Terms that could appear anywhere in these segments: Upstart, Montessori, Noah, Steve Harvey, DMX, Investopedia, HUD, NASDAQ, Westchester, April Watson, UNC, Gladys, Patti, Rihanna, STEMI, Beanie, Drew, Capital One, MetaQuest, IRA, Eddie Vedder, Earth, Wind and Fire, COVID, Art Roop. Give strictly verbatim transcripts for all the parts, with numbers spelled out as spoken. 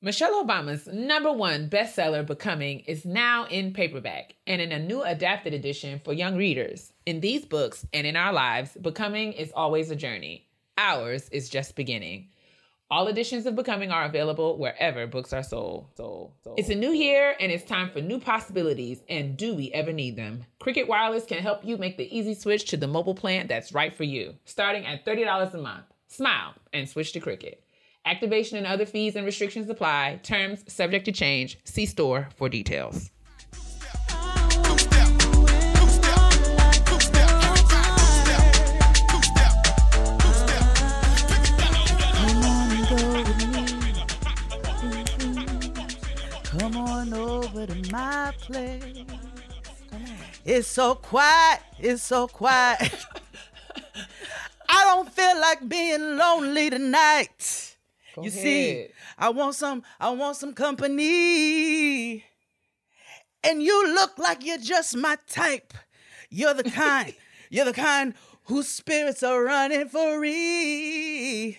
Michelle Obama's number one bestseller, Becoming, is now in paperback and in a new adapted edition for young readers. In these books and in our lives, becoming is always a journey. Ours is just beginning. All editions of Becoming are available wherever books are sold. sold, sold. It's a new year and it's time for new possibilities, and do we ever need them? Cricket Wireless can help you make the easy switch to the mobile plan that's right for you. Starting at thirty dollars a month. Smile and switch to Cricket. Activation and other fees and restrictions apply. Terms subject to change. See store for details. Come on over to my place. Come on. It's so quiet. It's so quiet. I don't feel like being lonely tonight. Go you ahead. See, I want some, I want some company. And you look like you're just my type. You're the kind, you're the kind whose spirits are running free.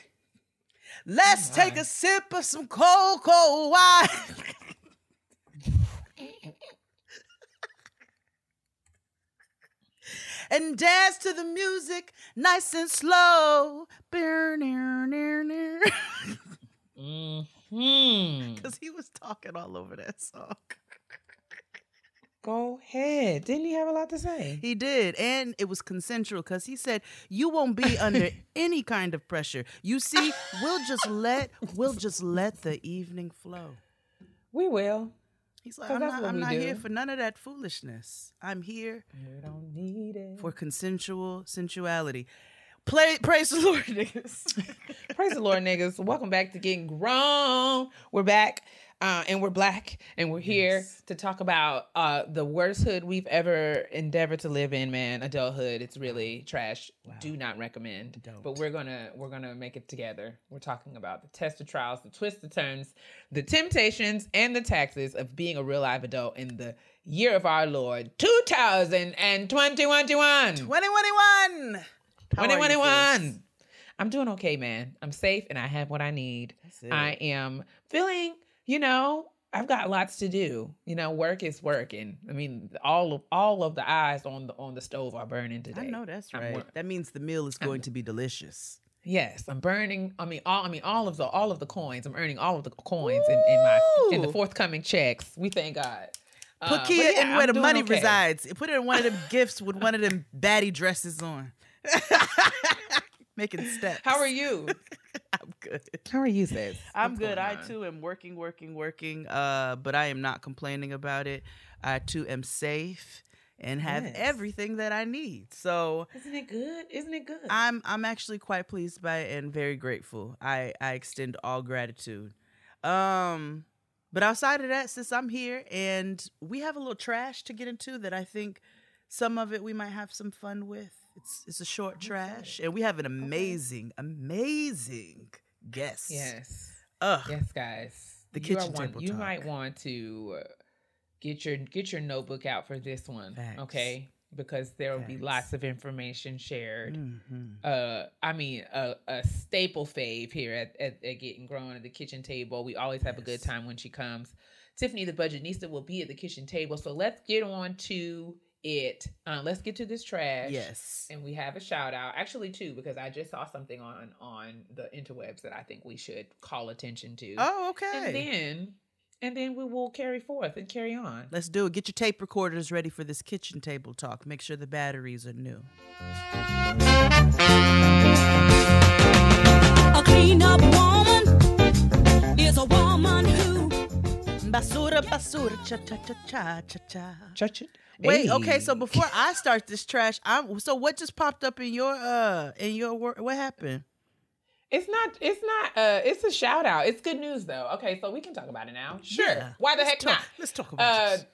Let's oh take a sip of some cold, cold wine. And dance to the music, nice and slow. Mm-hmm. Because he was talking all over that song. Go ahead. Didn't he have a lot to say? He did. And it was consensual because he said, you won't be under any kind of pressure. You see, we'll just let we'll just let the evening flow. We will. He's like, I'm not, I'm not here for none of that foolishness. I'm here you don't need it. for consensual sensuality. Play, praise the Lord, niggas. Praise the Lord, niggas. Welcome back to Getting Grown. We're back, uh, and we're black, and we're here yes. to talk about uh, the worst hood we've ever endeavored to live in, man. Adulthood. It's really trash. Wow. Do not recommend. Don't. But we're gonna we're gonna make it together. We're talking about the tests, the trials, the twists, the turns, the temptations, and the taxes of being a real live adult in the year of our Lord, two thousand and twenty-one. twenty twenty-one. twenty twenty-one. I'm doing okay, man. I'm safe and I have what I need. I am feeling, you know, I've got lots to do. You know, work is working. I mean, all of all of the eyes on the on the stove are burning today. I know that's I'm right. Working. That means the meal is going I'm, to be delicious. Yes, I'm burning. I mean, all I mean, all of the all of the coins. I'm earning all of the coins in, in my in the forthcoming checks. We thank God. Put uh, Kia yeah, in where I'm the money okay. resides. Put it in one of them gifts with one of them baddie dresses on. Making steps. How are you? I'm good. How are you, sis? I'm What's good. I too am working, working, working. Uh, but I am not complaining about it. I too am safe and have yes. everything that I need. So isn't it good? Isn't it good? I'm I'm actually quite pleased by it and very grateful. I I extend all gratitude. Um, but outside of that, sis, I'm here and we have a little trash to get into that I think some of it we might have some fun with. It's, it's a short trash, and we have an amazing, okay. amazing guest. Yes, Ugh. yes, guys. The you kitchen table. You talk. might want to get your get your notebook out for this one, Facts. okay? Because there will Facts. be lots of information shared. Mm-hmm. Uh, I mean, a, a staple fave here at, at, at Getting Grown at the kitchen table. We always have yes. a good time when she comes. Tiffany the Budgetnista will be at the kitchen table, so let's get on to. It uh, let's get to this trash. Yes, and we have a shout out actually too because I just saw something on on the interwebs that I think we should call attention to. Oh, okay. And then and then we will carry forth and carry on. Let's do it. Get your tape recorders ready for this kitchen table talk. Make sure the batteries are new. A clean up woman is a woman who basura basura cha cha cha cha cha cha cha cha. Wait, hey. okay, so before I start this trash, I'm so what just popped up in your uh in your work? What happened? It's not it's not uh it's a shout out. It's good news though. Okay, so we can talk about it now. Sure. Yeah. Why the let's heck talk, not? Let's talk about uh, this.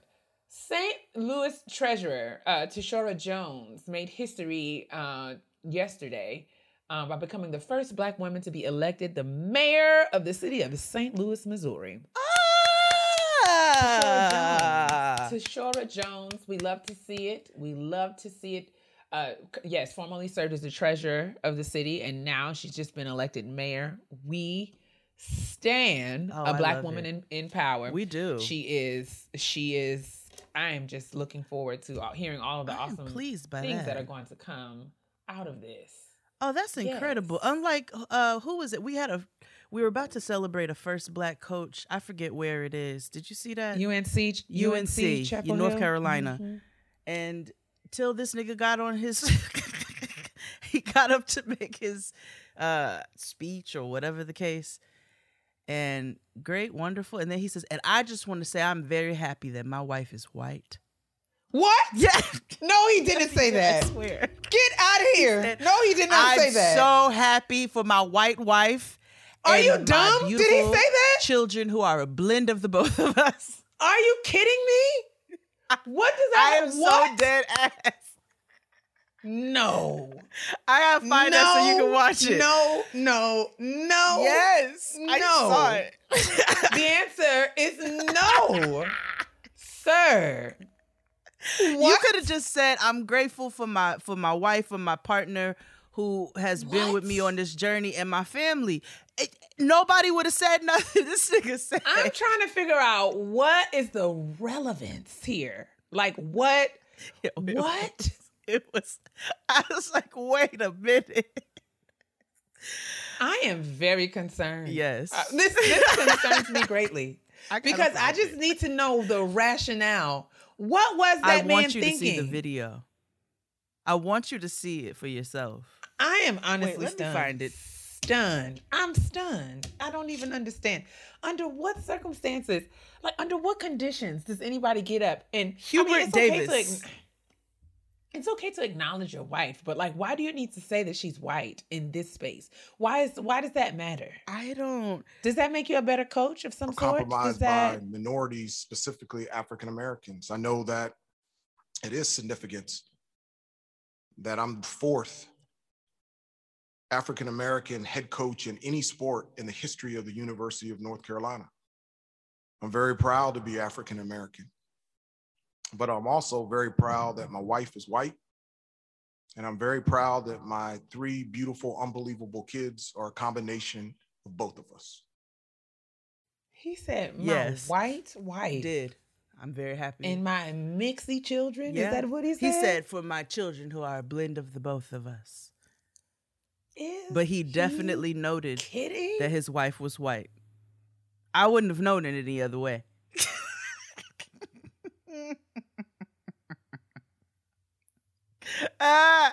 Saint Louis treasurer uh Tishaura Jones made history uh yesterday uh, by becoming the first black woman to be elected the mayor of the city of Saint Louis, Missouri. Ah! Tishaura Jones, we love to see it. We love to see it. Uh, yes, formerly served as the treasurer of the city, and now she's just been elected mayor. We stan oh, a black woman in, in power. We do. She is. She is. I am just looking forward to hearing all of the I awesome things that. that are going to come out of this. Oh, that's incredible. Yes. Unlike, uh, who was it? We had a, we were about to celebrate a first black coach. I forget where it is. Did you see that? U N C, U N C, Chapel North Hill. Carolina. Mm-hmm. And till this nigga got on his, he got up to make his uh, speech or whatever the case. And great, wonderful. And then he says, and I just want to say I'm very happy that my wife is white. What? Yeah. No, he didn't say that. I swear. Get out of here. He said, no, he did not I'm say that. I'm so happy for my white wife. Are and you dumb? Did he say that? Children who are a blend of the both of us. Are you kidding me? What does that I have? am what? so dead ass. No. I gotta find no, out so you can watch it. No, no, no. Yes. No. I saw it. The answer is no. Sir. What? You could have just said, I'm grateful for my for my wife, for my partner who has what? been with me on this journey and my family. It, nobody would have said nothing. This nigga said. I'm trying to figure out what is the relevance here. Like what? Yeah, what? what? It was, I was like, wait a minute. I am very concerned. Yes. Uh, this, this concerns me greatly. I because I just it. need to know the rationale. What was that I man want you thinking? To see the video. I want you to see it for yourself. I am honestly wait, let stunned. Me find it. Stunned. I'm stunned. I don't even understand. Under what circumstances, like under what conditions does anybody get up and Hubert I mean, Davis. Okay to, like, it's okay to acknowledge your wife, but like, why do you need to say that she's white in this space? Why is why does that matter? I don't. Does that make you a better coach of some I'm sort? Compromised that... by minorities, specifically African Americans. I know that it is significant that I'm fourth African American head coach in any sport in the history of the University of North Carolina. I'm very proud to be African American. But I'm also very proud that my wife is white. And I'm very proud that my three beautiful, unbelievable kids are a combination of both of us. He said, my yes, white wife. He did. I'm very happy. And my mixy children? Yeah. Is that what he said? He said, for my children who are a blend of the both of us. Is but he definitely he noted kidding? that his wife was white. I wouldn't have known it any other way. Uh,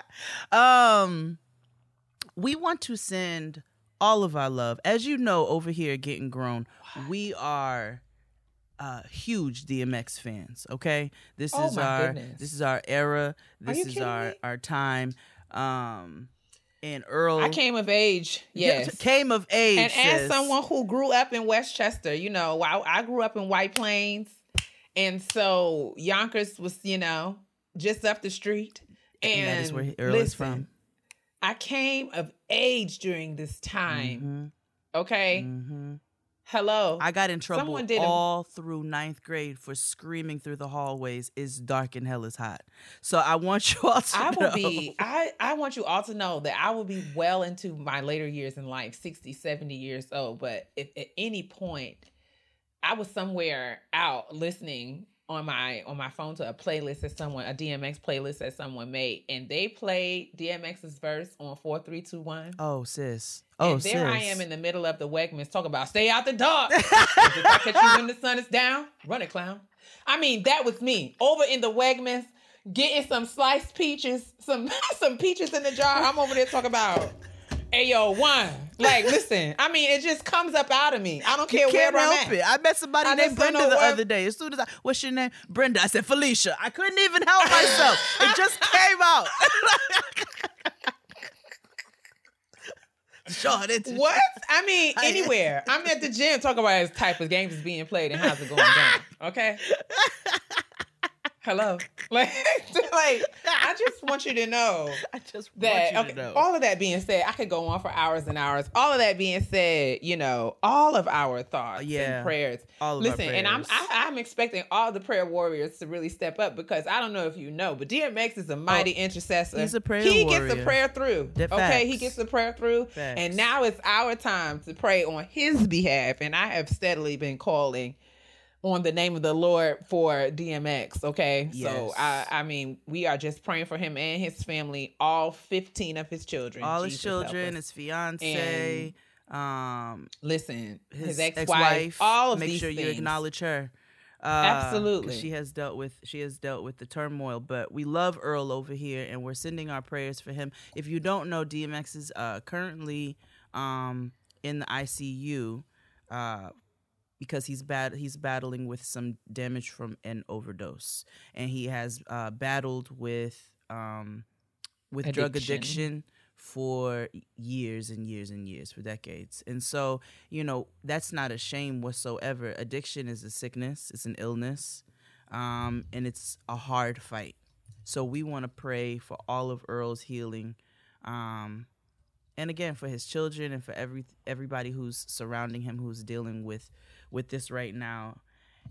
um, we want to send all of our love. As you know, over here at Getting Grown, wow. we are uh, huge D M X fans. Okay, this oh is our goodness. this is our era. This is our me? our time. Um, and Earl, I came of age. Yes, came of age. And as someone who grew up in Westchester, you know, I, I grew up in White Plains, and so Yonkers was, you know, just up the street. And, and that is where Earl is from. I came of age during this time. Mm-hmm. Okay? Mm-hmm. Hello. I got in trouble all a... through ninth grade for screaming through the hallways, it's dark and hell is hot. So I want you all to I know. Will be, I, I want you all to know that I will be well into my later years in life, sixty, seventy years old. But if at any point I was somewhere out listening on my on my phone to a playlist that someone, a D M X playlist that someone made, and they played D M X's verse on four, three, two, one. Oh, sis. Oh, and there sis. I am in the middle of the Wegmans talking about stay out the dark. If I catch you when the sun is down, run it, clown. I mean, that was me over in the Wegmans getting some sliced peaches, some some peaches in the jar. I'm over there talking about ayo wine. Like, listen, I mean, it just comes up out of me. I don't care where I'm at. It. I met somebody I named Brenda the where... other day. As soon as I, what's your name? Brenda. I said, Felicia. I couldn't even help myself. It just came out. Short into what? I mean, anywhere. I'm at the gym talking about this type of games is being played and how's it going down. Okay? hello. Like, like, I just want you to know. I just want that, you to okay, know. All of that being said, I could go on for hours and hours. All of that being said, you know, all of our thoughts yeah, and prayers. All of Listen, our prayers. And I'm I, I'm expecting all the prayer warriors to really step up, because I don't know if you know, but D M X is a mighty oh, intercessor. He's a prayer he warrior. Gets a prayer through. The okay, facts. He gets a prayer through. Facts. And now it's our time to pray on his behalf. And I have steadily been calling on the name of the Lord for D M X, okay? Yes. So, I, I mean, we are just praying for him and his family, all fifteen of his children. All Jesus his children, his fiancé. Um, listen, his, his ex-wife, ex-wife, all of make these sure things. You acknowledge her. Uh, Absolutely. She has dealt with she has dealt with the turmoil, but we love Earl over here, and we're sending our prayers for him. If you don't know, D M X is uh, currently um, in the I C U, uh because he's bat- he's battling with some damage from an overdose, and he has uh, battled with um, with addiction. drug addiction for years and years and years, for decades. And so, you know, that's not a shame whatsoever. Addiction is a sickness, it's an illness, um, and it's a hard fight. So we want to pray for all of Earl's healing. Um, And again, for his children and for every everybody who's surrounding him, who's dealing with, with this right now.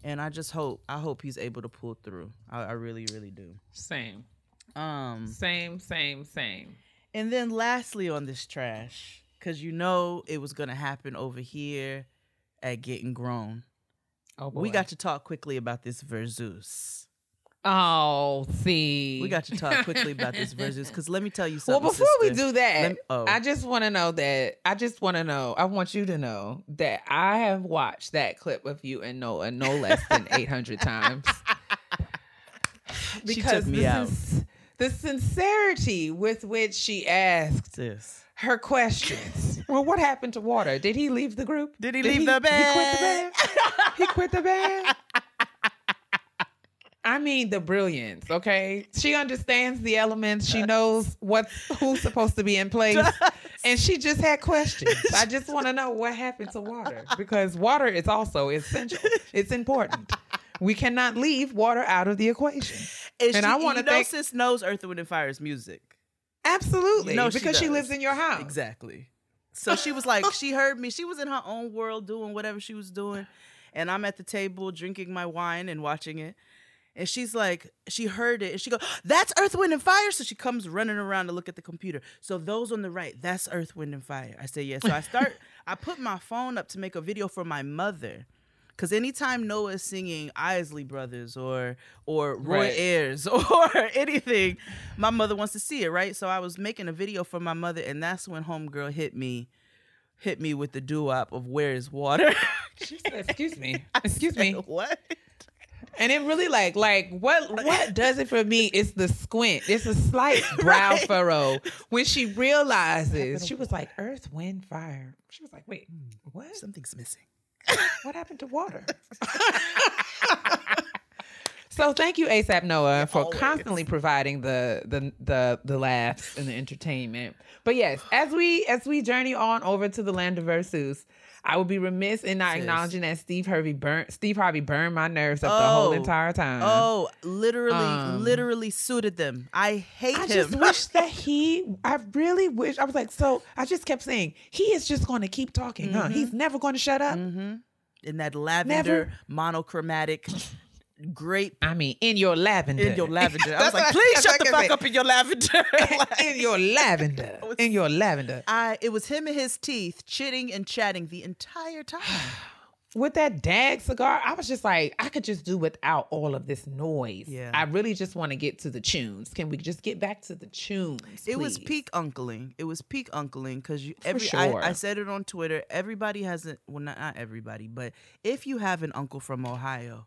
And I just hope, I hope he's able to pull through. I, I really, really do. Same. Um, same, same, same. And then lastly on this trash, because you know it was going to happen over here at Getting Grown. Oh, boy. We got to talk quickly about this Versus. Oh, see. We got to talk quickly about this Versus, because let me tell you something. Well, before sister, we do that, me, oh. I just want to know that, I just want to know, I want you to know that I have watched that clip of you and Noah no less than eight hundred times. Because she took me out. Is, the sincerity with which she asked this. Her questions. Well, what happened to Water? Did he leave the group? Did he Did leave he, the band? He quit the band? He quit the band? I mean, the brilliance, okay? She understands the elements. She knows what's who's supposed to be in place. And she just had questions. I just want to know what happened to Water, because Water is also essential. It's important. We cannot leave Water out of the equation. And, and she, I want to thank... Sis knows Earth, Wind and Fire's music. Absolutely. You know, because she, she lives in your house. Exactly. So she was like, she heard me. She was in her own world doing whatever she was doing. And I'm at the table drinking my wine and watching it. And she's like, she heard it. And she goes, that's Earth, Wind, and Fire. So she comes running around to look at the computer. So those on the right, that's Earth, Wind, and Fire. I say, yeah. So I start, I put my phone up to make a video for my mother. Because anytime Noah is singing Isley Brothers or or Roy right. Ayers or anything, my mother wants to see it, right? So I was making a video for my mother. And that's when homegirl hit me, hit me with the doo-wop of Where is Water? She said, excuse me. Excuse me. Said, what? And it really like like what what does it for me is the squint. It's a slight brow right. furrow when she realizes. She was like, Earth, Wind, Fire. She was like, wait, what? Something's missing. What happened to Water? So thank you, ASAP Noah, for Always. constantly providing the, the the the laughs and the entertainment. But yes, as we as we journey on over to the land of Versus, I would be remiss in not Sis. acknowledging that Steve Harvey burned Steve Harvey burned my nerves up oh, the whole entire time. Oh, literally, um, literally suited them. I hate I him. I just wish that he. I really wish. I was like, so I just kept saying he is just going to keep talking. Mm-hmm. Huh? He's never going to shut up. Mm-hmm. In that lavender never. monochromatic. Great. I mean, in your lavender. In your lavender. I was like, please shut the fuck up in your lavender. Like, in your lavender. Was, in your lavender. I. It was him and his teeth chitting and chatting the entire time. With that dag cigar, I was just like, I could just do without all of this noise. Yeah. I really just want to get to the tunes. Can we just get back to the tunes, please? It was peak uncling. It was peak uncling because you. Every, For sure. I, I said it on Twitter. Everybody has a, well, not, not everybody, but if you have an uncle from Ohio,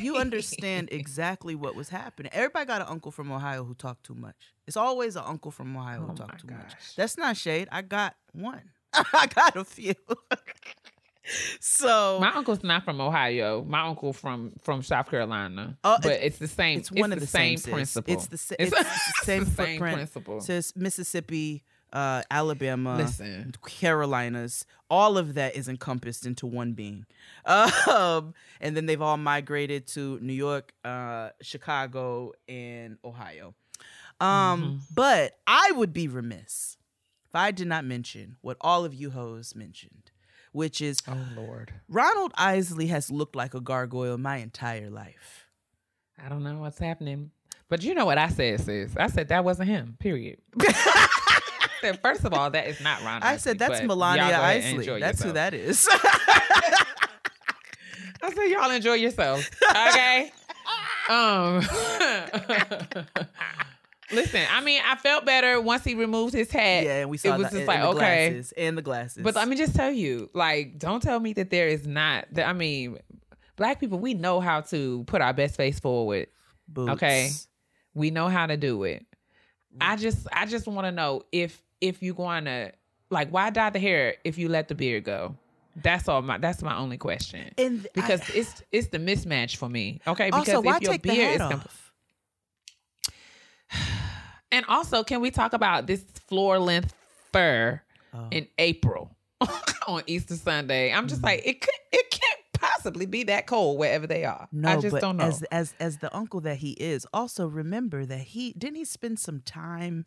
you understand exactly what was happening. Everybody got an uncle from Ohio who talked too much. It's always an uncle from Ohio who oh talked too gosh. much. That's not shade. I got one. I got a few. So my uncle's not from Ohio. My uncle from from South Carolina. Oh, but it's, it's the same. It's one it's of the, the same, same principle. It's the, it's it's the same footprint. Principle. Says Mississippi, uh, Alabama, Listen. Carolinas, all of that is encompassed into one being. Um, and then they've all migrated to New York, uh, Chicago, and Ohio. Um, mm-hmm. But I would be remiss if I did not mention what all of you hoes mentioned, which is, oh Lord, Ronald Isley has looked like a gargoyle my entire life. I don't know what's happening. But you know what I said, sis? I said that wasn't him, period. I said, first of all, that is not Ron Isley. I said, that's Melania Isley. That's yourself. Who that is. I said, y'all enjoy yourselves, okay? um, Listen, I mean, I felt better once he removed his hat. Yeah, and we saw it was the, just and, like, and the okay. glasses. And the glasses. But let me just tell you, like, don't tell me that there is not, that, I mean, Black people, we know how to put our best face forward. Boots. Okay? We know how to do it. I just, I just want to know if, if you going to, like, why dye the hair if you let the beard go? That's all my, that's my only question. And th- because I, it's, it's the mismatch for me. Okay. Because also, why if your take beard the hat is, off? And also, can we talk about this floor length fur oh. in April on Easter Sunday? I'm just mm. like, it could, it can't possibly be that cold wherever they are. No, I just but don't know. As, as as the uncle that he is, also remember that he didn't he spend some time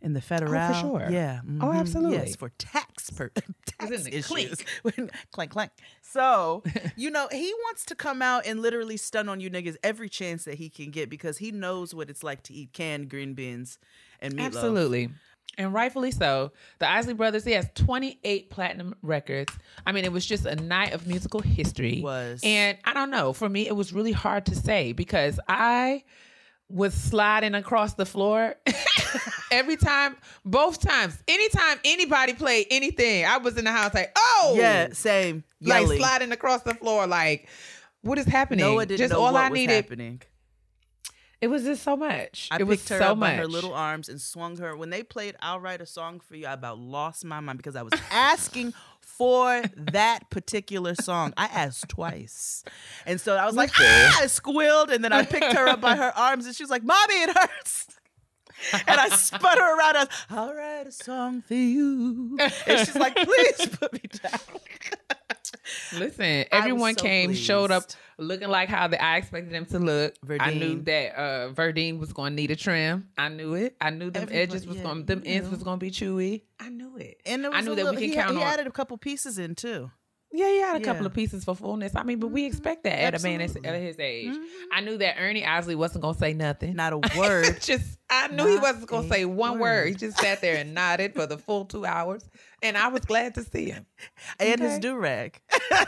in the federal. Oh, for sure. Yeah. Mm-hmm. Oh, absolutely. Yes, for tax per tax Isn't it issues. Clink. clank, clank. So you know he wants to come out and literally stun on you niggas every chance that he can get because he knows what it's like to eat canned green beans and meatloaf. Absolutely. And rightfully so. The Isley Brothers, he has twenty-eight platinum records. I mean, it was just a night of musical history. It was. And I don't know. For me, it was really hard to say because I was sliding across the floor every time, both times. Anytime anybody played anything, I was in the house like, oh! Yeah, same. Like Yelling. Sliding across the floor like, what is happening? Noah didn't just know all what I was needed. happening. It was just so much. I it picked was her so up much. on her little arms and swung her. When they played I'll Write a Song for You, I about lost my mind because I was asking for that particular song. I asked twice. And so I was like, ah! I squealed. And then I picked her up by her arms and she was like, Mommy, it hurts. And I spun her around. I was, I'll write a song for you. And she's like, please put me down. Listen, everyone so came, pleased. showed up looking like how the, I expected them to look. Verdine. I knew that uh, Verdine was going to need a trim. I knew it. I knew them Everybody, edges was yeah, going, them ends know. was going to be chewy. I knew it. And there was I knew that little, we could he, count he on. He added a couple pieces in too. Yeah, he had a yeah. couple of pieces for fullness. I mean, but we expect that at Absolutely. a man at his age. Mm-hmm. I knew that Ernie Isley wasn't going to say nothing. Not a word. Just I knew Not he wasn't going to say one word. word. He just sat there and nodded for the full two hours. And I was glad to see him. And okay. his do-rag.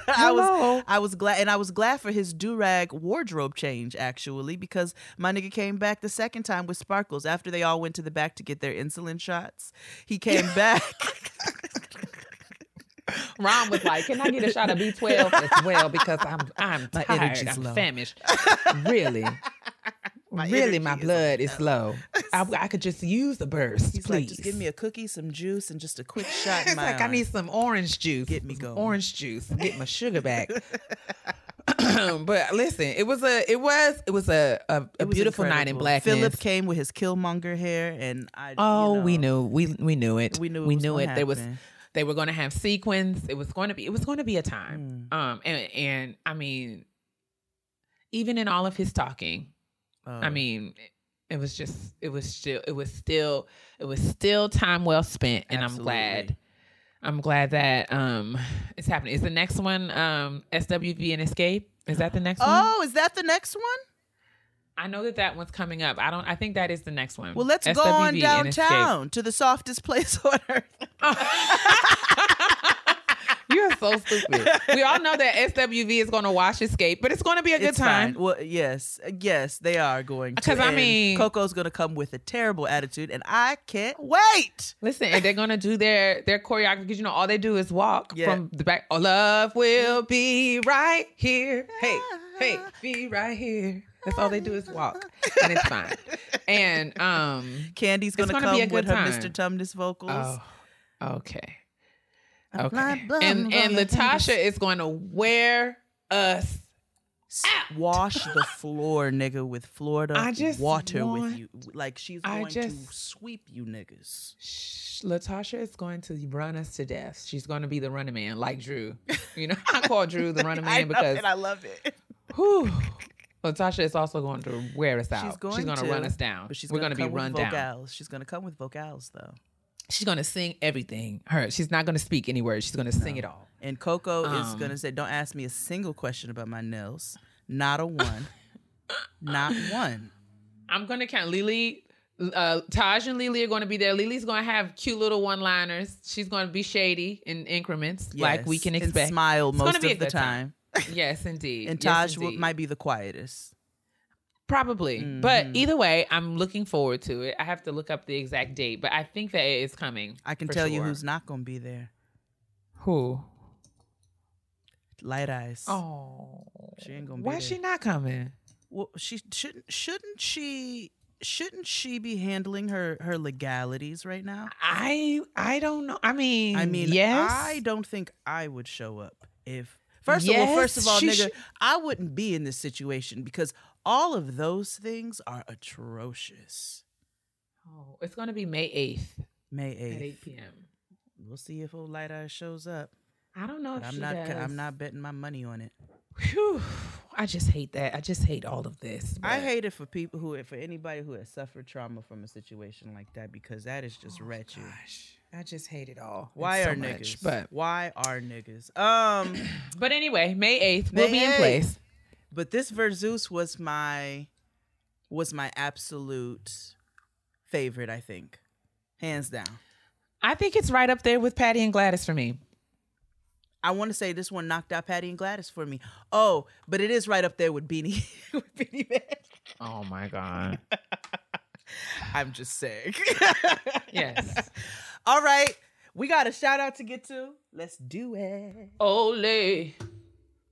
I was I was glad and I was glad for his do-rag wardrobe change, actually, because my nigga came back the second time with sparkles after they all went to the back to get their insulin shots. He came back. Ron was like, can I get a shot of B twelve as well? Because I'm I'm my tired. I'm low. famished. Really. My really, my blood is low. I, I could just use a burst, He's please. Like, just give me a cookie, some juice, and just a quick shot. It's like, arm. I need some orange juice. Get me going. Orange juice. Get my sugar back. But listen, it was a, it was, it was a, a, a was beautiful incredible. night in blackness. Philip came with his Killmonger hair, and I. Oh, you know, we knew, we we knew it. We knew, it we knew it. Happen. There was. They were going to have sequins. It was going to be. It was going to be a time. Mm. Um, and and I mean, even in all of his talking, um, I mean, it, it was just. It was still. It was still. It was still time well spent. And absolutely. I'm glad. I'm glad that um, it's happening. Is the next one um, S W V and Escape? Is that the next oh, one? Oh, is that the next one? I know that that one's coming up. I don't. I think that is the next one. Well, let's S W V go on downtown to the softest place on earth. You are so stupid. We all know that S W V is going to watch Escape, but it's going to be a good it's time. Fine. Well, yes, yes, they are going to. Because I mean, Coco's going to come with a terrible attitude, and I can't wait. Listen, and they're going to do their their choreography because you know all they do is walk yeah. from the back. Oh, love will be right here. Hey, hey, be right here. That's all they do is walk, and it's fine. And um, Candy's gonna, gonna come be a good with her time. Mister Tumnus vocals. Oh, okay, okay. And and Latasha is going to wear us Wash the floor, nigga, with Florida I just water want, with you. Like, she's going just, to sweep you niggas. Sh- Latasha is going to run us to death. She's going to be the running man, like Drew. You know, I call Drew the running man I because... and I love it. Whew, Latasha is also going to wear us out. She's going, she's going to, to run us down. But she's We're going to be run vocals. down. She's going to come with vocals, though. She's going to sing everything. Her. She's not going to speak any words. She's going to no. sing it all. And Coco um, is going to say, don't ask me a single question about my nails. Not a one. Not one. I'm going to count Lily. Uh, Taj and Lily are going to be there. Lily's going to have cute little one-liners. She's going to be shady in increments, yes, like we can expect. And smile it's most of the time. time. Yes, indeed. And Taj yes, indeed. might be the quietest. Probably. Mm-hmm. But either way, I'm looking forward to it. I have to look up the exact date, but I think that it is coming. I can tell sure. you who's not going to be there. Who? Light Eyes. Oh, she ain't gonna. Why is she not coming? Well, she shouldn't. Shouldn't she? Shouldn't she be handling her, her legalities right now? I I don't know. I mean, I mean, yes. I don't think I would show up if first yes, of all, first of all, nigga, should. I wouldn't be in this situation because all of those things are atrocious. Oh, it's gonna be May eighth. May eighth at eight p m. We'll see if old Light Eyes shows up. I don't know if I'm she not, does. I'm not betting my money on it. Whew. I just hate that. I just hate all of this. But. I hate it for people who, for anybody who has suffered trauma from a situation like that, because that is just oh wretched. Gosh. I just hate it all. Why so are much, niggas? But why are niggas? Um. But anyway, May eighth will be in place. But this Verzeus was my, was my absolute favorite. I think, hands down. I think it's right up there with Patti and Gladys for me. I want to say this one knocked out Patti and Gladys for me. Oh, but it is right up there with Beanie. with Beanie Man. Oh, my God. I'm just sick. Yes. All right. We got a shout out to get to. Let's do it. Ole.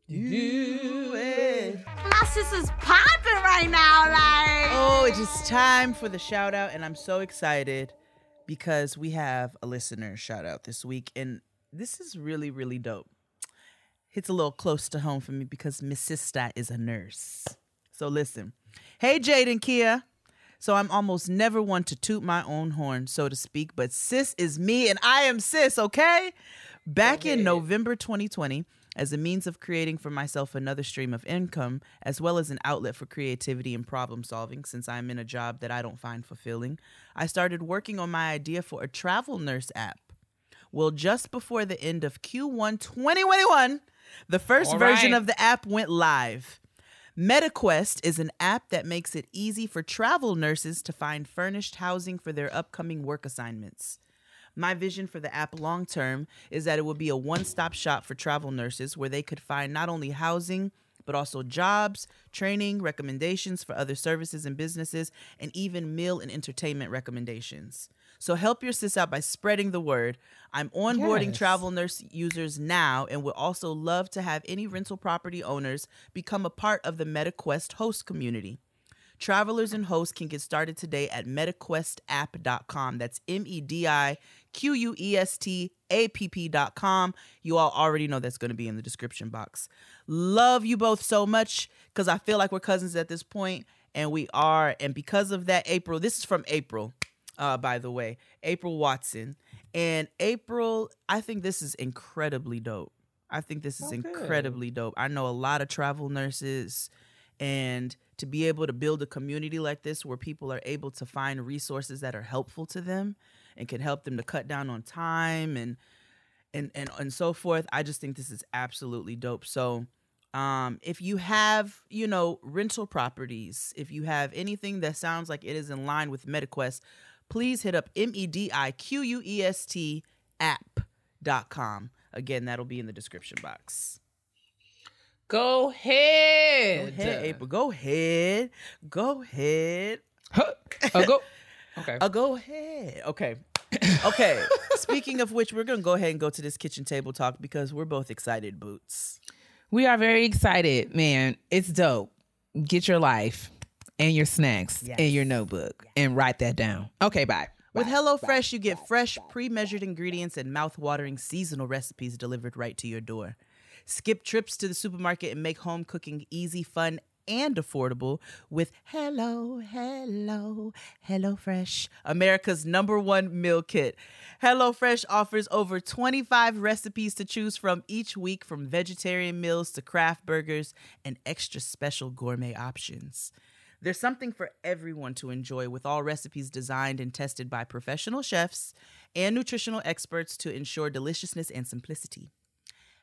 Do it. My sister's popping right now. Like. Oh, it is time for the shout out. And I'm so excited because we have a listener shout out this week. And this is really, really dope. It's a little close to home for me because Miss Sista is a nurse. So listen. Hey, Jade and Kia. So I'm almost never one to toot my own horn, so to speak, but sis is me and I am sis, okay? Back in November twenty twenty, as a means of creating for myself another stream of income, as well as an outlet for creativity and problem solving, since I'm in a job that I don't find fulfilling, I started working on my idea for a travel nurse app. Well, just before the end of Q one twenty twenty-one, the first All version right. of the app went live. MetaQuest is an app that makes it easy for travel nurses to find furnished housing for their upcoming work assignments. My vision for the app long term is that it would be a one-stop shop for travel nurses where they could find not only housing, but also jobs, training, recommendations for other services and businesses, and even meal and entertainment recommendations. So help your sis out by spreading the word. I'm onboarding yes. travel nurse users now and would also love to have any rental property owners become a part of the MetaQuest host community. Travelers and hosts can get started today at metaquest app dot com. That's M E D I Q U E S T A P P dot com. You all already know that's going to be in the description box. Love you both so much because I feel like we're cousins at this point, and we are. And because of that, April, this is from April. Uh, by the way, April Watson. And April, I think this is incredibly dope. I think this is okay. incredibly dope. I know a lot of travel nurses, and to be able to build a community like this where people are able to find resources that are helpful to them and can help them to cut down on time and and and, and so forth, I just think this is absolutely dope. So um, if you have, you know, rental properties, if you have anything that sounds like it is in line with MetaQuest, please hit up M E D I Q U E S T app dot com. Again, that'll be in the description box. Go ahead. Go ahead, April. Go ahead. Go ahead. Huh. Uh, go. Okay. Uh, go ahead. Okay. Okay. Speaking of which, we're going to go ahead and go to this kitchen table talk because we're both excited, Boots. We are very excited, man. It's dope. Get your life. And your snacks, yes. and your notebook, yes. and write that down. Okay, bye. With HelloFresh, you get fresh, pre-measured ingredients and mouth-watering seasonal recipes delivered right to your door. Skip trips to the supermarket and make home cooking easy, fun, and affordable with Hello, Hello, HelloFresh, America's number one meal kit. HelloFresh offers over twenty-five recipes to choose from each week, from vegetarian meals to craft burgers and extra special gourmet options. There's something for everyone to enjoy, with all recipes designed and tested by professional chefs and nutritional experts to ensure deliciousness and simplicity.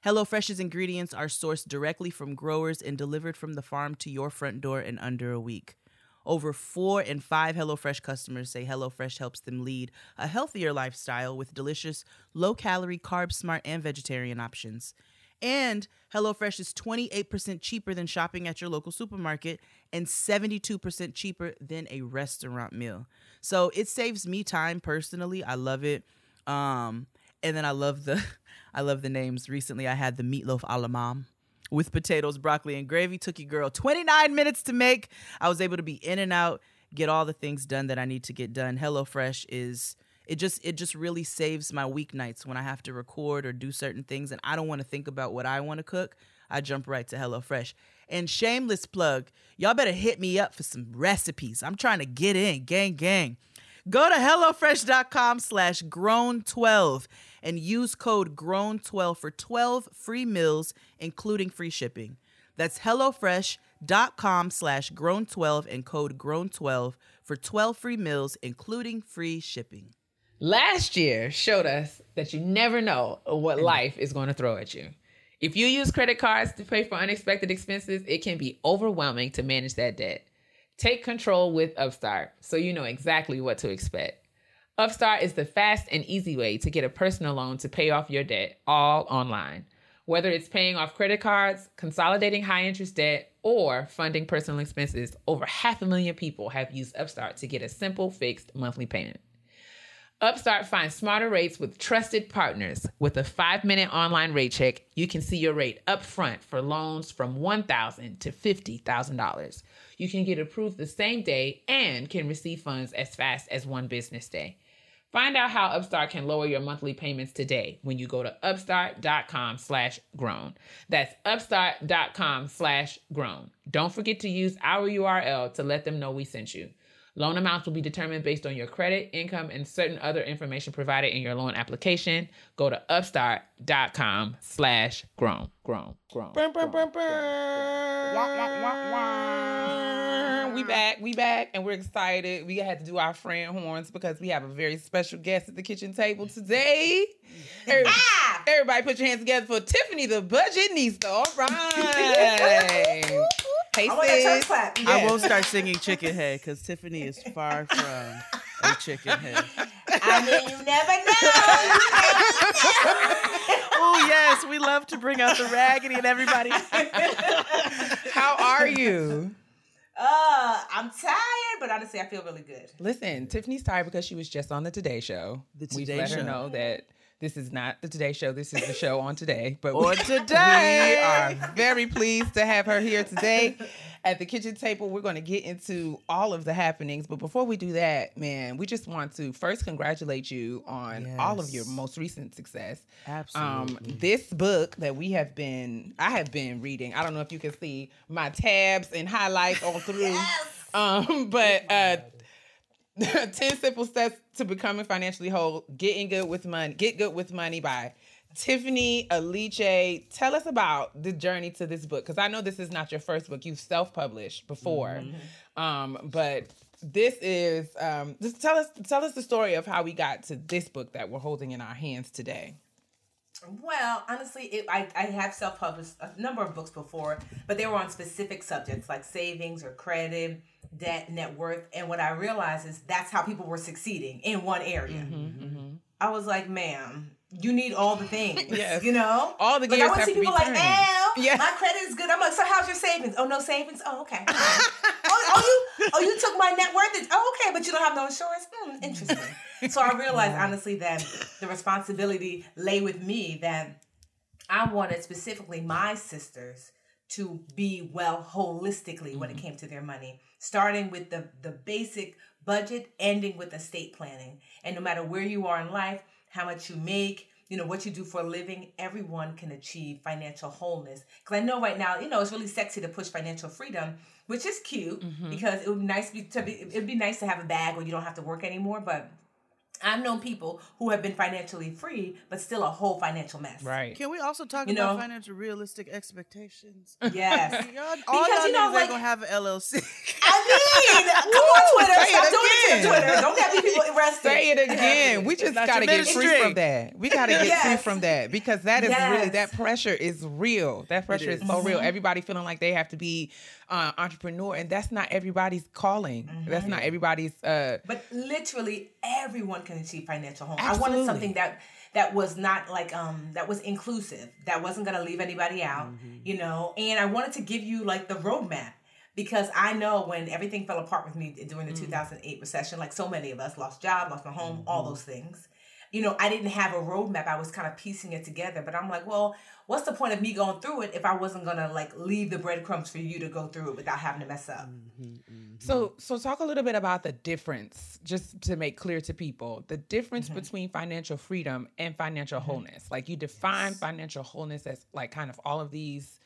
HelloFresh's ingredients are sourced directly from growers and delivered from the farm to your front door in under a week. Over four in five HelloFresh customers say HelloFresh helps them lead a healthier lifestyle with delicious, low-calorie, carb-smart, and vegetarian options. And HelloFresh is twenty-eight percent cheaper than shopping at your local supermarket and seventy-two percent cheaper than a restaurant meal. So it saves me time personally. I love it. Um... And then I love the I love the names. Recently, I had the meatloaf a la mom with potatoes, broccoli, and gravy. Took your girl twenty-nine minutes to make. I was able to be in and out, get all the things done that I need to get done. HelloFresh is, it just it just really saves my weeknights when I have to record or do certain things, and I don't want to think about what I want to cook. I jump right to HelloFresh. And shameless plug, y'all better hit me up for some recipes. I'm trying to get in, gang, gang. Go to HelloFresh.com slash grown twelve and use code grown twelve for twelve free meals, including free shipping. That's HelloFresh.com slash grown twelve and code grown twelve for twelve free meals, including free shipping. Last year showed us that you never know what life is going to throw at you. If you use credit cards to pay for unexpected expenses, it can be overwhelming to manage that debt. Take control with Upstart so you know exactly what to expect. Upstart is the fast and easy way to get a personal loan to pay off your debt, all online. Whether it's paying off credit cards, consolidating high-interest debt, or funding personal expenses, over half a million people have used Upstart to get a simple, fixed monthly payment. Upstart finds smarter rates with trusted partners. With a five-minute online rate check, you can see your rate up front for loans from one thousand dollars to fifty thousand dollars. You can get approved the same day and can receive funds as fast as one business day. Find out how Upstart can lower your monthly payments today when you go to upstart.com slash grown. That's upstart.com slash grown. Don't forget to use our U R L to let them know we sent you. Loan amounts will be determined based on your credit, income, and certain other information provided in your loan application. Go to upstart.com slash grown. Grown. Grown. Burn, burn, burn, burn. Wah, wah, wah, wah. We back. We back. And we're excited. We had to do our friend horns because we have a very special guest at the kitchen table today. Everybody, ah! everybody put your hands together for Tiffany the Budgetnista. All right. Hey, sis. I, yes. I won't start singing Chicken Head because Tiffany is far from a chicken head. I mean, you never know. Oh, yes. We love to bring out the raggedy and everybody. How are you? Uh, I'm tired, but honestly, I feel really good. Listen, Tiffany's tired because she was just on the Today Show. The Today Show. We let her know that this is not the Today Show. This is the show on today. But on today, we are very pleased to have her here today at the kitchen table. We're going to get into all of the happenings. But before we do that, man, we just want to first congratulate you on yes. all of your most recent success. Absolutely. Um, this book that we have been, I have been reading. I don't know if you can see my tabs and highlights all through. Yes. Um, but uh, ten Simple Steps to Becoming Financially Whole, Getting Good with Money, Get Good with Money by Tiffany Alice. Tell us about the journey to this book, because I know this is not your first book. You've self-published before, mm-hmm. um, but this is, um, just tell us, tell us the story of how we got to this book that we're holding in our hands today. Well, honestly, it, I, I have self-published a number of books before, but they were on specific subjects like savings or credit, debt, net worth. And what I realized is that's how people were succeeding in one area. Mm-hmm, mm-hmm. I was like, ma'am, you need all the things, yes. you know? All the gears like, I would see people like, oh, yes. my credit is good. I'm like, so how's your savings? Oh, no savings? Oh, okay. oh, oh, you oh you took my net worth? Oh, okay, but you don't have no insurance? Hmm, interesting. So I realized, honestly, that the responsibility lay with me, that I wanted specifically my sisters to be well holistically mm-hmm. when it came to their money, starting with the, the basic budget, ending with estate planning. And no matter where you are in life, how much you make, you know, what you do for a living, everyone can achieve financial wholeness. Because I know right now, you know, it's really sexy to push financial freedom, which is cute mm-hmm. because it would be nice to be, it'd be nice to have a bag where you don't have to work anymore. But I've known people who have been financially free, but still a whole financial mess. Right. Can we also talk you about know? financial realistic expectations? Yes. Y'all, all because, y'all you know, like, going to have an L L C. I mean, come on, Twitter. Say Stop it doing again. It to Twitter. Don't have people arrested. Say it again. We just got to get free from that. We got to get yes. free from that because that is yes. really, that pressure is real. That pressure is. is so mm-hmm. real. Everybody feeling like they have to be uh, entrepreneur, and that's not everybody's calling. Mm-hmm. That's not everybody's. Uh, but literally everyone can achieve financial home. Absolutely. I wanted something that that was not like um that was inclusive, that wasn't going to leave anybody out, mm-hmm. you know. And I wanted to give you like the roadmap, because I know when everything fell apart with me during the mm-hmm. two thousand eight recession, like so many of us lost job, lost my home, mm-hmm. all those things. You know, I didn't have a roadmap. I was kind of piecing it together, but I'm like, well, what's the point of me going through it if I wasn't going to like leave the breadcrumbs for you to go through it without having to mess up? Mm-hmm, mm-hmm. So, so talk a little bit about the difference, just to make clear to people, the difference mm-hmm. between financial freedom and financial mm-hmm. wholeness. Like you define yes. financial wholeness as like kind of all of these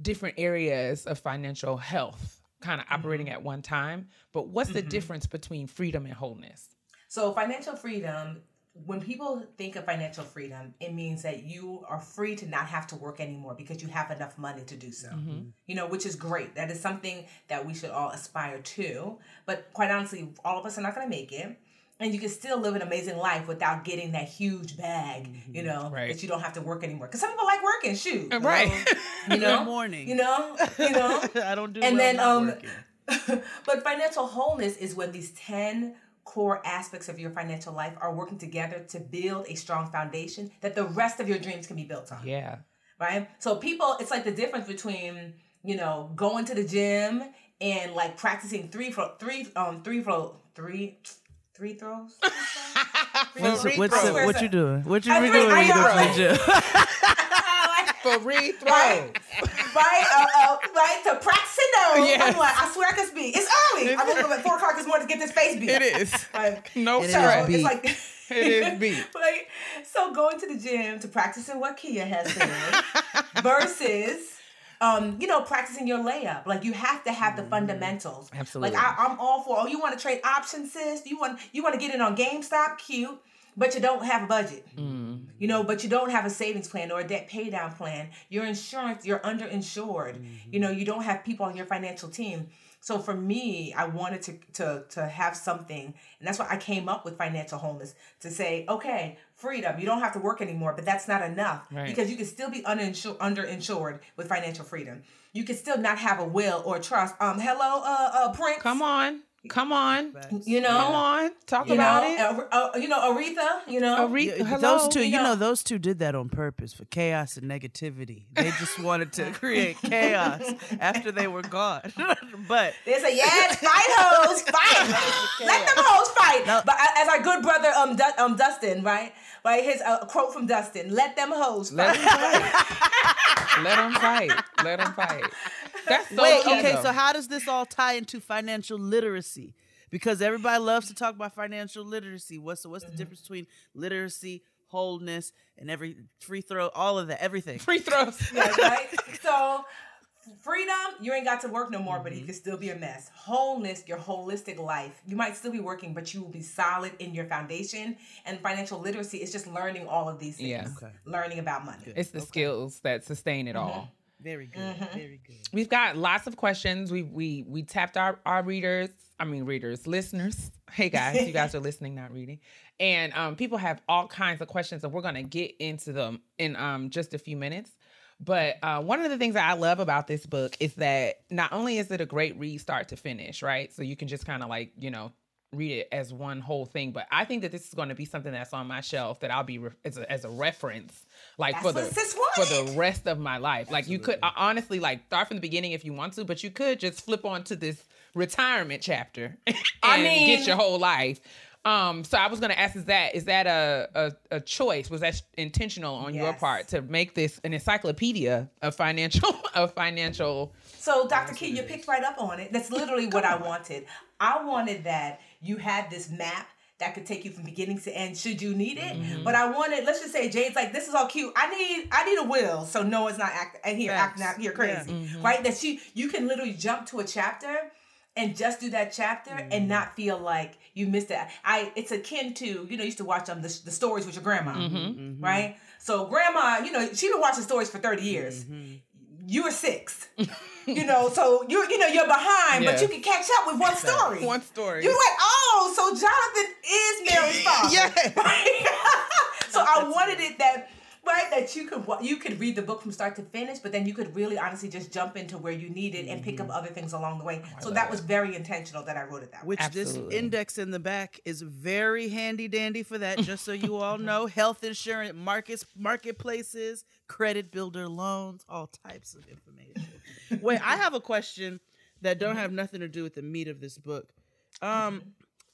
different areas of financial health kind of mm-hmm. operating at one time. But what's mm-hmm. the difference between freedom and wholeness? So financial freedom, when people think of financial freedom, it means that you are free to not have to work anymore because you have enough money to do so, mm-hmm. you know, which is great. That is something that we should all aspire to. But quite honestly, all of us are not going to make it. And you can still live an amazing life without getting that huge bag, you know, right. that you don't have to work anymore. Because some people like working, shoot. Right. Um, you know, good morning. You know, you know. I don't do and well then, um, but financial wholeness is when these ten core aspects of your financial life are working together to build a strong foundation that the rest of your dreams can be built on. Yeah. Right? So people, it's like the difference between, you know, going to the gym and like practicing three for three, um, three for three, three throws. Three what's three what's throws. It, what you doing? What you I mean, doing when you go to the gym? For free throws. Right? Right? Uh, uh, right? To practicing those. Yes. I'm like, I swear I could speak. It's early. I woke up at four o'clock this morning to get this face beat. It is. Like, no it sorrow. Is it's like, it is beat. Like, so going to the gym to practicing what Kia has said versus, um, you know, practicing your layup. Like, you have to have the mm. fundamentals. Absolutely. Like, I, I'm all for, oh, you want to trade options, sis? You want, you want to get in on GameStop? Cute. But you don't have a budget, mm. you know, but you don't have a savings plan or a debt pay down plan. Your insurance, you're underinsured. Mm-hmm. You know, you don't have people on your financial team. So for me, I wanted to, to, to have something. And that's why I came up with financial wholeness, to say, okay, freedom, you don't have to work anymore, but that's not enough, right? Because you can still be uninsur- underinsured with financial freedom. You can still not have a will or trust. Um, hello, uh, uh, Prince. Come on. Come on, you know. Come on, talk you about know, it. Uh, you know, Aretha. You know, Aretha. Yeah, those two, you know, know, those two did that on purpose for chaos and negativity. They just wanted to create chaos after they were gone. But they say, "Yes, fight hoes, fight. Let them hoes fight." No. But as our good brother, um, du- um, Dustin, right, right, his uh, quote from Dustin: "Let them hoes fight. Let them fight. Let them fight. Let them fight." That's so Wait, okay, though. So how does this all tie into financial literacy? Because everybody loves to talk about financial literacy. What's the, what's mm-hmm. the difference between literacy, wholeness, and every free throw, all of that, everything? Free throws. Yes, right? So freedom, you ain't got to work no more, mm-hmm. but you can still be a mess. Wholeness, your holistic life. You might still be working, but you will be solid in your foundation. And financial literacy is just learning all of these things. Yeah. Okay. Learning about money. Good. It's the okay. skills that sustain it mm-hmm. all. Very good. Mm-hmm. Very good. We've got lots of questions. We we we tapped our, our readers. I mean, readers, listeners. Hey, guys, you guys are listening, not reading. And um, people have all kinds of questions, and we're going to get into them in um, just a few minutes. But uh, one of the things that I love about this book is that not only is it a great read start to finish, right? So you can just kind of like, you know, read it as one whole thing. But I think that this is going to be something that's on my shelf that I'll be re- as, a, as a reference, like that's for the for the rest of my life. Absolutely. Like you could uh, honestly like start from the beginning if you want to, but you could just flip on to this retirement chapter and I mean, get your whole life. Um, so I was going to ask, is that, is that a, a, a choice? Was that intentional on yes. your part to make this an encyclopedia of financial, of financial? So Doctor Key, you picked right up on it. That's literally what I wanted. I wanted that you had this map that could take you from beginning to end should you need it. Mm-hmm. But I wanted, let's just say Jade's like, this is all cute. I need I need a will. So Noah's not act, and here Facts. acting out here crazy. Yeah. Mm-hmm. Right? That she you can literally jump to a chapter and just do that chapter mm. and not feel like you missed it. I it's akin to, you know, you used to watch um, the, the stories with your grandma, mm-hmm, mm-hmm. right? So grandma, you know, she been watching stories for thirty years. Mm-hmm. You were six, you know, so you're, you know, you're behind, yeah. but you can catch up with one story. One story. You're like, oh, so Jonathan is Mary's father. Yes. Right? So I wanted it that... Right, that you could you could read the book from start to finish, but then you could really honestly just jump into where you need it and mm-hmm. pick up other things along the way. Oh, so that was very intentional that I wrote it that way. Which Absolutely. This index in the back is very handy dandy for that, just so you all know. Health insurance, markets, marketplaces, credit builder loans, all types of information. Wait, I have a question that don't have nothing to do with the meat of this book. Um,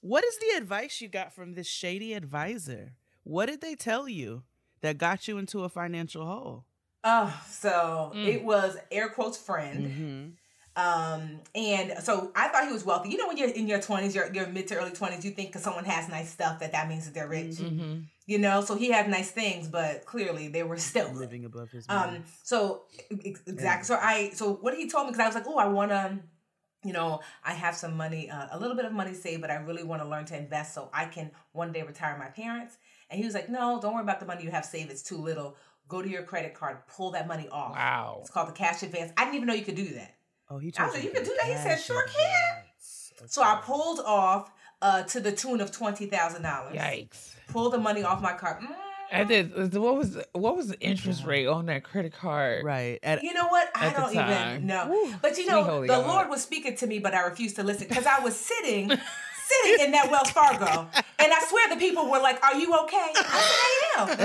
what is the advice you got from this shady advisor? What did they tell you that got you into a financial hole? Oh, so mm. it was air quotes friend. Mm-hmm. Um, and so I thought he was wealthy. You know, when you're in your twenties, your, your mid to early twenties, you think 'cause someone has nice stuff that that means that they're rich. Mm-hmm. You know, so he had nice things, but clearly they were still living above his means. Um, so exactly. Yeah. So I, so what he told me, 'cause I was like, oh, I want to, you know, I have some money, uh, a little bit of money saved, but I really want to learn to invest so I can one day retire my parents. And he was like, no, don't worry about the money you have saved. It's too little. Go to your credit card. Pull that money off. Wow. It's called the cash advance. I didn't even know you could do that. Oh, he told I was like, you could do that? He said, sure can. Okay. So I pulled off uh, to the tune of twenty thousand dollars. Yikes. Pulled the money off my card. Mm. I did. What was what was the interest rate on that credit card? Right. At, you know what? I don't even know. Woo. But you know, the God. Lord was speaking to me, but I refused to listen because I was sitting... sitting in that Wells Fargo. And I swear the people were like, are you okay? I said, I am.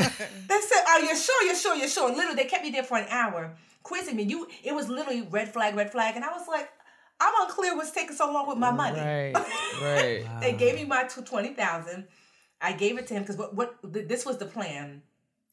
They said, oh, you're sure, you're sure, you're sure. Literally, they kept me there for an hour quizzing me. You, It was literally red flag, red flag. And I was like, I'm unclear what's taking so long with my money. Right, right. Wow. They gave me my twenty thousand dollars. I gave it to him because what, what, this was the plan.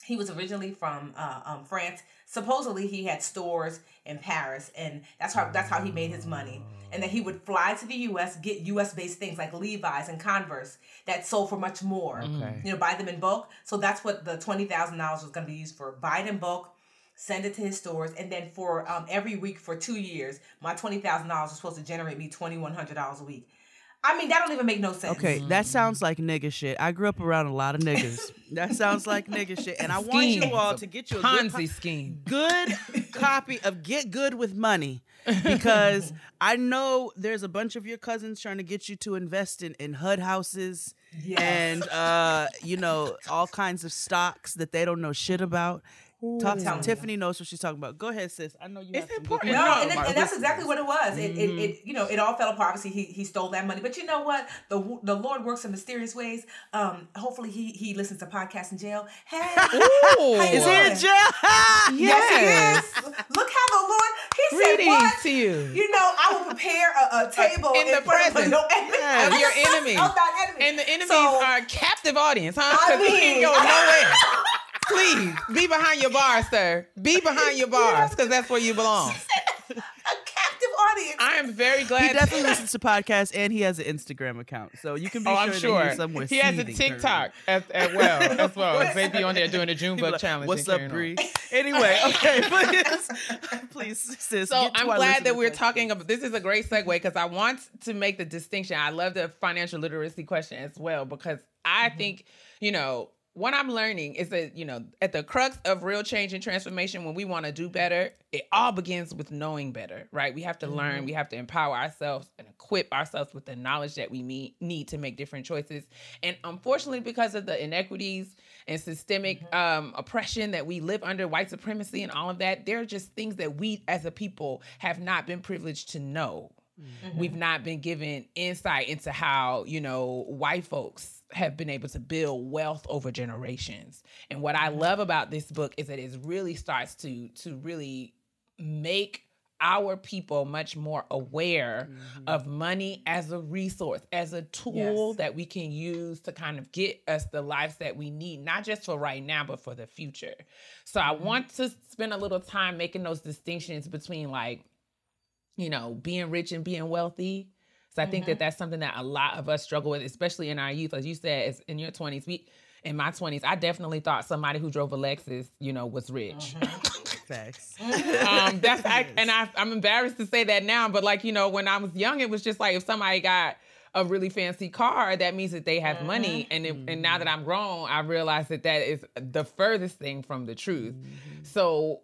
He was originally from uh, um, France. Supposedly, he had stores in Paris, and that's how that's how he made his money. And then he would fly to the U S, get U S-based things like Levi's and Converse that sold for much more. Okay. You know, buy them in bulk. So that's what the twenty thousand dollars was going to be used for. Buy it in bulk, send it to his stores, and then for um, every week for two years, my twenty thousand dollars was supposed to generate me twenty-one hundred dollars a week. I mean, that don't even make no sense. Okay, that sounds like nigga shit. I grew up around a lot of niggas. That sounds like nigga shit. And I want you all to get you a Ponzi good, scheme. Good copy of Get Good with Money. Because I know there's a bunch of your cousins trying to get you to invest in, in H U D houses yes. and, uh, you know, all kinds of stocks that they don't know shit about. Talk to Tiffany knows what she's talking about. Go ahead, sis. I know you. It's have important. No, and, it, and that's exactly what it was. It, mm-hmm. it, it, you know, it all fell apart. Obviously, he he stole that money. But you know what? The the Lord works in mysterious ways. Um, hopefully, he he listens to podcasts in jail. Hey, is he in jail? Yes, yes, he is. Look how the Lord. He Greetings said, "What to you? You know, I will prepare a, a table in, in the presence of, yeah, of your enemy. Of thy enemy. And the enemies so, are a captive audience, huh? Because he can't go nowhere." Please be behind your bars, sir. Be behind your bars, because that's where you belong. A captive audience. I am very glad. He definitely listens to podcasts, and he has an Instagram account, so you can be oh, sure, I'm sure. That he's somewhere. He has a TikTok as, as well, as well as they be on there doing the June Buck like, challenge. What's up, Bree? Anyway, okay, please, please, sis. So I'm glad that we're question. talking about. This is a great segue because I want to make the distinction. I love the financial literacy question as well because I mm-hmm. think you know. What I'm learning is that, you know, at the crux of real change and transformation, when we want to do better, it all begins with knowing better, right? We have to mm-hmm. learn, we have to empower ourselves and equip ourselves with the knowledge that we meet, need to make different choices. And unfortunately, because of the inequities and systemic mm-hmm. um, oppression that we live under, white supremacy and all of that, there are just things that we as a people have not been privileged to know. Mm-hmm. We've not been given insight into how, you know, white folks have been able to build wealth over generations. And what I love about this book is that it really starts to to really make our people much more aware mm-hmm. of money as a resource, as a tool yes. that we can use to kind of get us the lives that we need, not just for right now, but for the future. So I mm-hmm. want to spend a little time making those distinctions between like, you know, being rich and being wealthy. So I think mm-hmm. that that's something that a lot of us struggle with, especially in our youth. As you said, it's in your twenties. We, in my twenties, I definitely thought somebody who drove a Lexus, you know, was rich. Mm-hmm. Facts. um, that's I, and I, I'm embarrassed to say that now, but like, you know, when I was young, it was just like if somebody got a really fancy car, that means that they have mm-hmm. money. And it, mm-hmm. and now that I'm grown, I realize that that is the furthest thing from the truth. Mm-hmm. So,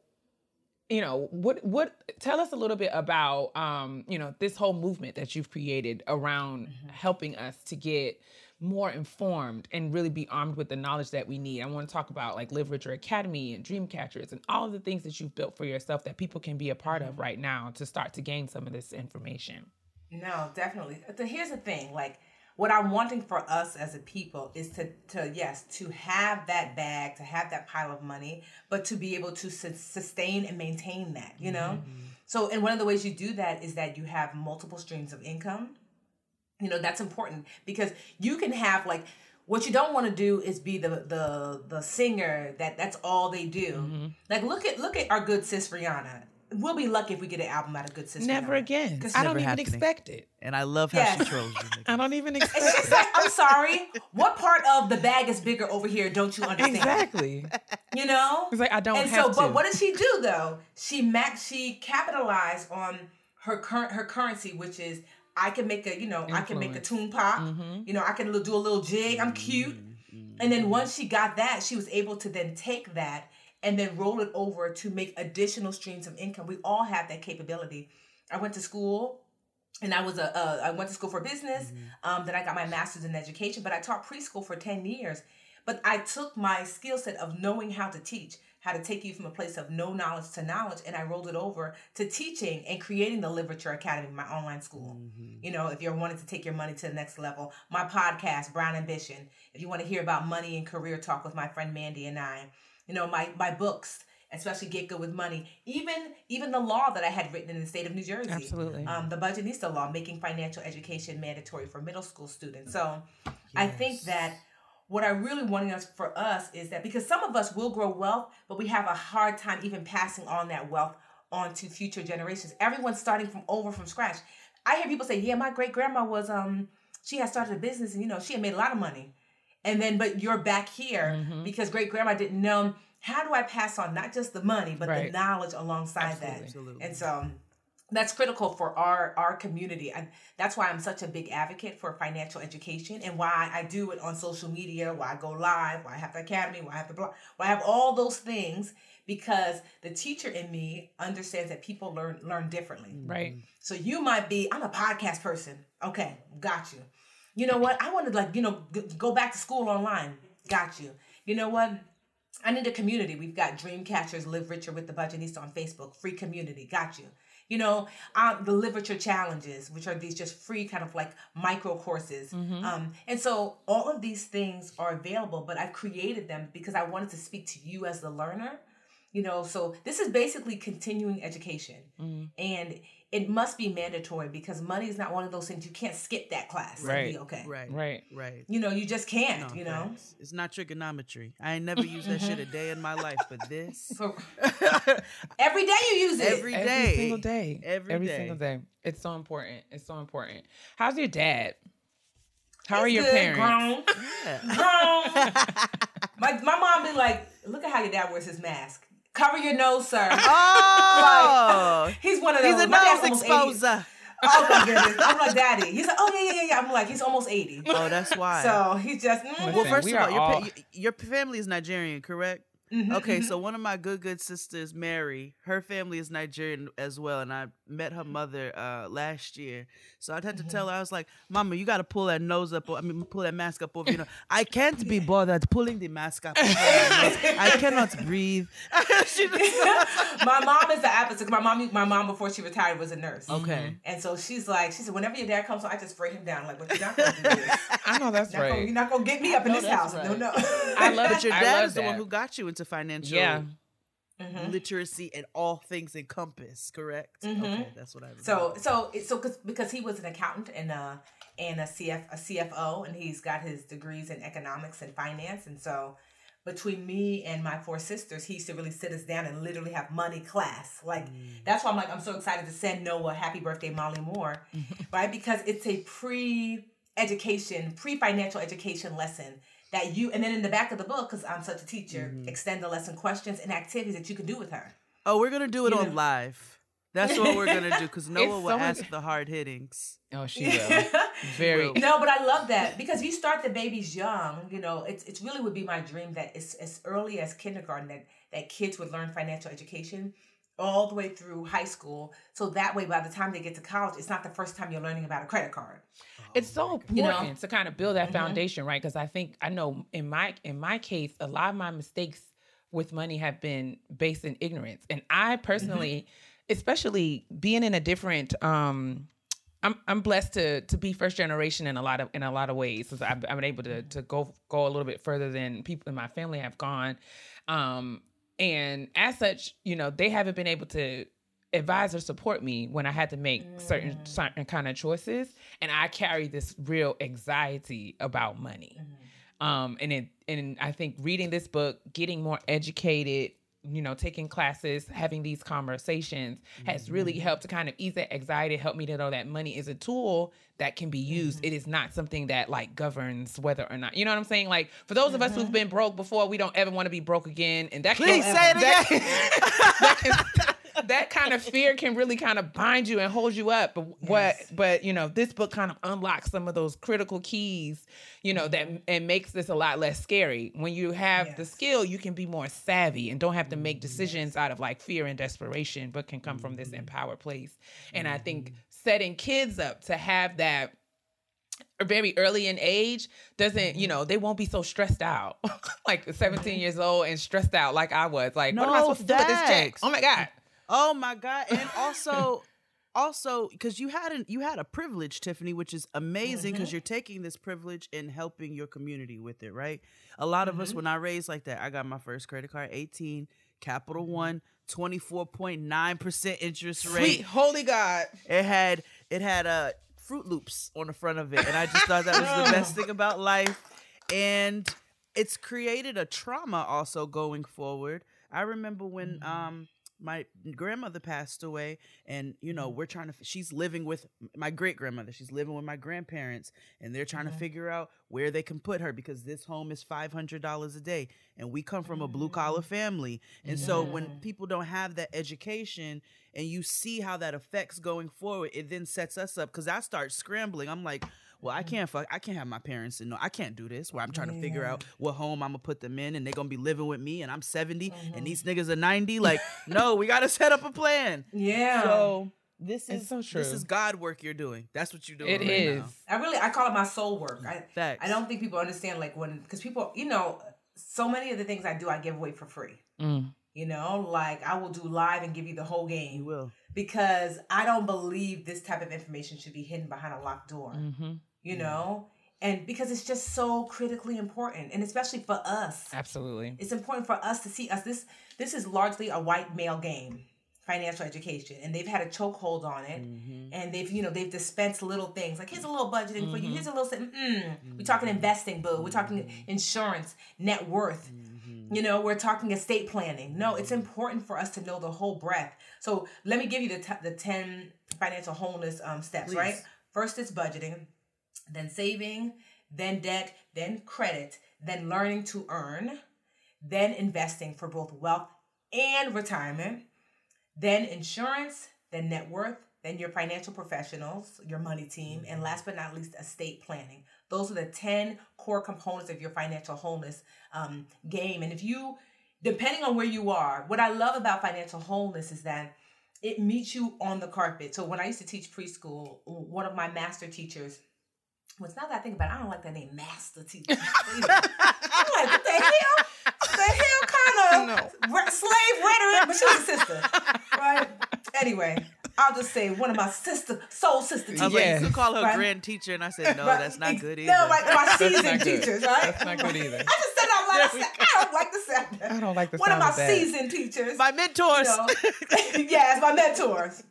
you know, what, what, tell us a little bit about, um, you know, this whole movement that you've created around mm-hmm. helping us to get more informed and really be armed with the knowledge that we need. I want to talk about like Live Richer Academy and Dreamcatchers and all of the things that you've built for yourself that people can be a part of right now to start to gain some of this information. No, definitely. Here's the thing, like what I'm wanting for us as a people is to, to yes, to have that bag, to have that pile of money, but to be able to su- sustain and maintain that, you know? Mm-hmm. So, and one of the ways you do that is that you have multiple streams of income. You know, that's important because you can have like, what you don't want to do is be the the the singer that that's all they do. Mm-hmm. Like look at look at our good sis Rihanna. We'll be lucky if we get an album out of good sis. Never Rihanna. Again. I don't even happening. Expect it. And I love how yes. she trolls you. I don't even expect it's just it. Like, I'm sorry. What part of the bag is bigger over here? Don't you understand? Exactly. You know? It's like I don't and have so, to. But what did she do though? She max she capitalized on her current her currency, which is I can make a, you know, influence. I can make a tune pop, mm-hmm. you know, I can do a little jig. I'm cute. Mm-hmm. And then once she got that, she was able to then take that and then roll it over to make additional streams of income. We all have that capability. I went to school and I was a, a I went to school for business. Mm-hmm. Um, then I got my master's in education, but I taught preschool for ten years, but I took my skill set of knowing how to teach, how to take you from a place of no knowledge to knowledge. And I rolled it over to teaching and creating the Live Richer Academy, my online school. Mm-hmm. You know, if you're wanting to take your money to the next level, my podcast, Brown Ambition, if you want to hear about money and career talk with my friend Mandy and I, you know, my, my books, especially Get Good with Money, even, even the law that I had written in the state of New Jersey, absolutely, um, the Budgetnista law, making financial education mandatory for middle school students. So yes. I think that what I really wanted us for us is that because some of us will grow wealth, but we have a hard time even passing on that wealth onto future generations. Everyone's starting from over from scratch. I hear people say, yeah, my great grandma was, um, she had started a business and, you know, she had made a lot of money. And then, but you're back here mm-hmm. because great grandma didn't know, how do I pass on not just the money, but right. the knowledge alongside absolutely. That. Absolutely. And so that's critical for our, our community. I, that's why I'm such a big advocate for financial education and why I do it on social media, why I go live, why I have the academy, why I have the blog, why I have all those things, because the teacher in me understands that people learn learn differently. Right. So you might be, I'm a podcast person. Okay, got you. You know what? I want to like, you know, g- go back to school online. Got you. You know what? I need a community. We've got Dreamcatchers, Live Richer with the Budgetnista on Facebook, free community. Got you. You know, um, the Live Richer Challenges, which are these just free kind of like micro courses. Mm-hmm. Um, and so all of these things are available, but I've created them because I wanted to speak to you as the learner. You know, so this is basically continuing education. Mm-hmm. And it must be mandatory because money is not one of those things. You can't skip that class. Right. And be okay. Right. Right. Right. You know, you just can't, no, you know. Right. It's not trigonometry. I ain't never used that shit a day in my life, but this. So, every day you use it. Every day. Every single day. Every, every day. Single day. It's so important. It's so important. How's your dad? How it's are your good, parents? Grown. Yeah. Grown. my, my mom be like, look at how your dad wears his mask. Cover your nose, sir. Oh, like, he's one of those. He's a my nose exposer. Oh my goodness! I'm like, daddy. He's like, oh yeah, yeah, yeah. I'm like, he's almost eighty. Oh, that's why. So he's just. Mm. Listen, well, first of all, your, all... Pa- your family is Nigerian, correct? Mm-hmm, okay, mm-hmm. So one of my good good sisters, Mary, her family is Nigerian as well, and I met her mother uh, last year. So I'd had to mm-hmm. tell her, I was like, "Mama, you got to pull that nose up. Or, I mean, pull that mask up over. You know, I can't be bothered pulling the mask up. I cannot breathe." She just, my mom is the opposite. My mom, my mom before she retired was a nurse. Okay, and so she's like, she said, "Whenever your dad comes home, I just spray him down. Like, what you're not gonna do this. I know that's you're right. Gonna, you're not gonna get me up in this house. Right. No, no. I love but your dad is that. The one who got you into to financial yeah. mm-hmm. literacy and all things encompassed, correct? Mm-hmm. Okay, that's what I remember. So, so, so because because he was an accountant and uh and a C F a C F O, and he's got his degrees in economics and finance, and so, between me and my four sisters, he used to really sit us down and literally have money class. Like, mm. that's why I'm like, I'm so excited to send Noah happy birthday, Molly Moore, right? Because it's a pre-education, pre-financial education lesson that you, and then in the back of the book, because I'm such a teacher, mm. extend the lesson questions and activities that you can do with her. Oh, we're going to do it you on know? Live. That's what we're going to do, because Noah so will ask the hard hittings. Oh, she will. Very. No, but I love that, because you start the babies young, you know, it's it really would be my dream that it's as early as kindergarten that, that kids would learn financial education all the way through high school. So that way, by the time they get to college, it's not the first time you're learning about a credit card. Oh, it's so important you know? to kind of build that foundation, mm-hmm. right? Because I think, I know in my in my case, a lot of my mistakes with money have been based in ignorance. And I personally... Mm-hmm. Especially being in a different, um, I'm I'm blessed to to be first generation in a lot of in a lot of ways. So I've, I've been able to to go go a little bit further than people in my family have gone, um, and as such, you know, they haven't been able to advise or support me when I had to make mm. certain certain kind of choices, and I carry this real anxiety about money, mm. um, and it and I think reading this book, getting more educated, you know, taking classes, having these conversations has really helped to kind of ease that anxiety, help me to know that money is a tool that can be used. Mm-hmm. It is not something that like governs whether or not, you know what I'm saying? Like for those mm-hmm. of us who've been broke before, we don't ever want to be broke again. And that can, Please say ever, it that, again. that, can, that kind of fear can really kind of bind you and hold you up. But what, yes. but you know, this book kind of unlocks some of those critical keys, you know, mm-hmm. that and makes this a lot less scary. When you have yes. the skill, you can be more savvy and don't have to make decisions yes. out of like fear and desperation, but can come mm-hmm. from this empowered place. And mm-hmm. I think setting kids up to have that very early in age doesn't, you know, they won't be so stressed out. Like seventeen years old and stressed out like I was. Like, no, what am I supposed facts. to do with this check? Oh my God. Oh my God. And also, also, because you had an, you had a privilege, Tiffany, which is amazing because mm-hmm. you're taking this privilege and helping your community with it, right? A lot of mm-hmm. us, when I raised like that, I got my first credit card, eighteen, Capital One, twenty-four point nine percent interest rate. Sweet holy God. It had it had a uh, Fruit Loops on the front of it, and I just thought that was the best thing about life. And it's created a trauma also going forward. I remember when um my grandmother passed away, and you know, we're trying to she's living with my great-grandmother. She's living with my grandparents, and they're trying mm-hmm. to figure out where they can put her, because this home is five hundred dollars a day, and we come from a blue-collar family. And mm-hmm. so when people don't have that education, and you see how that affects going forward, it then sets us up, because I start scrambling. I'm like, well, I can't fuck. I can't have my parents and no, I can't do this. Where I'm trying yeah. to figure out what home I'm gonna put them in, and they're gonna be living with me, and I'm seventy, mm-hmm. and these niggas are ninety. Like, no, we gotta set up a plan. Yeah. So this is so true. This is God work you're doing. That's what you're doing. It right is. Now. I really, I call it my soul work. I, Facts. I don't think people understand, like, when, because people, you know, so many of the things I do, I give away for free. Mm. You know, like I will do live and give you the whole game. You will. Because I don't believe this type of information should be hidden behind a locked door. Mm-hmm. You know, and because it's just so critically important, and especially for us. Absolutely. It's important for us to see us. This this is largely a white male game, financial education, and they've had a chokehold on it, mm-hmm. and they've, you know, they've dispensed little things like, here's a little budgeting mm-hmm. for you, here's a little mm-mm. Mm-hmm. We're talking investing, boo. We're talking mm-hmm. insurance, net worth. Mm-hmm. You know, we're talking estate planning. No, it's important for us to know the whole breadth. So let me give you the t- the ten financial wholeness um, steps. Please. Right? First is budgeting, then saving, then debt, then credit, then learning to earn, then investing for both wealth and retirement, then insurance, then net worth, then your financial professionals, your money team, and last but not least, estate planning. Those are the ten core components of your financial wholeness um, game. And if you, depending on where you are, what I love about financial wholeness is that it meets you on the carpet. So when I used to teach preschool, one of my master teachers, which now that I think about it, I don't like that name, master teacher. I'm like, what the hell? What the hell kind of no. re- slave rhetoric? But she was a sister, right? Anyway, I'll just say one of my sister, soul sister teachers. I was like, you call her right? grand teacher, and I said, no, right. that's not good either. No, like my seasoned teachers, right? That's not good either. I just said out loud, I, said, I don't like the sound. I don't like the sound. One of my of seasoned teachers. My mentors. You know, yes, my mentors.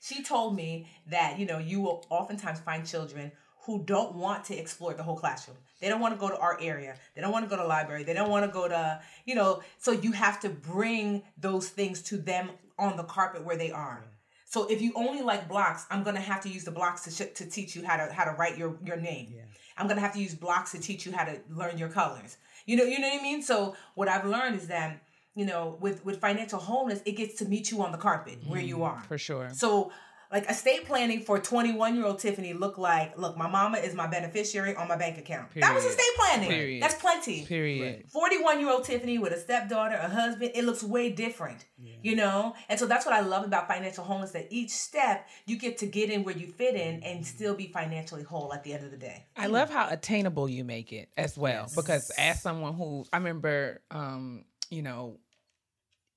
She told me that, you know, you will oftentimes find children who don't want to explore the whole classroom. They don't want to go to art area. They don't want to go to library. They don't want to go to, you know, so you have to bring those things to them on the carpet where they are. So if you only like blocks, I'm going to have to use the blocks to sh- to teach you how to how to write your, your name. Yeah. I'm going to have to use blocks to teach you how to learn your colors. You know, you know what I mean? So what I've learned is that, you know, with, with financial wholeness, it gets to meet you on the carpet mm, where you are. For sure. So like estate planning for twenty-one-year-old Tiffany looked like, look, my mama is my beneficiary on my bank account. Period. That was estate planning. Period. That's plenty. Period. forty-one-year-old Tiffany with a stepdaughter, a husband, it looks way different, yeah. you know? And so that's what I love about financial wholeness, that each step you get to get in where you fit in and still be financially whole at the end of the day. I love how attainable you make it as well. Yes. Because as someone who, I remember, um, you know,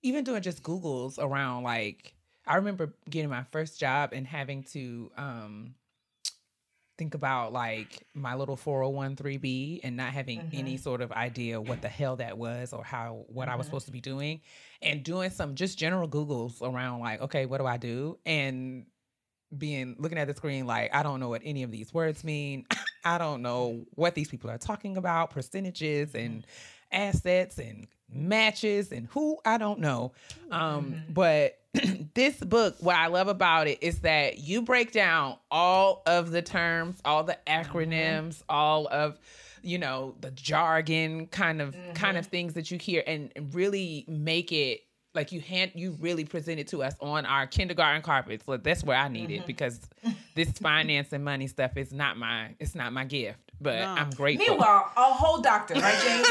even doing just Googles around like, I remember getting my first job and having to um, think about like my little four oh one three B and not having mm-hmm. any sort of idea what the hell that was or how what mm-hmm. I was supposed to be doing, and doing some just general Googles around like, okay, what do I do? And being looking at the screen like, I don't know what any of these words mean. I don't know what these people are talking about, percentages and assets and matches and who, I don't know. Um, mm-hmm. But this book, what I love about it is that you break down all of the terms, all the acronyms, mm-hmm. all of, you know, the jargon kind of mm-hmm. kind of things that you hear, and really make it like you hand you really present it to us on our kindergarten carpets. So that's where I need mm-hmm. it, because this finance and money stuff is not my it's not my gift, but no. I'm grateful. Meanwhile, a whole doctor, right, James?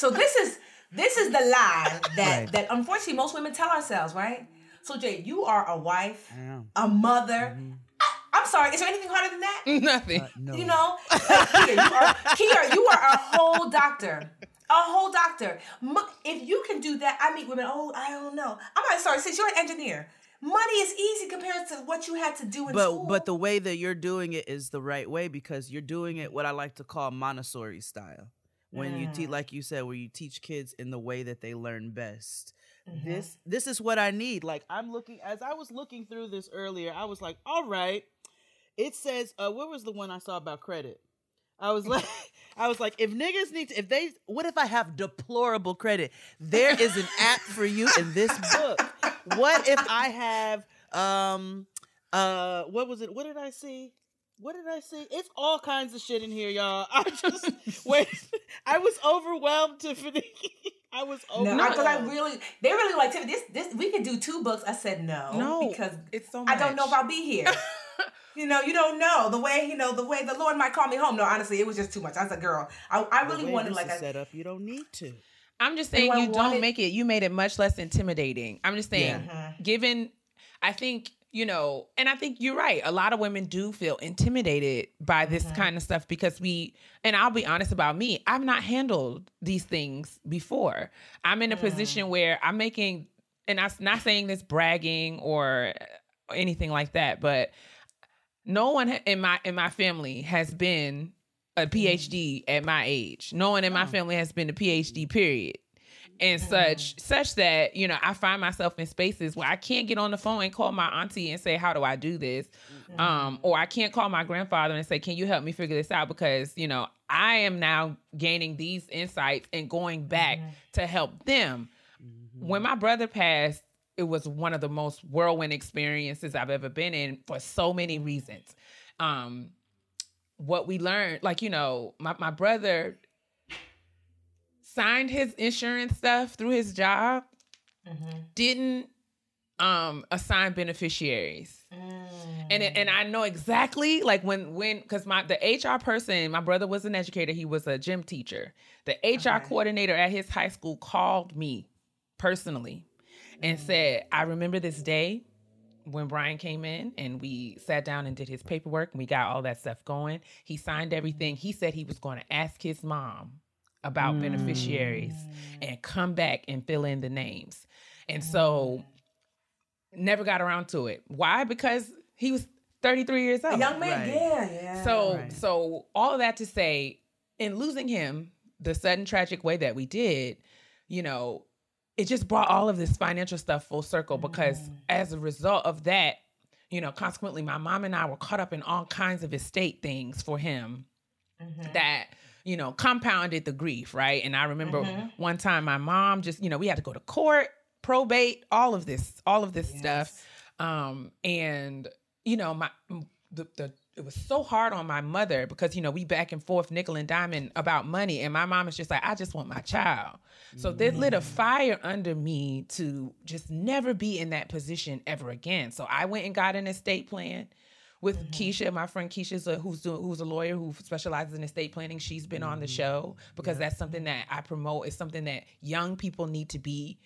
So this is this is the lie that right. that unfortunately most women tell ourselves, right? So, Jay, you are a wife, a mother. Mm-hmm. I, I'm sorry, is there anything harder than that? Nothing. Uh, no. You know? Like, Kia, you are, Kia, you are a whole doctor. A whole doctor. If you can do that, I meet women, oh, I don't know. I'm not sorry, since you're an engineer, money is easy compared to what you had to do in but, school. But the way that you're doing it is the right way, because you're doing it what I like to call Montessori style. When mm. you teach, like you said, where you teach kids in the way that they learn best. Mm-hmm. This this is what I need. Like, I'm looking, as I was looking through this earlier, I was like, all right, it says, uh, where was the one I saw about credit? I was like, I was like, if niggas need to, if they, what if I have deplorable credit? There is an app for you in this book. What if I have, um, uh, what was it? What did I see? What did I see? It's all kinds of shit in here, y'all. I just, wait, I was overwhelmed, Tiffany. I was overwhelmed. No, because I really, they really like, Tiffany, this, this, we could do two books. I said no. No. Because it's so much. I don't know if I'll be here. You know, you don't know the way, you know, the way the Lord might call me home. No, honestly, it was just too much. I was like, girl, I, I really the way wanted like a set up. You don't need to. I'm just saying, you don't make it, you made it much less intimidating. I'm just saying, yeah. given, I think, you know, and I think you're right. A lot of women do feel intimidated by this mm-hmm. kind of stuff, because we, and I'll be honest about me, I've not handled these things before. I'm in a mm. position where I'm making, and I'm not saying this bragging or anything like that, but no one in my, in my family has been a PhD at my age. No one in my family has been a PhD, period. And such, such that, you know, I find myself in spaces where I can't get on the phone and call my auntie and say, how do I do this? Mm-hmm. Um, or I can't call my grandfather and say, can you help me figure this out? Because, you know, I am now gaining these insights and going back mm-hmm. to help them. Mm-hmm. When my brother passed, it was one of the most whirlwind experiences I've ever been in for so many reasons. Um, what we learned, like, you know, my, my brother signed his insurance stuff through his job, mm-hmm. didn't um, assign beneficiaries. Mm. And it, and I know exactly, like, when, when because my the H R person, my brother was an educator. He was a gym teacher. The H R okay. coordinator at his high school called me personally and mm. said, I remember this day when Brian came in and we sat down and did his paperwork and we got all that stuff going. He signed everything. He said he was going to ask his mom about mm. beneficiaries and come back and fill in the names. And so never got around to it. Why? Because he was thirty-three years old. A young man, right. yeah, yeah. So, right. so all of that to say, in losing him the sudden tragic way that we did, you know, it just brought all of this financial stuff full circle, because mm. as a result of that, you know, consequently, my mom and I were caught up in all kinds of estate things for him mm-hmm. that, you know, compounded the grief, right? And I remember mm-hmm. one time my mom just, you know, we had to go to court, probate, all of this, all of this yes. stuff. Um, and, you know, my the, the it was so hard on my mother because, you know, we back and forth nickel and diming about money. And my mom is just like, I just want my child. So mm. this lit a fire under me to just never be in that position ever again. So I went and got an estate plan with mm-hmm. Keisha, my friend Keisha, who's doing, who's a lawyer who specializes in estate planning. She's been mm-hmm. on the show because yeah. that's something that I promote. It's something that young people need to be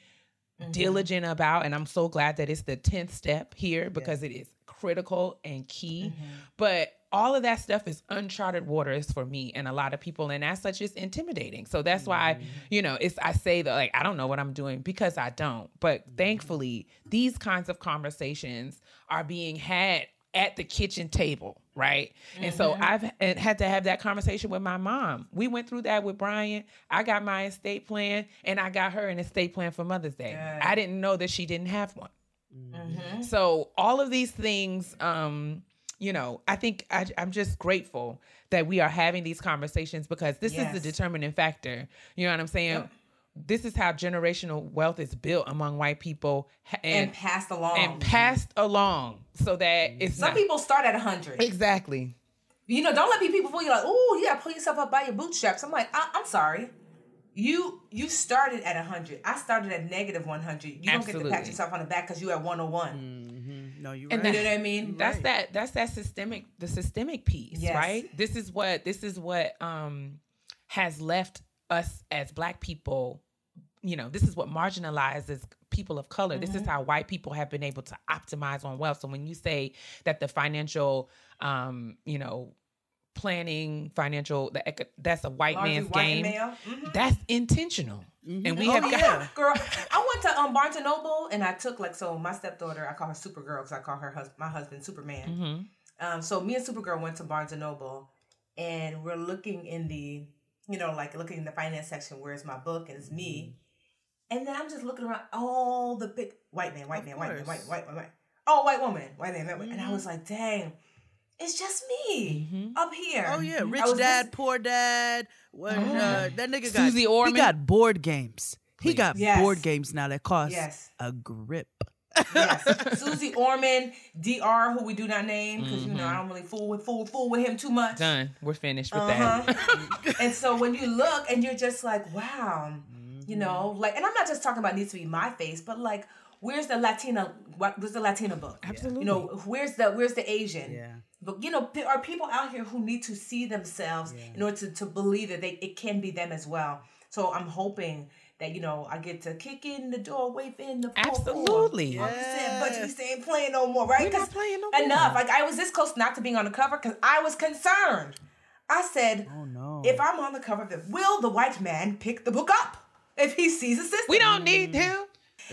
mm-hmm. diligent about. And I'm so glad that it's the tenth step here because yeah. it is critical and key, mm-hmm. but all of that stuff is uncharted waters for me and a lot of people. And as such, it's intimidating. So that's mm-hmm. why, I, you know, it's, I say that like, I don't know what I'm doing because I don't, but mm-hmm. thankfully these kinds of conversations are being had at the kitchen table. Right. Mm-hmm. And so I've had to have that conversation with my mom. We went through that with Brian. I got my estate plan and I got her an estate plan for Mother's Day. Good. I didn't know that she didn't have one. Mm-hmm. So all of these things, um, you know, I think I, I'm just grateful that we are having these conversations because this yes. is the determining factor. You know what I'm saying? Yep. This is how generational wealth is built among white people and, and passed along and passed along so that it's some not, people start at a hundred. Exactly. You know, don't let people fool you like, oh, you got to pull yourself up by your bootstraps. I'm like, I- I'm sorry. You you started at one hundred. I started at negative one hundred. You don't Absolutely. Get to pat yourself on the back because you at one oh one. Mm-hmm. No, you're and right. That, you know what I mean? That's right. that that's that systemic the systemic piece, yes. right? This is what this is what um has left us as Black people, you know, this is what marginalizes people of color. Mm-hmm. This is how white people have been able to optimize on wealth. So when you say that the financial um, you know, planning, financial, the, that's a white Largely man's white game. Mm-hmm. That's intentional. Mm-hmm. And we oh, have got... Yeah. Girl, I went to um, Barnes and Noble and I took like, so my stepdaughter, I call her Supergirl because I call her hus- my husband Superman. Mm-hmm. Um, so me and Supergirl went to Barnes and Noble and we're looking in the, you know, like looking in the finance section, where's my book? And it's me. Mm-hmm. And then I'm just looking around all the big white man, white of man, course. white man, white, white, white, white. Oh, white woman, white man, white woman. Mm-hmm. And I was like, dang. It's just me mm-hmm. up here. Oh yeah, rich dad, just... poor dad. When, oh. uh, that nigga got Susie Orman. He got board games. He got yes. board games now that cost yes. a grip. Yes, Susie Orman, Doctor Who we do not name because mm-hmm. you know I don't really fool with fool fool with him too much. Done. We're finished with uh-huh. that. And so when you look and you're just like, wow, mm-hmm. you know, like, and I'm not just talking about needs to be my face, but like, where's the Latina? Where's the Latina book? Absolutely. You know, where's the where's the Asian? Yeah. But, you know, there are people out here who need to see themselves yeah. in order to, to believe that they it can be them as well. So I'm hoping that, you know, I get to kick in the door, wave in the Absolutely. Floor. Yes. But you ain't playing no more, right? We're not playing no more. Enough. Like, I was this close not to being on the cover because I was concerned. I said, oh, no. If I'm on the cover of it, will the white man pick the book up if he sees a sister? We don't need him.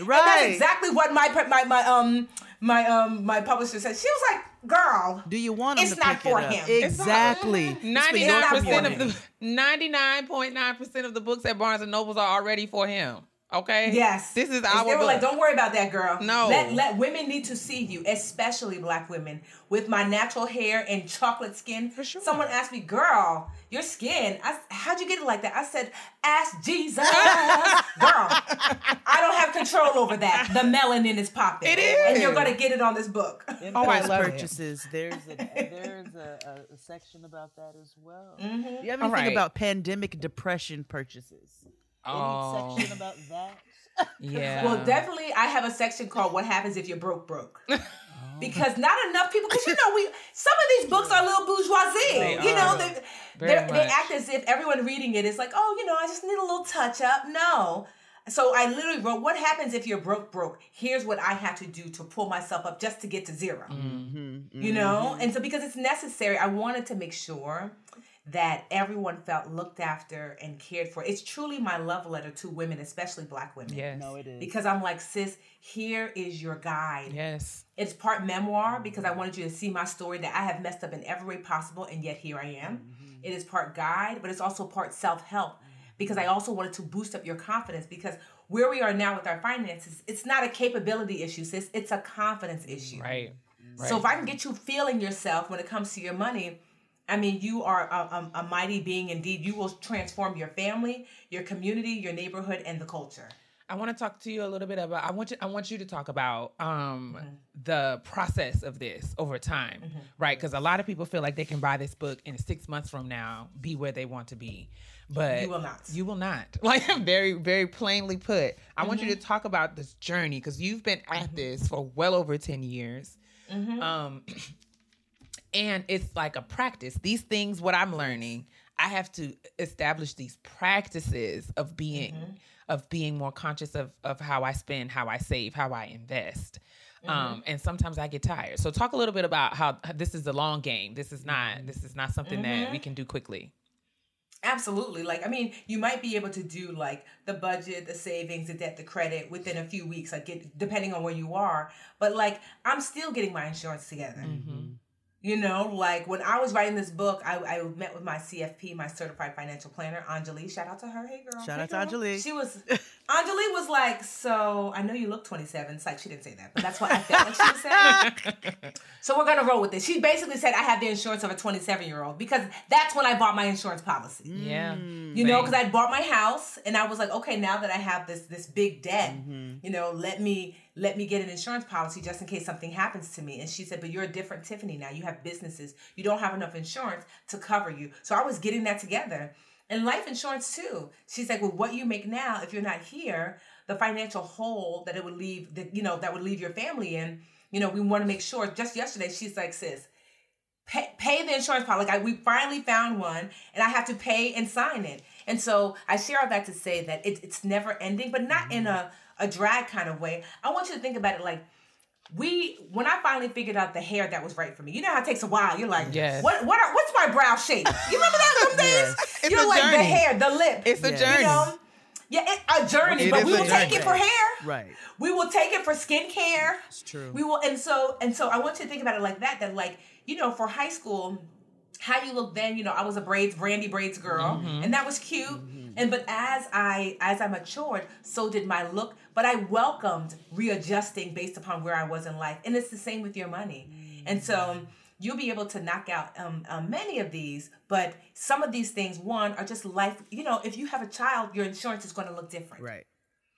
Right. And that's exactly what my my my um my um my publisher said. She was like, "Girl, do you want him it's to not pick for it up? Him?" Exactly. Ninety nine percent of the ninety nine point nine percent of the books at Barnes and Nobles are already for him. Okay. Yes. This is our. They were book. Like, "Don't worry about that, girl. No. Let let women need to see you, especially Black women with my natural hair and chocolate skin." For sure. Someone asked me, "Girl, your skin? I, how'd you get it like that?" I said, "Ask Jesus, girl. I don't have control over that. The melanin is popping. It is, and you're gonna get it on this book." In oh, I love purchases. It. There's a there's a, a section about that as well. Mm-hmm. Do you have anything right. about pandemic depression purchases? Oh. Any section about that? Yeah. Well, definitely, I have a section called "What Happens If You're Broke Broke." Oh. Because not enough people, because you know, we some of these books are a little bourgeoisie. They you know, they they act as if everyone reading it is like, oh, you know, I just need a little touch up. No. So I literally wrote, "What happens if you're broke, broke? Here's what I had to do to pull myself up just to get to zero." Mm-hmm, mm-hmm. You know, and so because it's necessary, I wanted to make sure that everyone felt looked after and cared for. It's truly my love letter to women, especially Black women. Yes. No, it is. Because I'm like, sis, here is your guide. Yes. It's part memoir because I wanted you to see my story that I have messed up in every way possible, and yet here I am. Mm-hmm. It is part guide, but it's also part self-help because I also wanted to boost up your confidence because where we are now with our finances, it's not a capability issue, sis. It's a confidence issue. Right. Right. So if I can get you feeling yourself when it comes to your money, I mean, you are a, a, a mighty being indeed. You will transform your family, your community, your neighborhood, and the culture. I want to talk to you a little bit about, I want you, I want you to talk about um, mm-hmm. the process of this over time, mm-hmm. right? Because a lot of people feel like they can buy this book and six months from now be where they want to be. But you will not. You will not. Like, very, very plainly put. I mm-hmm. want you to talk about this journey, because you've been at mm-hmm. this for well over ten years. Mm-hmm. Um, and it's like a practice. These things, what I'm learning, I have to establish these practices of being mm-hmm. of being more conscious of, of how I spend, how I save, how I invest. Mm-hmm. Um, and sometimes I get tired. So talk a little bit about how this is a long game. This is not, this is not something mm-hmm. that we can do quickly. Absolutely. Like, I mean, you might be able to do like the budget, the savings, the debt, the credit within a few weeks, like it, depending on where you are. But like, I'm still getting my insurance together. Mm-hmm. You know, like when I was writing this book, I, I met with my C F P, my certified financial planner, Anjali. Shout out to her. Hey, girl. Shout hey out girl. to Anjali. She was, Anjali was like, so I know you look twenty-seven. It's like, she didn't say that, but that's what I felt like she was saying. So we're going to roll with it. She basically said I have the insurance of a twenty-seven-year-old because that's when I bought my insurance policy. Yeah. You know, because I bought my house and I was like, okay, now that I have this, this big debt, mm-hmm. you know, let me... let me get an insurance policy just in case something happens to me. And she said, but you're a different Tiffany now. You have businesses. You don't have enough insurance to cover you. So I was getting that together. And life insurance too. She's like, well, what you make now, if you're not here, the financial hole that it would leave, that, you know, that would leave your family in, you know, we want to make sure. Just yesterday, she's like, sis, pay, pay the insurance policy. Like I, we finally found one and I have to pay and sign it. And so I share all that to say that it, it's never ending, but not in a, a drag kind of way. I want you to think about it like we, when I finally figured out the hair that was right for me, you know how it takes a while. You're like, yes. what, what are, what's my brow shape? You remember that some days? Yes. You're like journey. The hair, the lip. It's a yes. journey. You know? Yeah, it, a journey, it but we will journey. take it for hair. Right. We will take it for skincare. It's true. We will, and so, and so I want you to think about it like that, that like, you know, for high school, how you look then, you know, I was a braids, brandy braids girl, mm-hmm. and that was cute. Mm-hmm. And but as I as I matured, so did my look. But I welcomed readjusting based upon where I was in life, and it's the same with your money. Mm-hmm. And so you'll be able to knock out um, uh, many of these. But some of these things, one, are just life. You know, if you have a child, your insurance is going to look different. Right.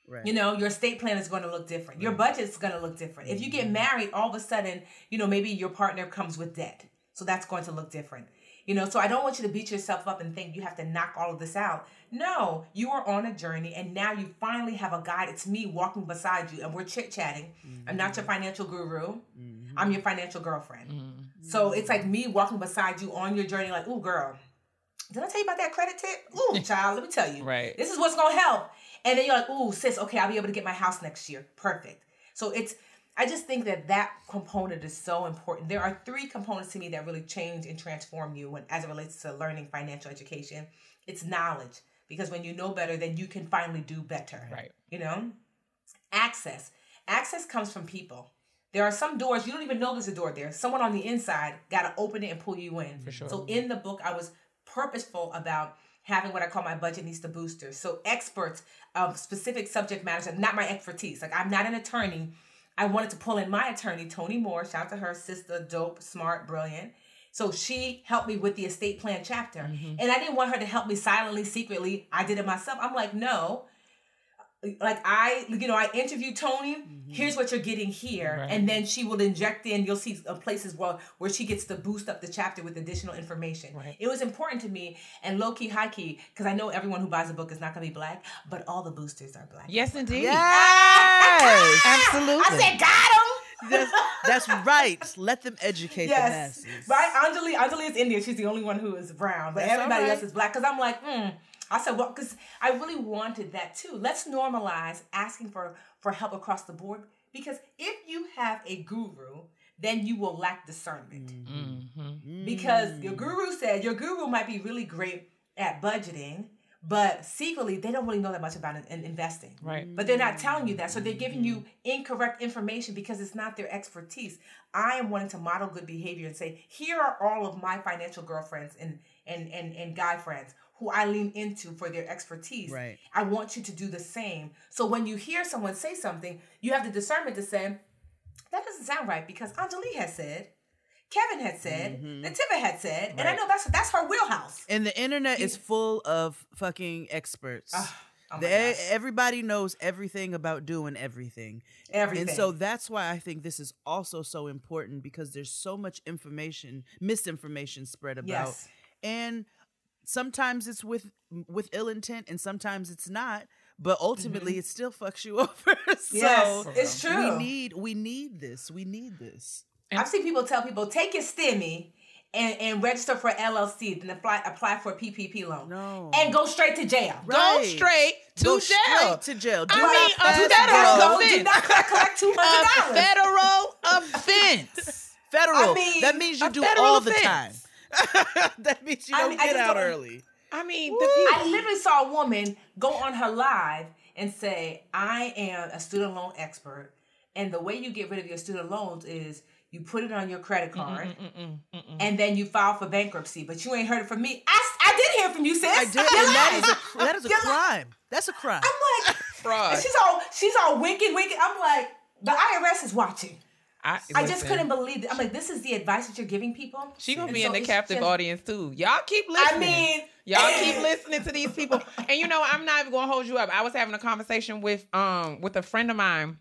Right. You know, your estate plan is going to look different. Right. Your budget's going to look different. If you get married, all of a sudden, you know, maybe your partner comes with debt. So that's going to look different. You know, so I don't want you to beat yourself up and think you have to knock all of this out. No, you are on a journey and now you finally have a guide. It's me walking beside you and we're chit-chatting. Mm-hmm. I'm not your financial guru. Mm-hmm. I'm your financial girlfriend. Mm-hmm. So it's like me walking beside you on your journey like, ooh, girl, did I tell you about that credit tip? Ooh, child, let me tell you. Right. This is what's going to help. And then you're like, ooh, sis, okay, I'll be able to get my house next year. Perfect. So it's... I just think that that component is so important. There are three components to me that really change and transform you when, as it relates to learning financial education. It's knowledge, because when you know better, then you can finally do better. Right. You know? Access. Access comes from people. There are some doors, you don't even know there's a door there. Someone on the inside got to open it and pull you in. For sure. So in the book, I was purposeful about having what I call my budgetnista booster. So experts of specific subject matters, not my expertise. Like I'm not an attorney. I wanted to pull in my attorney, Toni Moore, shout out to her, sister, dope, smart, brilliant. So she helped me with the estate plan chapter. Mm-hmm. And I didn't want her to help me silently, secretly. I did it myself. I'm like, no. Like I, you know, I interviewed Toni. Mm-hmm. Here's what you're getting here. Right. And then she will inject in, you'll see places where, where she gets to boost up the chapter with additional information. Right. It was important to me and low key, high key, because I know everyone who buys a book is not going to be black, but all the boosters are black. Yes, indeed. Yes, absolutely. I said, got him. That's, that's right. Let them educate yes. the masses. Right? Anjali, Anjali is Indian. She's the only one who is brown, but that's everybody right. else is black. Because I'm like, hmm. I said, well, because I really wanted that too. Let's normalize asking for, for help across the board, because if you have a guru, then you will lack discernment. Mm-hmm. Mm-hmm. Because your guru said, your guru might be really great at budgeting, but secretly, they don't really know that much about in, in investing. Right. But they're not telling you that. So they're giving you incorrect information because it's not their expertise. I am wanting to model good behavior and say, here are all of my financial girlfriends and, and, and, and guy friends who I lean into for their expertise. Right. I want you to do the same. So when you hear someone say something, you have the discernment to say, that doesn't sound right because Anjali has said, Kevin had said, mm-hmm. Nativa had said, right. And I know that's that's her wheelhouse. And the internet yeah. is full of fucking experts. Oh, oh my the, gosh. Everybody knows everything about doing everything. Everything. And so that's why I think this is also so important because there's so much information, misinformation spread about. Yes. And sometimes it's with with ill intent and sometimes it's not. But ultimately, mm-hmm. it still fucks you over. So yes, it's true. We need, we need this. We need this. I've seen people tell people, take your STEMI and, and register for L L C and apply, apply for a P P P loan. No. And go straight to jail. Right. Go straight to go jail. Go straight to jail. Do I mean, a federal offense. Do not collect two hundred dollars. A federal offense. Federal. I mean, that means you do all offense. The time. That means you don't I mean, get out don't, early. I mean, the people. I literally saw a woman go on her live and say, I am a student loan expert. And the way you get rid of your student loans is you put it on your credit card mm-mm, mm-mm, mm-mm. and then you file for bankruptcy. But you ain't heard it from me. I, I did hear from you, sis. I did. And that is a, that is a crime. Like, that's a crime. I'm like, fraud. She's all, she's all winking, winking. I'm like, the I R S is watching. I, I just couldn't believe it. I'm like, this is the advice that you're giving people? She going to be so in the captive just, audience too. Y'all keep listening. I mean. Y'all keep listening to these people. And you know, I'm not even going to hold you up. I was having a conversation with um with a friend of mine.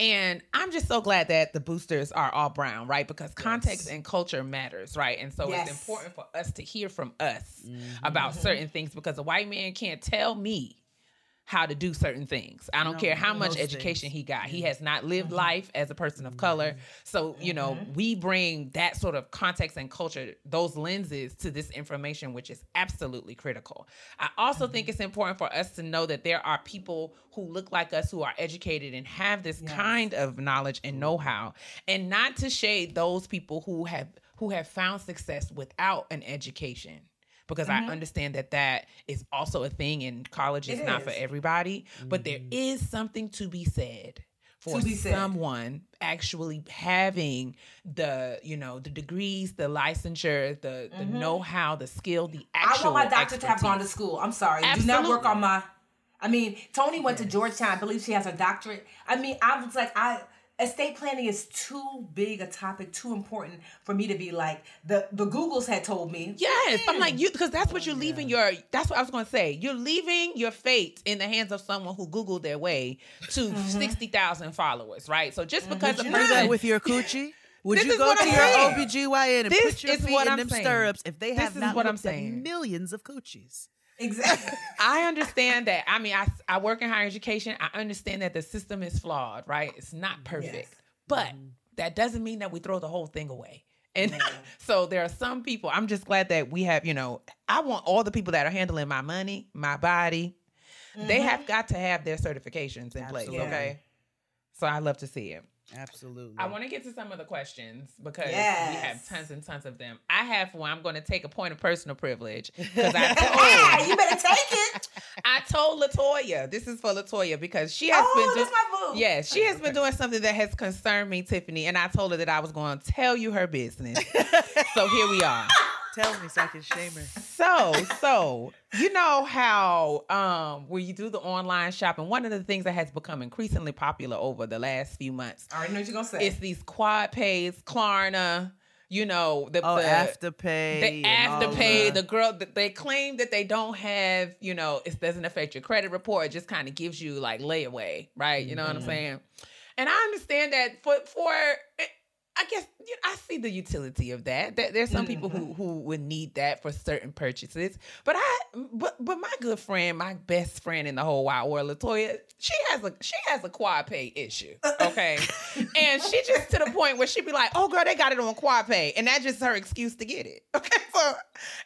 And I'm just so glad that the boosters are all brown, right? Because context yes. and culture matters, right? And so yes. it's important for us to hear from us mm-hmm. about mm-hmm. certain things because a white man can't tell me how to do certain things. I don't no, care how much education things. He got. He has not lived mm-hmm. life as a person of mm-hmm. color. So, you know, mm-hmm. we bring that sort of context and culture, those lenses to this information, which is absolutely critical. I also mm-hmm. think it's important for us to know that there are people who look like us, who are educated and have this yes. kind of knowledge and know-how, and not to shade those people who have, who have found success without an education. Because mm-hmm. I understand that that is also a thing and college is it not is. For everybody. Mm-hmm. But there is something to be said for be said. Someone actually having the, you know, the degrees, the licensure, the, mm-hmm. the know-how, the skill, the actual I want my doctor expertise. To have gone to school. I'm sorry. Absolutely. Do not work on my... I mean, Tony went yes. to Georgetown. I believe she has her doctorate. I mean, I was like... I. Estate planning is too big a topic, too important for me to be like the the Googles had told me. Yes, I'm like you because that's what you're leaving your. That's what I was going to say. You're leaving your fate in the hands of someone who Googled their way to mm-hmm. sixty thousand followers, right? So just mm-hmm. because a person with your coochie. Would this you go to your saying. O B G Y N and this put your feet in I'm them saying. Stirrups if they have this not what I'm saying. Millions of coochies? Exactly. I understand that. I mean, I, I work in higher education. I understand that the system is flawed, right? It's not perfect. Yes. But mm-hmm. that doesn't mean that we throw the whole thing away. And yeah. so there are some people, I'm just glad that we have, you know, I want all the people that are handling my money, my body, mm-hmm. they have got to have their certifications in Absolutely. Place, okay? So I love to see it. Absolutely. I want to get to some of the questions because yes. we have tons and tons of them. I have one. I'm going to take a point of personal privilege because I told you better take it. I told Latoya. This is for Latoya because she has oh, been. Doing, my boo. Yes, she has been doing something that has concerned me, Tiffany, and I told her that I was going to tell you her business. So here we are. Tell me so I can shame her. So, so you know how um, when you do the online shopping, one of the things that has become increasingly popular over the last few months. I already know what you're gonna say. It's these quad pays, Klarna. You know the oh, the afterpay, the afterpay. The girl they claim that they don't have. You know, it doesn't affect your credit report. It just kind of gives you like layaway, right? You know mm-hmm. what I'm saying? And I understand that for for. I guess you know, I see the utility of that. That there's some people who, who would need that for certain purchases. But I, but but my good friend, my best friend in the whole wide world, Latoya, she has a she has a quad pay issue. Okay, and she just to the point where she'd be like, "Oh girl, they got it on quad pay," and that's just her excuse to get it. Okay, so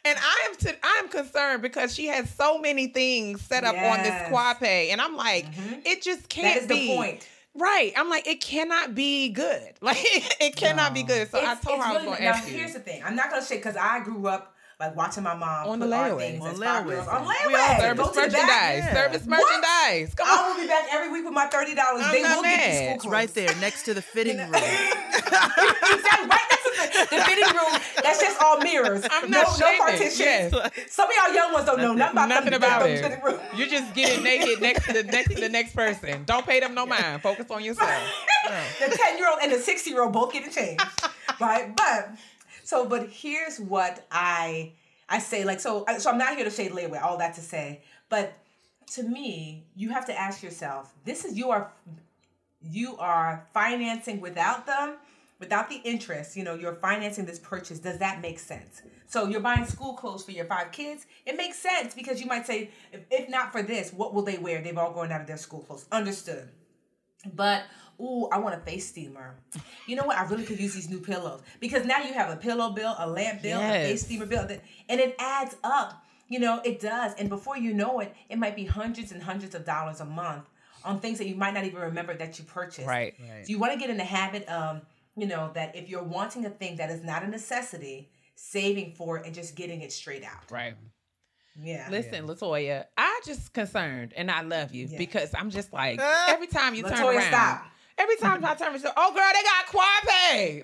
and I am to, I am concerned because she has so many things set up yes. on this quad pay, and I'm like, mm-hmm. it just can't that is be. The point. Right. I'm like, it cannot be good. Like, it cannot no. be good. So it's, I told her I was really, going to ask you. Now, here's the thing. I'm not going to shit because I grew up, like, watching my mom on put the our things on layaway. On layaway. Service Go merchandise. Yeah. Service merchandise. Come on. I will be back every week with my thirty dollars. I'm they will mad. Get you school clothes. Right there next to the fitting room. Exactly. Right next to the, the fitting room. That's just all mirrors. yours. I'm not no, shaming. No partitions. Yes. Some of y'all young ones don't know nothing about, nothing about them, it. Them You're just getting naked next to the next to the next person. Don't pay them no mind. Focus on yourself. Yeah. The ten-year-old and the sixty-year-old both get a change, right? But so, but here's what I I say. Like so, so I'm not here to shade layaway. All that to say, but to me, you have to ask yourself: this is you are you are financing without them. Without the interest, you know, you're financing this purchase. Does that make sense? So you're buying school clothes for your five kids. It makes sense because you might say, if, if not for this, what will they wear? They've all grown out of their school clothes. Understood. But, ooh, I want a face steamer. You know what? I really could use these new pillows. Because now you have a pillow bill, a lamp bill, yes. a face steamer bill. And it adds up. You know, it does. And before you know it, it might be hundreds and hundreds of dollars a month on things that you might not even remember that you purchased. Right, right. So you want to get in the habit of... you know, that if you're wanting a thing that is not a necessity, saving for it and just getting it straight out. Right. Yeah. Listen, yeah. Latoya, I just concerned and I love you yeah. because I'm just like, every time you Latoya, turn around. Stop. Every time I turn around, oh, girl, they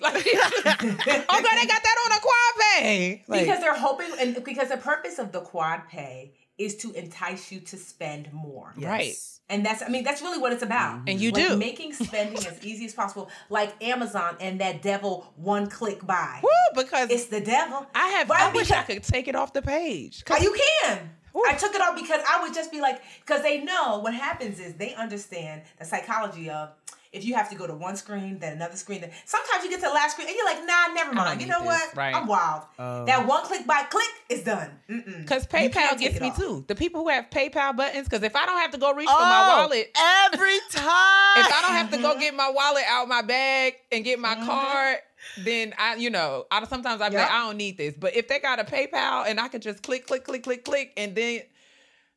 got Quave. Like, oh, girl, they got that on a Quave. Like, because they're hoping, and because the purpose of the Quad Pay is to entice you to spend more. Yes. Right. And that's, I mean, that's really what it's about. And you like do. Making spending as easy as possible, like Amazon and that devil one-click buy. Woo, because... it's the devil. I have, I, I wish I could take it off the page. You can. Woo. I took it off because I would just be like, because they know what happens is they understand the psychology of if you have to go to one screen, then another screen, then sometimes you get to the last screen and you're like, nah, never mind. You know this, what? Right. I'm wild. Um, that one click by click is done. Because PayPal gets me off. Too. The people who have PayPal buttons, because if I don't have to go reach oh, for my wallet. Every time. If I don't have to go get my wallet out my bag and get my mm-hmm. card, then I, you know, I sometimes I'm yep. like, I don't need this. But if they got a PayPal and I could just click, click, click, click, click, and then...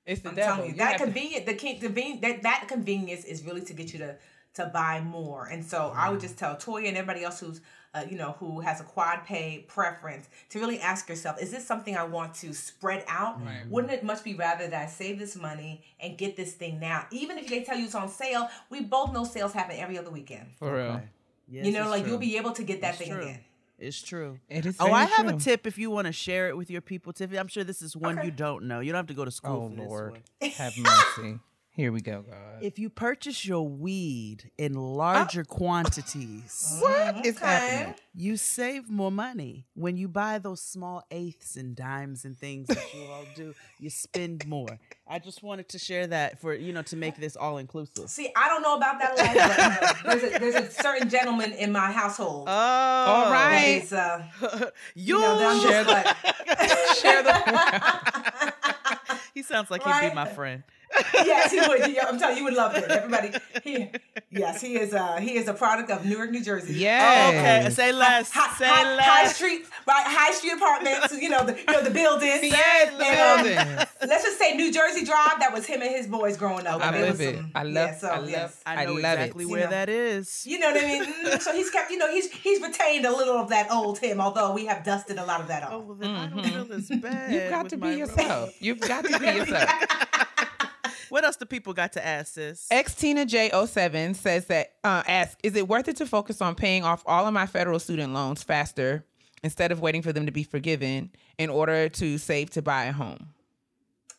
it's the I'm devil. You, you that, convenient, to... the, the, that, that convenience is really to get you to... to buy more. And so I would just tell Toya and everybody else who's, uh, you know, who has a Quad Pay preference to really ask yourself, is this something I want to spread out? Right. Wouldn't it much be rather that I save this money and get this thing now? Even if they tell you it's on sale, we both know sales happen every other weekend. For real. Right. Yes, you know, like true. You'll be able to get that it's thing true. Again. It's true. It is oh, I have true. A tip if you want to share it with your people, Tiffany. I'm sure this is one okay. you don't know. You don't have to go to school oh, for Lord. This one. Have mercy. Here we go, God. If you purchase your weed in larger oh. quantities, what okay. is happening? You save more money when you buy those small eighths and dimes and things that you all do. You spend more. I just wanted to share that for you know to make this all inclusive. See, I don't know about that last. But, uh, there's, a, there's a certain gentleman in my household. Oh, all right. Uh, you you know, that I'm share, like... share the. He sounds like right? he'd be my friend. Yes, he would. I'm telling you, you would love him. Everybody, he, yes, he is. Uh, he is a product of Newark, New Jersey. Yeah. Oh, okay. Say less. High, say high, less. High Street, right? High Street apartments. You know the, you know the buildings. Yes, and, the buildings. Uh, let's just say New Jersey Drive. That was him and his boys growing up. I love it. I love. I love. I know exactly where you know, that is. You know what I mean? Mm, so he's kept. You know, he's he's retained a little of that old him, although we have dusted a lot of that off. Oh, well, then mm-hmm. I don't feel as bad. You've got to be yourself. You've got to be yourself. What else do people got to ask, sis? X Tina J oh seven says that, uh, ask, is it worth it to focus on paying off all of my federal student loans faster instead of waiting for them to be forgiven in order to save to buy a home?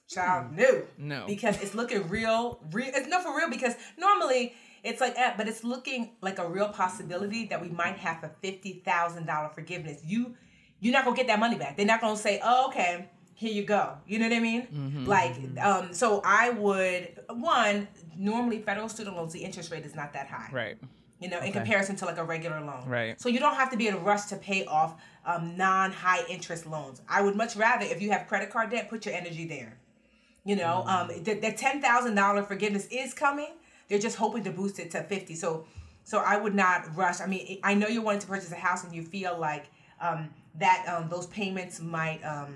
Child, no. No. Because it's looking real, real. It's not for real because normally it's like that, but it's looking like a real possibility that we might have a fifty thousand dollars forgiveness. You, you're not going to get that money back. They're not going to say, oh, okay. Here you go. You know what I mean? Mm-hmm. Like, um, so I would, one, normally federal student loans, the interest rate is not that high. Right. You know, okay. in comparison to like a regular loan. Right. So you don't have to be in a rush to pay off um, non-high interest loans. I would much rather, if you have credit card debt, put your energy there. You know, mm-hmm. um, the, the ten thousand dollars forgiveness is coming. They're just hoping to boost it to fifty. So, so I would not rush. I mean, I know you're wanting to purchase a house and you feel like um, that um, those payments might... Um,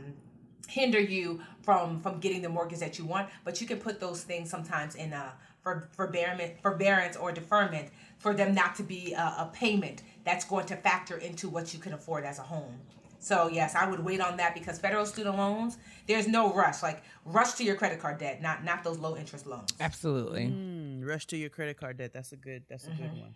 hinder you from from getting the mortgage that you want, but you can put those things sometimes in a for forbearment forbearance or deferment for them not to be a, a payment that's going to factor into what you can afford as a home. So yes, I would wait on that because federal student loans, there's no rush. Like rush to your credit card debt, not not those low interest loans. Absolutely. Mm, rush to your credit card debt. That's a good that's a mm-hmm. good one.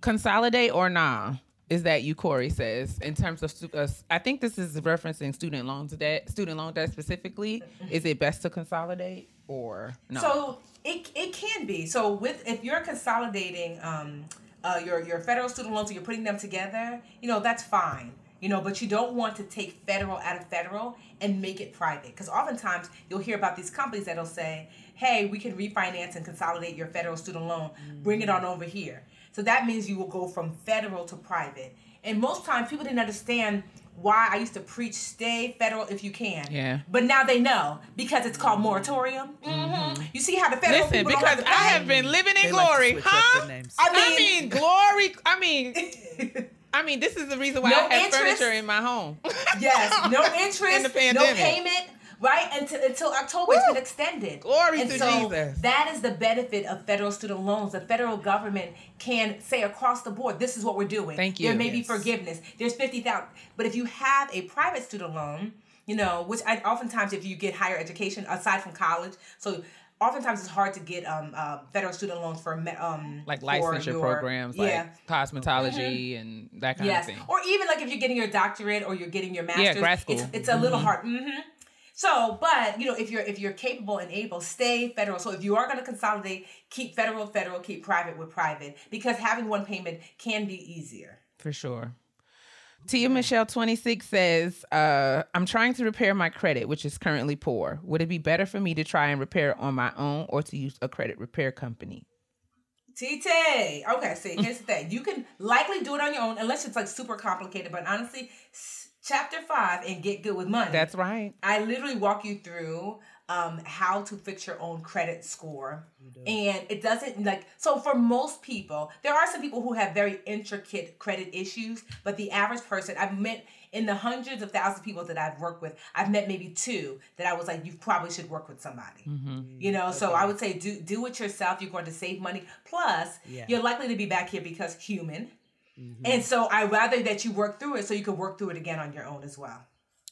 Consolidate or nah? is that you, Corey says, in terms of, uh, I think this is referencing student loan debt, student loan debt specifically, is it best to consolidate or no? So it it can be. So with, if you're consolidating um, uh, your, your federal student loans and you're putting them together, you know, that's fine. You know, but you don't want to take federal out of federal and make it private. Because oftentimes you'll hear about these companies that'll say, hey, we can refinance and consolidate your federal student loan. Bring it on over here. So that means you will go from federal to private. And most times people didn't understand why I used to preach stay federal if you can. Yeah. But now they know because it's called moratorium. Mm-hmm. You see how the federal Listen, people because don't have I have been living in they glory. Like huh? I mean, I mean glory. I mean... I mean, this is the reason why no I have interest. Furniture in my home. Yes, no interest, in no payment, right? Until, until October, Woo! It's been extended. Glory and to so Jesus. That is the benefit of federal student loans. The federal government can say across the board, this is what we're doing. Thank you. There may yes. be forgiveness. There's fifty thousand dollars. But if you have a private student loan, you know, which I, oftentimes if you get higher education, aside from college, so... Oftentimes, it's hard to get um, uh, federal student loans for um, like licensure your, programs, like yeah. cosmetology mm-hmm. and that kind yes. of thing. Or even like if you're getting your doctorate or you're getting your master's, yeah, grad school. It's, it's a mm-hmm. little hard. Mm-hmm. So, but you know, if you're if you're capable and able, stay federal. So, if you are going to consolidate, keep federal, federal, keep private with private, because having one payment can be easier for sure. Tia Michelle twenty-six says, uh, I'm trying to repair my credit, which is currently poor. Would it be better for me to try and repair it on my own or to use a credit repair company? T T. Okay, see, here's the thing. You can likely do it on your own unless it's like super complicated. But honestly, chapter five in Get Good with Money. That's right. I literally walk you through um, how to fix your own credit score. And it doesn't like, so for most people, there are some people who have very intricate credit issues, but the average person I've met in the hundreds of thousands of people that I've worked with, I've met maybe two that I was like, you probably should work with somebody, mm-hmm. you know? Okay. So I would say do, do it yourself. You're going to save money. Plus yeah. you're likely to be back here because human. Mm-hmm. And so I'd rather that you work through it so you can work through it again on your own as well.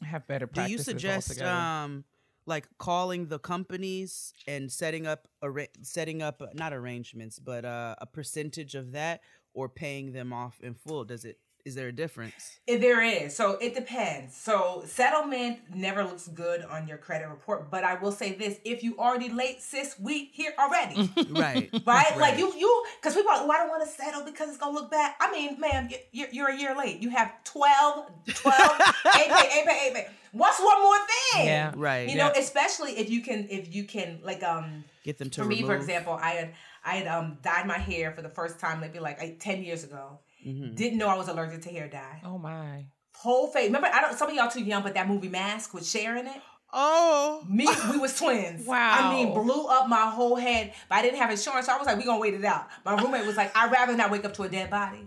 Have better practices. Do you suggest, um, like calling the companies and setting up, ar- setting up not arrangements, but uh, a percentage of that, or paying them off in full? Does it? Is there a difference? If there is. So it depends. So settlement never looks good on your credit report. But I will say this: if you already late, sis, we here already. right. right. Right. Like you, you, because people are like, oh, I don't want to settle because it's gonna look bad. I mean, ma'am, you're, you're a year late. You have twelve, twelve, eight pay, eight pay, eight pay. What's one more thing? Yeah. Right. You yeah. know, especially if you can, if you can, like, um, get them to. For remove. me, for example, I had, I had um dyed my hair for the first time maybe like, like ten years ago. Mm-hmm. Didn't know I was allergic to hair dye. Oh my! Whole face. Remember, I don't. Some of y'all too young, but that movie Mask with Cher in it. Oh, me. We was twins. Wow. I mean, blew up my whole head. But I didn't have insurance, so I was like, "We gonna wait it out." My roommate was like, "I'd rather not wake up to a dead body."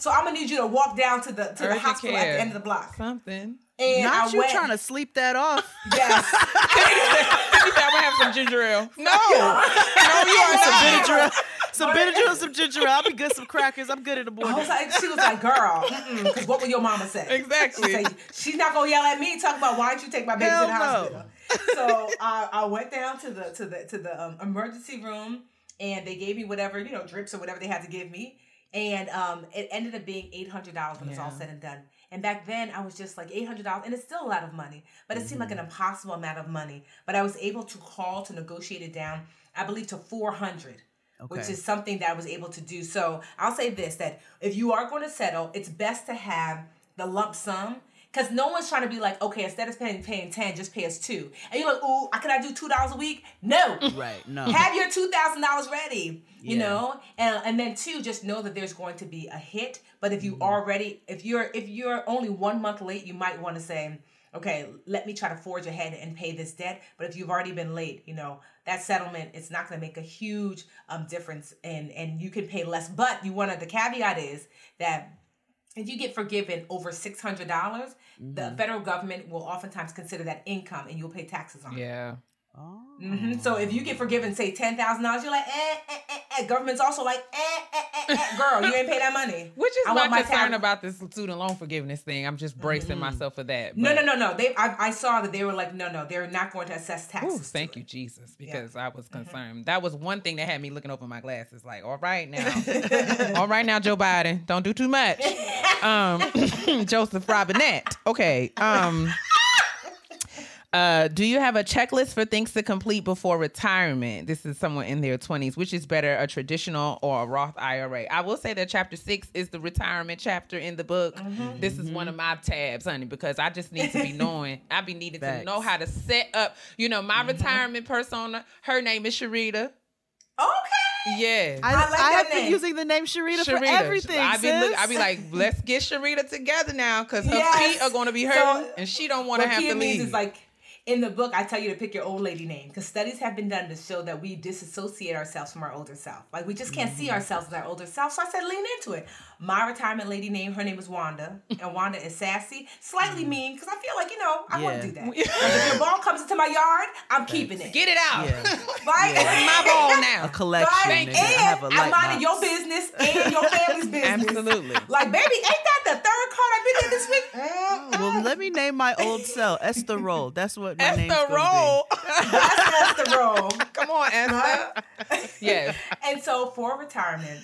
So I'm gonna need you to walk down to the to Earth the hospital care. At the end of the block. Something. And not I you went, trying to sleep that off. Yes. I'm gonna have some ginger ale. No, no, you are some ginger ale. Some Benadryl, some ginger, I'll be good, some crackers. I'm good in the morning. I was like, she was like, girl, because what would your mama say? Exactly. She said, she's not going to yell at me, talk about why don't you take my baby Hell to the hospital. No. So I, I went down to the to the, to the um, emergency room, and they gave me whatever, you know, drips or whatever they had to give me. And um, it ended up being eight hundred dollars when yeah. it's all said and done. And back then, I was just like eight hundred dollars, and it's still a lot of money, but it mm-hmm. seemed like an impossible amount of money. But I was able to call to negotiate it down, I believe, to four hundred dollars. Okay. Which is something that I was able to do. So I'll say this, that if you are going to settle, it's best to have the lump sum, because no one's trying to be like, okay, instead of paying, paying ten, just pay us two. And you're like, ooh, can I do two dollars a week? No. Right, no. Have your two thousand dollars ready, you yeah. know? And, and then two, just know that there's going to be a hit. But if you mm-hmm. already, if you're, if you're only one month late, you might want to say, okay, let me try to forge ahead and pay this debt. But if you've already been late, you know, that settlement, it's not going to make a huge um, difference, and, and you can pay less. But you want to, the caveat is that if you get forgiven over six hundred dollars, mm-hmm. the federal government will oftentimes consider that income and you'll pay taxes on yeah. it. Yeah. Oh. Mm-hmm. So if you get forgiven, say ten thousand dollars, you're like, eh, eh, eh, eh. Government's also like, eh, eh, eh, eh, girl, you ain't pay that money. Which is I my, my concern about this student loan forgiveness thing. I'm just bracing mm-hmm. myself for that. But... No, no, no, no. They, I, I saw that they were like, no, no, they're not going to assess taxes. Ooh, thank you, Jesus, because yeah. I was concerned. Mm-hmm. That was one thing that had me looking over my glasses, like, all right now, all right now, Joe Biden, don't do too much. Um, Joseph Robinette. Okay. Um. Uh, do you have a checklist for things to complete before retirement? This is someone in their twenties. Which is better, a traditional or a Roth I R A? I will say that chapter six is the retirement chapter in the book. Mm-hmm. This is one of my tabs, honey, because I just need to be knowing. I be needing Facts. to know how to set up, you know, my mm-hmm. retirement persona. Her name is Sharita. Okay. Yeah. I, I, like I have name. been using the name Sharita, Sharita. for everything. I be, look, I be like, let's get Sharita together now, because her yes. feet are going to be hurting, so, and she don't want to have to leave. Is like, in the book, I tell you to pick your old lady name, because studies have been done to show that we disassociate ourselves from our older self. Like, we just can't mm-hmm. see ourselves as our older self. So I said, lean into it. My retirement lady name, her name is Wanda. And Wanda is sassy, slightly mean, because I feel like, you know, I yeah. want to do that. Like, if your ball comes into my yard, I'm keeping it. Get it out. Yeah. Right? Yeah. It's my ball now. A collection. Right? And I have a light I'm minding your business and your family's business. Absolutely. Like, baby, ain't that the third card I've been in this week? Oh, well, let me name my old self. Esther Roll. That's what my name's gonna be. Esther Roll. That's Esther Roll. Come on, Esther. Yes. And so for retirement,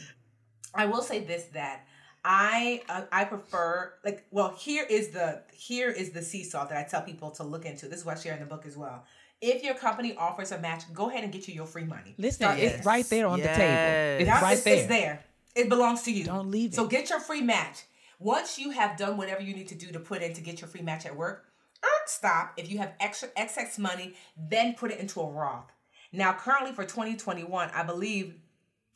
I will say this, that I uh, I prefer, like, well, here is the here is the seesaw that I tell people to look into. This is what I share in the book as well. If your company offers a match, go ahead and get you your free money. Listen, yes. it's right there on yes. the table. It's That's, right it's, there. It's there. It belongs to you. Don't leave it. So get your free match. Once you have done whatever you need to do to put in to get your free match at work, stop. If you have extra excess money, then put it into a Roth. Now, currently for twenty twenty-one, I believe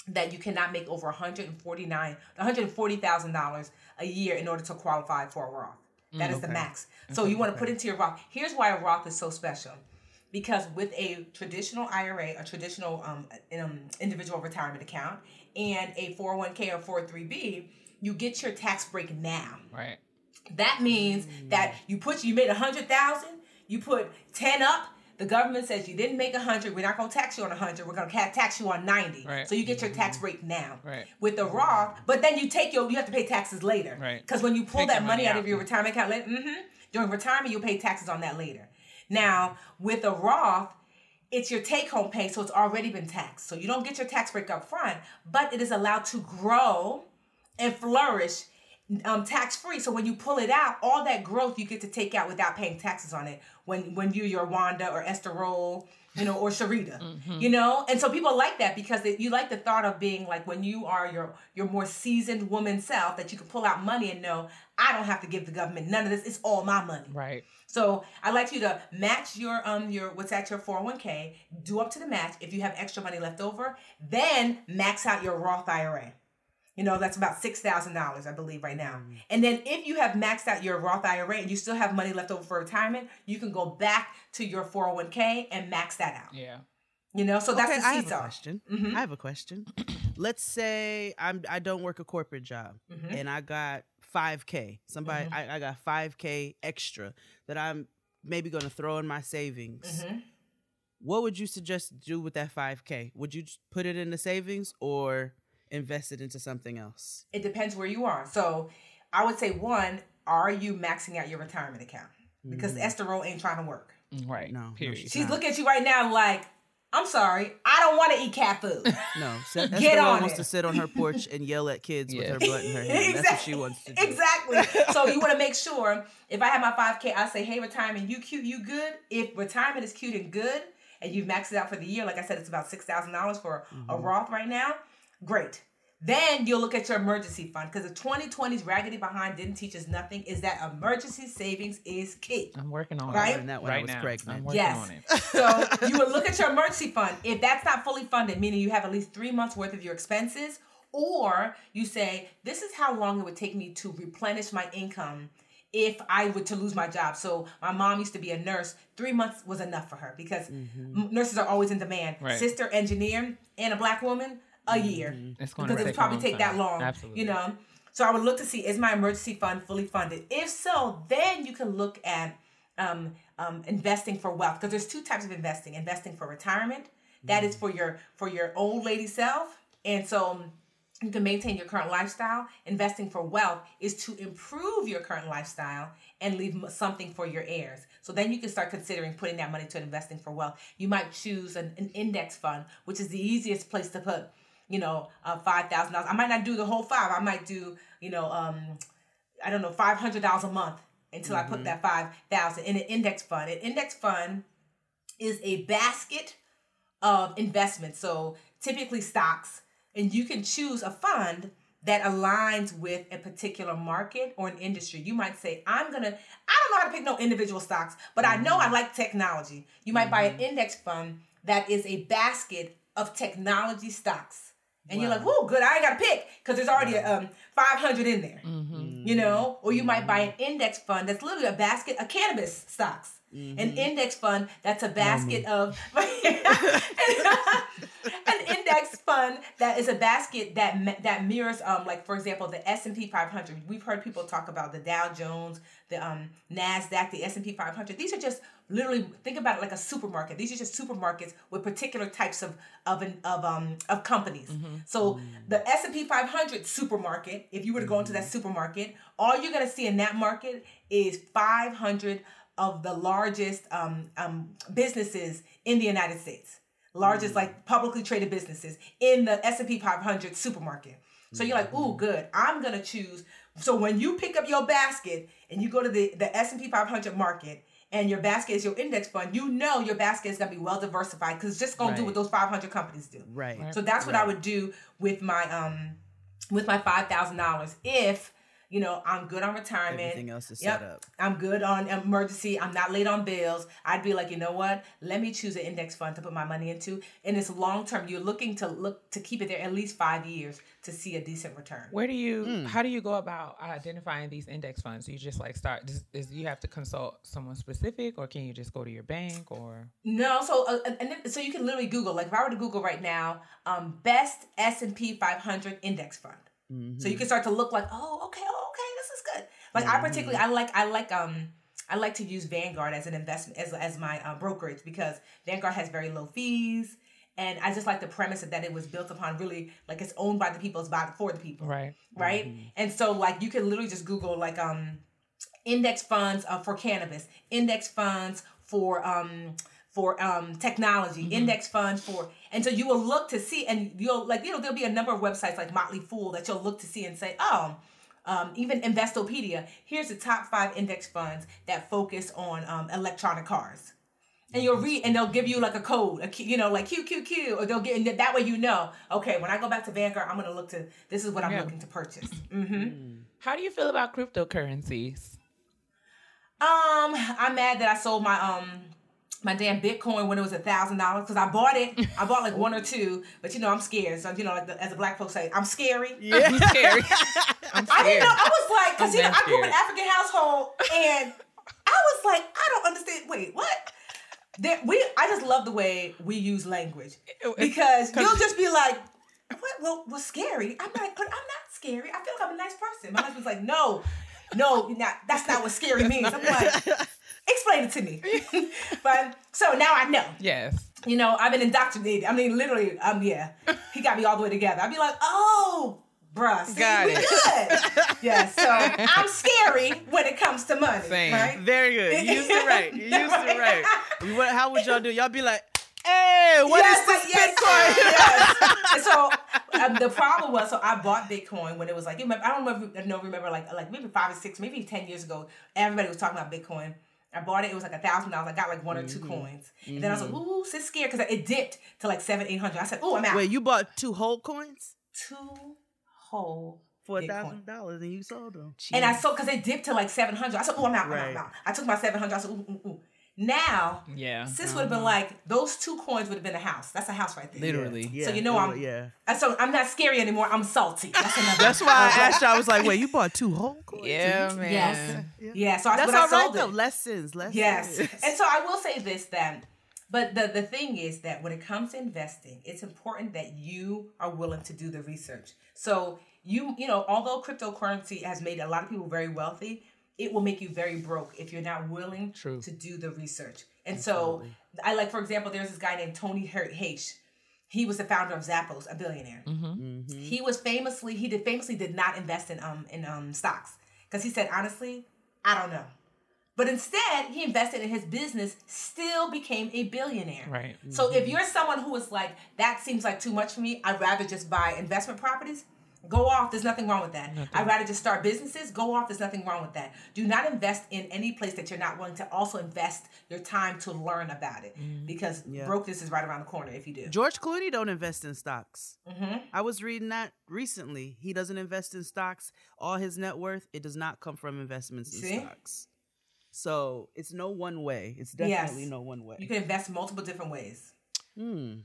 that you cannot make over one hundred forty-nine, one hundred forty thousand dollars a year in order to qualify for a Roth. That mm, is okay. the max. So okay, you want to okay. put into your Roth. Here's why a Roth is so special. Because with a traditional I R A, a traditional um, um, individual retirement account, and a four oh one k or four oh three b, you get your tax break now. Right. That means mm. that you put you made a hundred thousand, you put ten up. The government says you didn't make a hundred. We're not going to tax you on a hundred. We're going to tax you on ninety. Right. So you get your tax break now right. with the Roth. But then you take your you have to pay taxes later. Right. Because when you pull take that money, money out, out of your retirement account later, mm-hmm, during retirement, you'll pay taxes on that later. Now with a Roth, it's your take-home pay, so it's already been taxed. So you don't get your tax break up front, but it is allowed to grow and flourish. Um, tax-free. So when you pull it out, all that growth you get to take out without paying taxes on it when, when you're your Wanda or Esther Roll, you know, or Sharita, mm-hmm. you know? And so people like that because they, you like the thought of being like, when you are your, your more seasoned woman self, that you can pull out money and know, I don't have to give the government none of this. It's all my money. Right. So I'd like you to match your, um, your, what's at your four oh one k, do up to the match. If you have extra money left over, then max out your Roth I R A. You know, that's about six thousand dollars, I believe, right now. Mm-hmm. And then if you have maxed out your Roth I R A and you still have money left over for retirement, you can go back to your four oh one k and max that out. Yeah. You know, so that's okay, the seesaw. I have a question. Mm-hmm. I have a question. Let's say I'm, I don't work a corporate job mm-hmm. and I got five k. Somebody, mm-hmm. I, I got five k extra that I'm maybe going to throw in my savings. Mm-hmm. What would you suggest to do with that five k? Would you put it in the savings or... invested into something else? It depends where you are. So I would say, one, are you maxing out your retirement account? Because mm. Esther Roll ain't trying to work. Right. No. Period. She's, she's looking at you right now like, I'm sorry, I don't want to eat cat food. No. Esther Get Roll on wants it. to sit on her porch and yell at kids yeah. with her butt in her hand. Exactly. That's what she wants to do. Exactly. So you want to make sure, if I have my five k, I say, hey, retirement, you cute, you good? If retirement is cute and good, and you've maxed it out for the year, like I said, it's about six thousand dollars for mm-hmm. a Roth right now. Great. Then you'll look at your emergency fund, because the twenty twenties raggedy behind didn't teach us nothing, is that emergency savings is key. I'm working on right? it that when right I was now. Pregnant. I'm working yes. on it. So you would look at your emergency fund. If that's not fully funded, meaning you have at least three months worth of your expenses, or you say, this is how long it would take me to replenish my income if I were to lose my job. So my mom used to be a nurse. Three months was enough for her because mm-hmm. nurses are always in demand. Right. Sister, engineer, and a black woman, a year mm-hmm. it's going because to it would probably take time. that long, Absolutely. you know? So I would look to see, is my emergency fund fully funded? If so, then you can look at um, um, investing for wealth, because there's two types of investing: investing for retirement, that is for your for your old lady self, and so you can maintain your current lifestyle. Investing for wealth is to improve your current lifestyle and leave something for your heirs. So then you can start considering putting that money to investing for wealth. You might choose an, an index fund, which is the easiest place to put, you know, uh, five thousand dollars. I might not do the whole five. I might do, you know, um, I don't know, five hundred dollars a month until mm-hmm. I put that five thousand dollars in an index fund. An index fund is a basket of investments. So typically stocks. And you can choose a fund that aligns with a particular market or an industry. You might say, I'm going to, I don't know how to pick no individual stocks, but mm-hmm. I know I like technology. You might mm-hmm. buy an index fund that is a basket of technology stocks. And wow. you're like, whoa, good, I ain't got to pick because there's already wow. um, five hundred in there, mm-hmm. you know? Or you mm-hmm. might buy an index fund that's literally a basket of cannabis stocks. Mm-hmm. An index fund that's a basket mm-hmm. of... an index fund that is a basket that that mirrors, um, like, for example, the S and P five hundred. We've heard people talk about the Dow Jones, the um, NASDAQ, the S and P five hundred. These are just literally, think about it like a supermarket. These are just supermarkets with particular types of of an, of um of companies. Mm-hmm. So mm-hmm. the S and P five hundred supermarket, if you were to go into that supermarket, all you're going to see in that market is five hundred of the largest um, um, businesses in the United States, largest mm. like publicly traded businesses in the S and P five hundred supermarket. So you're like, ooh, good, I'm gonna choose. So when you pick up your basket and you go to the, the S and P five hundred market and your basket is your index fund, you know your basket is gonna be well diversified because it's just gonna right. do what those five hundred companies do. Right. So that's what right. I would do with my um with my five thousand dollars if you know, I'm good on retirement. Everything else is yep. set up. I'm good on emergency. I'm not late on bills. I'd be like, you know what? Let me choose an index fund to put my money into. And it's long term. You're looking to look to keep it there at least five years to see a decent return. Where do you, mm. how do you go about identifying these index funds? You just like start, is, is you have to consult someone specific or can you just go to your bank or? No. So, uh, and then, so you can literally Google, like if I were to Google right now, um, best S and P five hundred index fund. Mm-hmm. So you can start to look like, oh, okay, oh, okay, this is good. Like mm-hmm. I particularly, I like, I like, um, I like to use Vanguard as an investment, as as my uh, brokerage because Vanguard has very low fees, and I just like the premise of that it was built upon really like it's owned by the people, it's bought for the people, right? Right. Mm-hmm. And so like you can literally just Google like um, index funds uh, for cannabis, index funds for um. for um, technology, mm-hmm. index funds for, and so you will look to see, and you'll like, you know, there'll be a number of websites like Motley Fool that you'll look to see and say, oh, um, even Investopedia, here's the top five index funds that focus on um, electronic cars. And you'll read, and they'll give you like a code, a, you know, like Q Q Q, or they'll get, and that way you know, okay, when I go back to Vanguard, I'm going to look to, this is what I'm yeah. looking to purchase. Mm-hmm. How do you feel about cryptocurrencies? Um, I'm mad that I sold my, um, my damn Bitcoin when it was a thousand dollars because I bought it. I bought like one or two, but you know I'm scared. So you know, like the, as a black folk say, I'm scary. Yeah. I'm scary. I'm scared. I didn't know. I was like, because you know, I grew up in an African household, and I was like, I don't understand. Wait, what? There, we. I just love the way we use language because you'll just be like, what? Well, well, scary. I'm like, but I'm not scary. I feel like I'm a nice person. My husband's like, no, no, not, that's not what scary means. I'm like. Explain it to me. But so now I know. Yes. You know, I've been indoctrinated. I mean, literally, um, yeah. He got me all the way together. I'd be like, oh, bruh, see, got we it. Good. Yeah, so I'm scary when it comes to money. Same. Right? Very good. You used it right. You used it right. What, how would y'all do? Y'all be like, hey, what yes, is this yes, Bitcoin? Yes. And so um, the problem was, so I bought Bitcoin when it was like, you remember, I don't remember, I don't remember like, like maybe five or six, maybe ten years ago, everybody was talking about Bitcoin. I bought it. It was like a thousand dollars. I got like one or two mm-hmm. coins, and mm-hmm. then I was like, "Ooh, this is scary," because it dipped to like seven, eight hundred. I said, "Ooh, I'm out." Wait, you bought two whole coins? Two whole for a thousand dollars, and you sold them. Jeez. And I sold because it dipped to like seven hundred. I said, "Ooh, I'm out, right. I'm out, I'm out." I took my seven hundred. I said, "Ooh, ooh, ooh." Now, yeah, sis would have been like, those two coins would have been a house. That's a house right there. Literally. Yeah. So you know I'm, yeah. so I'm not scary anymore. I'm salty. That's, that's why I asked you. I was like, wait, you bought two whole coins? Yeah, you, man. Yes. Yeah. yeah. So that's all right though. Lessons, lessons. Yes. And so I will say this then, but the, the thing is that when it comes to investing, it's important that you are willing to do the research. So you, you know, although cryptocurrency has made a lot of people very wealthy, it will make you very broke if you're not willing True. to do the research. And Absolutely. so I like, for example, there's this guy named Tony H. He was the founder of Zappos, a billionaire. Mm-hmm. Mm-hmm. He was famously, he did famously did not invest in um in um stocks because he said, honestly, I don't know. But instead, he invested in his business, still became a billionaire. Right. Mm-hmm. So if you're someone who is like, that seems like too much for me, I'd rather just buy investment properties, go off. There's nothing wrong with that. Nothing. I'd rather just start businesses, go off. There's nothing wrong with that. Do not invest in any place that you're not willing to also invest your time to learn about it. Mm-hmm. Because yeah. brokenness is right around the corner if you do. George Clooney don't invest in stocks. Mm-hmm. I was reading that recently. He doesn't invest in stocks. All his net worth, it does not come from investments in See? stocks. So it's no one way. It's definitely yes. no one way. You can invest multiple different ways. Hmm.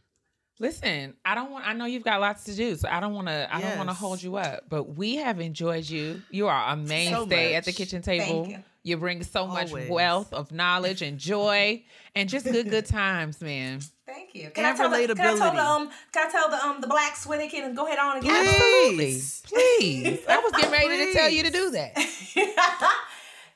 Listen, I don't want. I know you've got lots to do, so I don't want to. I yes. don't want to hold you up. But we have enjoyed you. You are a mainstay so at the kitchen table. Thank you. You bring so Always. much wealth of knowledge and joy, and just good good times, man. Thank you. Can, I tell, the, can I tell the um? Can I tell the um the blacks when they can go ahead on and get Please, please. I was getting ready please. to tell you to do that.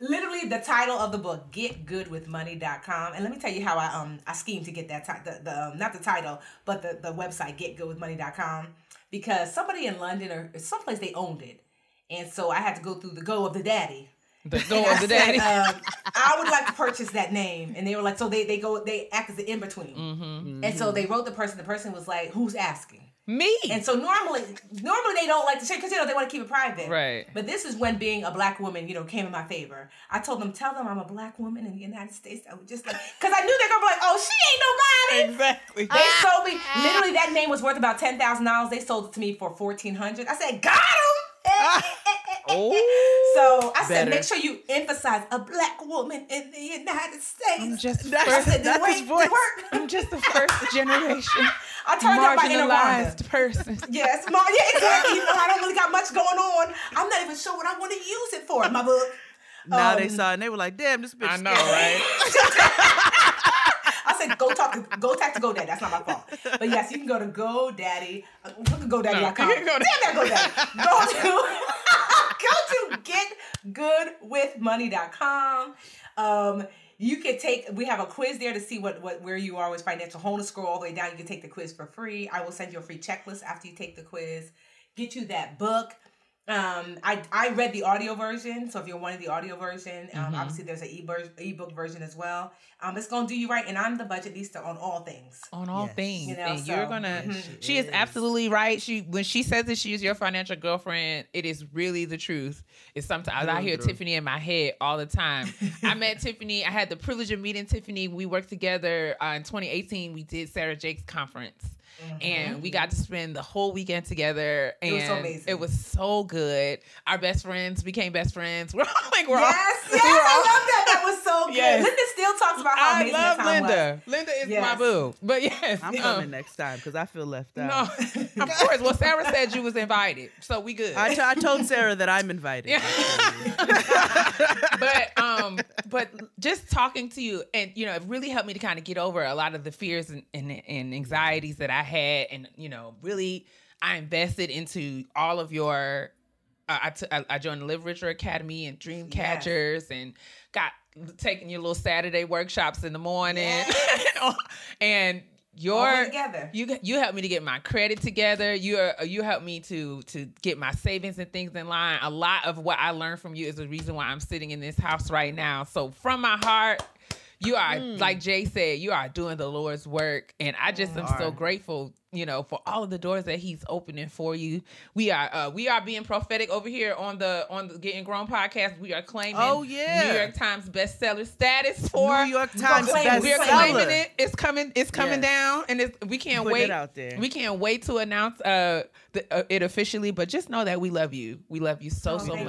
Literally the title of the book, get good with money dot com. And let me tell you how I um I schemed to get that ti- the, the um, not the title, but the, the website get good with money dot com, because somebody in London or someplace they owned it. And so I had to go through the go of the daddy. The go of the said, daddy. Uh, I would like to purchase that name. And they were like, so they they go they act as the in-between. Mm-hmm, mm-hmm. And so they wrote the person, the person was like, who's asking? Me. And so normally, normally they don't like to share because, you know, they want to keep it private. Right. But this is when being a black woman, you know, came in my favor. I told them, tell them I'm a black woman in the United States. I was just like, because I knew they're going to be like, oh, she ain't nobody. Exactly. They sold me. Literally, that name was worth about ten thousand dollars. They sold it to me for fourteen hundred dollars. I said, got him. Oh, so I said, better. make sure you emphasize a black woman in the United States. I'm just the first, said, that's his voice. I'm just the first generation I turned marginalized person. Yes, mar- yeah, exactly. You know, I don't really got much going on. I'm not even sure what I want to use it for in my book. Now um, they saw it and they were like, damn, this bitch. I know, right? I said, go talk to go talk to GoDaddy. That's not my fault. But yes, you can go to GoDaddy. Look at GoDaddy dot com. No, go to- Damn that GoDaddy. Go to... Go to get good with money dot com. Um, you can take, we have a quiz there to see what, what where you are with financial wholeness. Scroll all the way down. You can take the quiz for free. I will send you a free checklist after you take the quiz. Get you that book. Um, I, I read the audio version. So if you're wanting the audio version, um, mm-hmm. obviously there's an e-bur- e-book version as well. Um, it's going to do you right. And I'm the budgetnista on all things. On all yes. things. You know, and so, you're going to, mm-hmm. she is absolutely right. She, when she says that she is your financial girlfriend, it is really the truth. It's sometimes I hear Tiffany in my head all the time. I met Tiffany. I had the privilege of meeting Tiffany. We worked together uh, in twenty eighteen. We did Sarah Jake's conference. Mm-hmm. And we got to spend the whole weekend together, and it was so amazing. It was so good. Our best friends became best friends. We're all like, we're yes, all, yes, we were I all, love that. That was so good. Yes. Linda still talks about how I amazing love that time Linda. Was. Linda is yes. my boo. But yes, I'm um, coming next time because I feel left out. No, of course. Well, Sarah said you was invited, so we good. I, t- I told Sarah that I'm invited. but um, but just talking to you, and you know, it really helped me to kind of get over a lot of the fears and and, and anxieties that I. I had, and you know, really, I invested into all of your. Uh, I, t- I joined the Live Richer Academy and Dreamcatchers, yes. and got taking your little Saturday workshops in the morning, yes. and your you you helped me to get my credit together. You are, you helped me to to get my savings and things in line. A lot of what I learned from you is the reason why I'm sitting in this house right now. So from my heart. You are, mm. like Jay said, you are doing the Lord's work. And I just am so grateful, you know, for all of the doors that he's opening for you. We are uh, we are being prophetic over here on the on the Getting Grown podcast. We are claiming oh, yeah. New York Times bestseller status for New York Times bestseller. We are claiming it. It's coming. It's coming yes. down, and it's, we can't Put wait. It out there. We can't wait to announce uh, the, uh, it officially. But just know that we love you. We love you so oh, so much.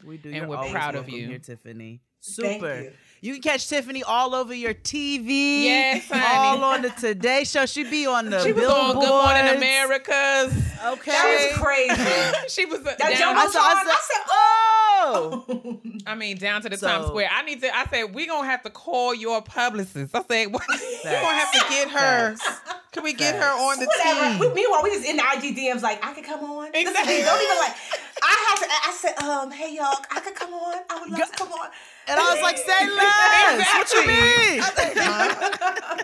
You. We do, and You're we're proud of you, here, Tiffany. Super. You can catch Tiffany all over your T V, yes, all on the Today Show. She be on the she was billboards. On Good Morning America's. Okay, that was crazy. she was. A, that down, I, saw, I, said, I said, oh. I mean, down to the so, Times Square. I need to. I said, we gonna have to call your publicist. I said, what? Facts, we gonna have to get her. Facts, can we get facts. her on the Whatever. T V? We, meanwhile, we just in the I G D Ms like, I could come on. Exactly. This is, don't even like. I had to, I said, um, hey y'all, I could come on. I would love to come on. And I was like, say less. What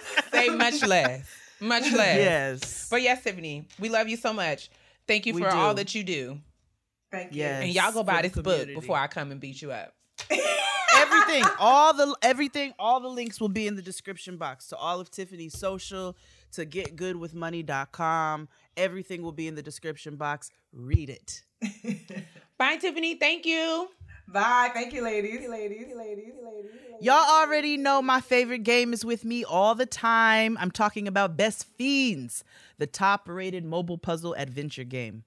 you mean? Say much less. Much less. Yes. But yes, Tiffany, we love you so much. Thank you for all that you do. Thank you. Yes. And y'all go buy this book before I come and beat you up. Everything, all the everything, all the links will be in the description box to all of Tiffany's social, to get good with money dot com. Everything will be in the description box. Read it. Bye, Tiffany. Thank you. Bye. Thank you, ladies. Ladies, ladies, ladies, ladies. Y'all already know my favorite game is with me all the time. I'm talking about Best Fiends, the top-rated mobile puzzle adventure game.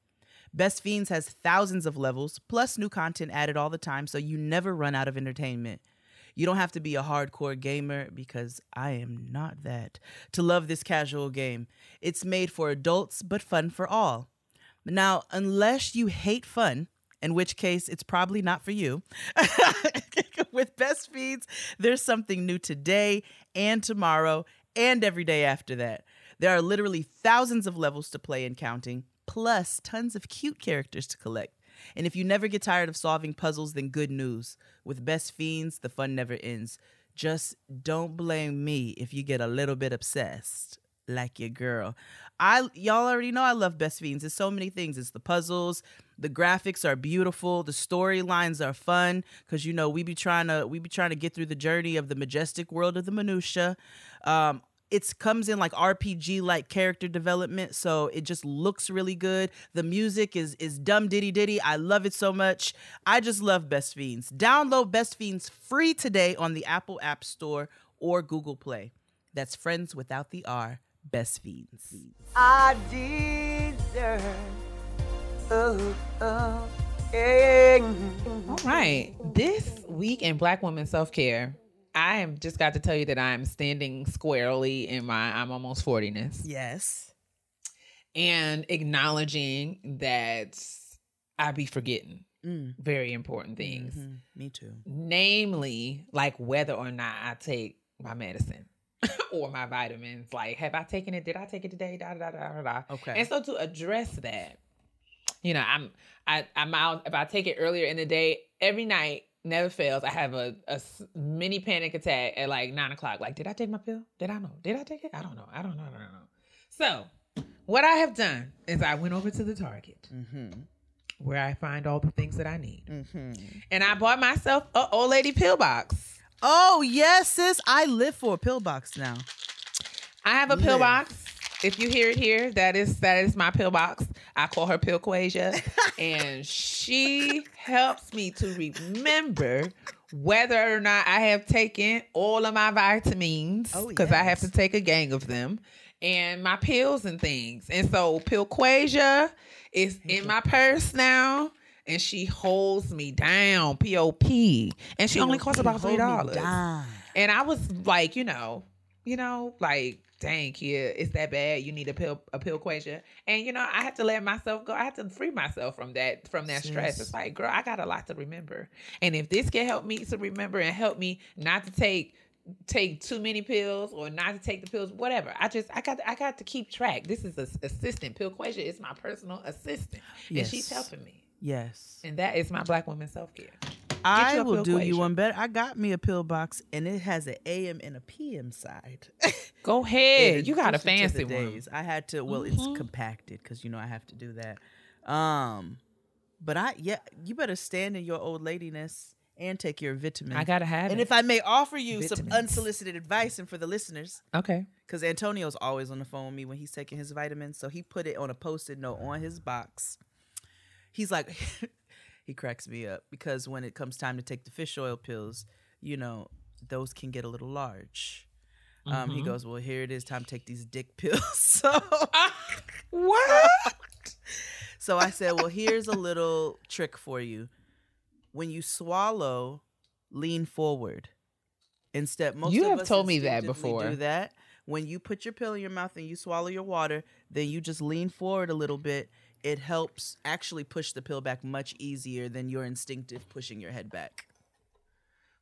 Best Fiends has thousands of levels, plus new content added all the time, so you never run out of entertainment. You don't have to be a hardcore gamer, because I am not that, to love this casual game. It's made for adults, but fun for all. Now, unless you hate fun, in which case, it's probably not for you. With Best Fiends, there's something new today and tomorrow and every day after that. There are literally thousands of levels to play and counting, plus tons of cute characters to collect. And if you never get tired of solving puzzles, then good news. With Best Fiends, the fun never ends. Just don't blame me if you get a little bit obsessed. Like your girl. I y'all already know I love Best Fiends. It's so many things. It's the puzzles, the graphics are beautiful, the storylines are fun, because you know we be trying to we be trying to get through the journey of the majestic world of the minutia. Um, it comes in like R P G like character development, so it just looks really good. The music is is dumb diddy diddy. I love it so much. I just love Best Fiends. Download Best Fiends free today on the Apple App Store or Google Play. That's friends without the R. Best Fiends. I deserve. Oh, oh, eh. All right. This week in Black Woman Self-Care, I am just got to tell you that I'm standing squarely in my I'm almost forty-ness. Yes. And acknowledging that I be forgetting mm. very important things. Mm-hmm. Me too. Namely, like whether or not I take my medicine. Or my vitamins, like, have I taken it? Did I take it today? Da, da, da, da, da. Okay. And so to address that, you know, I'm, I, I'm out. If I take it earlier in the day, every night, never fails, I have a, a mini panic attack at like nine o'clock. Like, did I take my pill? Did I know? Did I take it? I don't know. I don't know. I don't know. So what I have done is I went over to the Target mm-hmm. where I find all the things that I need. Mm-hmm. And I bought myself a old lady pill box. Oh, yes, sis. I live for a pill box now. I have a live. pill box. If you hear it here, that is that is my pill box. I call her Pill Quasia. And she helps me to remember whether or not I have taken all of my vitamins. Because oh, yes. I have to take a gang of them. And my pills and things. And so Pill Quasia is in my purse now. And she holds me down, P O P. And she only costs about three dollars. And I was like, you know, you know, like, dang, Kia, it's that bad. You need a pill, a pill Quasia. And, you know, I had to let myself go. I had to free myself from that, from that stress. It's like, girl, I got a lot to remember. And if this can help me to remember and help me not to take take too many pills or not to take the pills, whatever. I just, I got, I got to keep track. This is an assistant. Pill Quasia is my personal assistant. Yes. And she's helping me. Yes. And that is my Black Woman Self-Care. I will do you one better. I got me a pill box, and it has an A M and a P M side. Go ahead. You got a fancy one. I had to, well, mm-hmm. it's compacted because, you know, I have to do that. Um, But I, yeah, you better stand in your old ladiness and take your vitamins. I got to have and it. And if I may offer you vitamins. Some unsolicited advice and for the listeners. Okay. Because Antonio's always on the phone with me when he's taking his vitamins. So he put it on a Post-it note on his box. He's like, he cracks me up because when it comes time to take the fish oil pills, you know, those can get a little large. Mm-hmm. Um, he goes, well, here it is, time to take these dick pills. So uh, what? So I said, well, here's a little trick for you. When you swallow, lean forward. Instead, most you of have us told me that before. Do that. When you put your pill in your mouth and you swallow your water, then you just lean forward a little bit. It helps actually push the pill back much easier than your instinctive pushing your head back.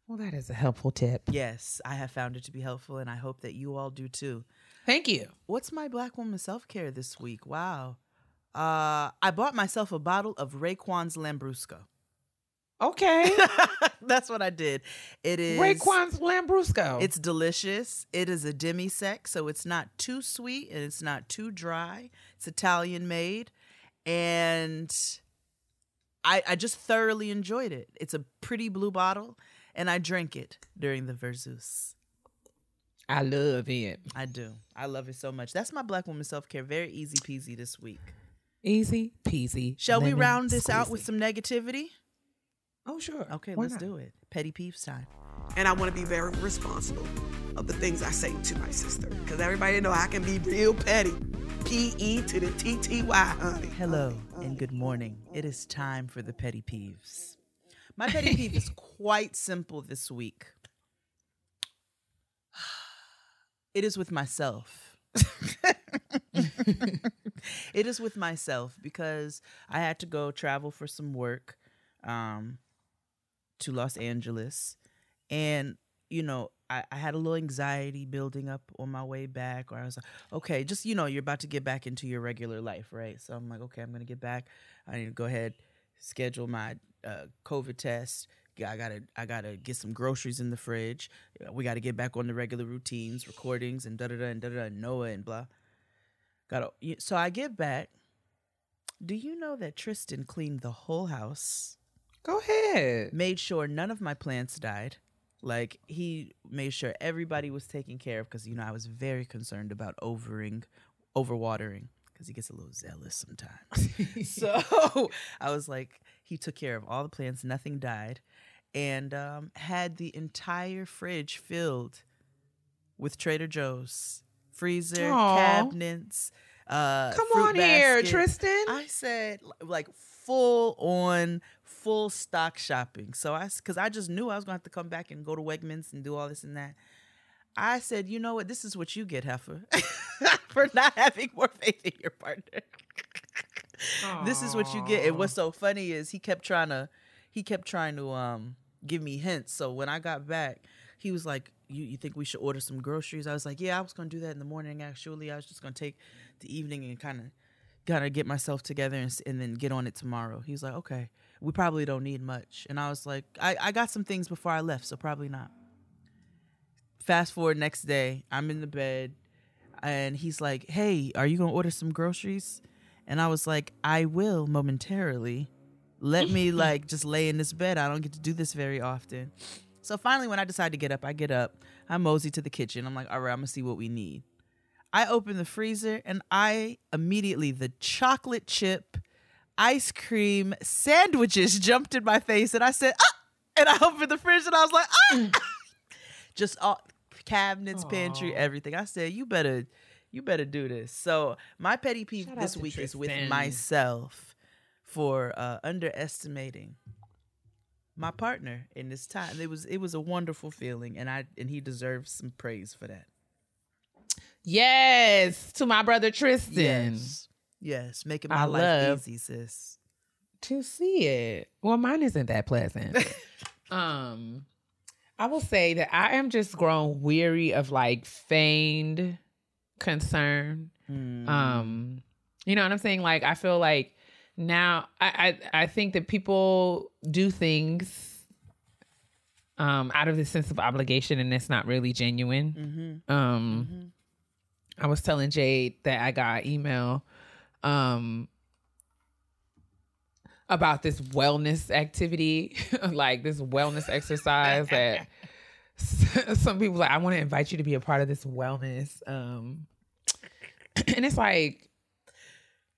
Well, that is a helpful tip. Yes, I have found it to be helpful, and I hope that you all do too. Thank you. What's my Black Woman Self-Care this week? Wow. Uh, I bought myself a bottle of Raquan's Lambrusco. Okay. That's what I did. It is Raquan's Lambrusco. It's delicious. It is a demi-sec, so it's not too sweet and it's not too dry. It's Italian made. And I, I just thoroughly enjoyed it. It's a pretty blue bottle, and I drank it during the Versus. I love it. I do. I love it so much. That's my Black woman self-care. Very easy peasy this week. Easy peasy. Shall we round this squeezy. out with some negativity? Oh, sure. Okay, Why let's not? do it. Petty peeves time. And I want to be very responsible of the things I say to my sister, because everybody know I can be real petty. P E to the T T Y, honey. Hello honey, honey, and good morning. It is time for the petty peeves. My petty peeve is quite simple this week. It is with myself. It is with myself because I had to go travel for some work um, to Los Angeles. And, you know, I, I had a little anxiety building up on my way back, or I was like, okay, just, you know, you're about to get back into your regular life, right? So I'm like, okay, I'm going to get back. I need to go ahead, schedule my uh, COVID test. I gotta, I gotta get some groceries in the fridge. We gotta get back on the regular routines, recordings, and da da da and da da and Noah and blah. Gotta. So I get back. Do you know that Tristan cleaned the whole house? Go ahead. Made sure none of my plants died. Like, he made sure everybody was taken care of, because you know I was very concerned about overing, overwatering, because he gets a little zealous sometimes. So I was like, he took care of all the plants. Nothing died. And um, had the entire fridge filled with Trader Joe's, freezer, Aww. cabinets. Uh, Come fruit on basket. here, Tristan. I said, like, full on, full stock shopping. So I, because I just knew I was going to have to come back and go to Wegmans and do all this and that. I said, you know what? This is what you get, Heifer, for not having more faith in your partner. This is what you get. And what's so funny is he kept trying to, he kept trying to, um. give me hints. So when I got back, he was like, you, you think we should order some groceries? I was like, yeah, I was going to do that in the morning. Actually, I was just going to take the evening and kind of got to get myself together and, and then get on it tomorrow. He was like, okay, we probably don't need much. And I was like, I, I got some things before I left, so probably not. Fast forward next day, I'm in the bed and he's like, hey, are you going to order some groceries? And I was like, I will momentarily. Let me, like, just lay in this bed. I don't get to do this very often. So finally, when I decide to get up, I get up. I mosey to the kitchen. I'm like, all right, I'm going to see what we need. I open the freezer, and I immediately, the chocolate chip ice cream sandwiches jumped in my face. And I said, ah! And I opened the fridge, and I was like, ah! Just all cabinets, Aww. pantry, everything. I said, you better, you better do this. So my petty peeve Shout this week Tristan. is with myself. For uh, underestimating my partner in this time, it was it was a wonderful feeling, and I and he deserves some praise for that. Yes, to my brother Tristan. Yes, yes, making my I life easy, sis. To see it. Well, mine isn't that pleasant. um, I will say that I am just grown weary of like feigned concern. Mm. Um, you know what I'm saying? Like, I feel like. Now, I, I, I think that people do things um, out of this sense of obligation, and it's not really genuine. Mm-hmm. Um, mm-hmm. I was telling Jade that I got an email um, about this wellness activity, like this wellness exercise that some people like, I want to invite you to be a part of this wellness. Um, and it's like,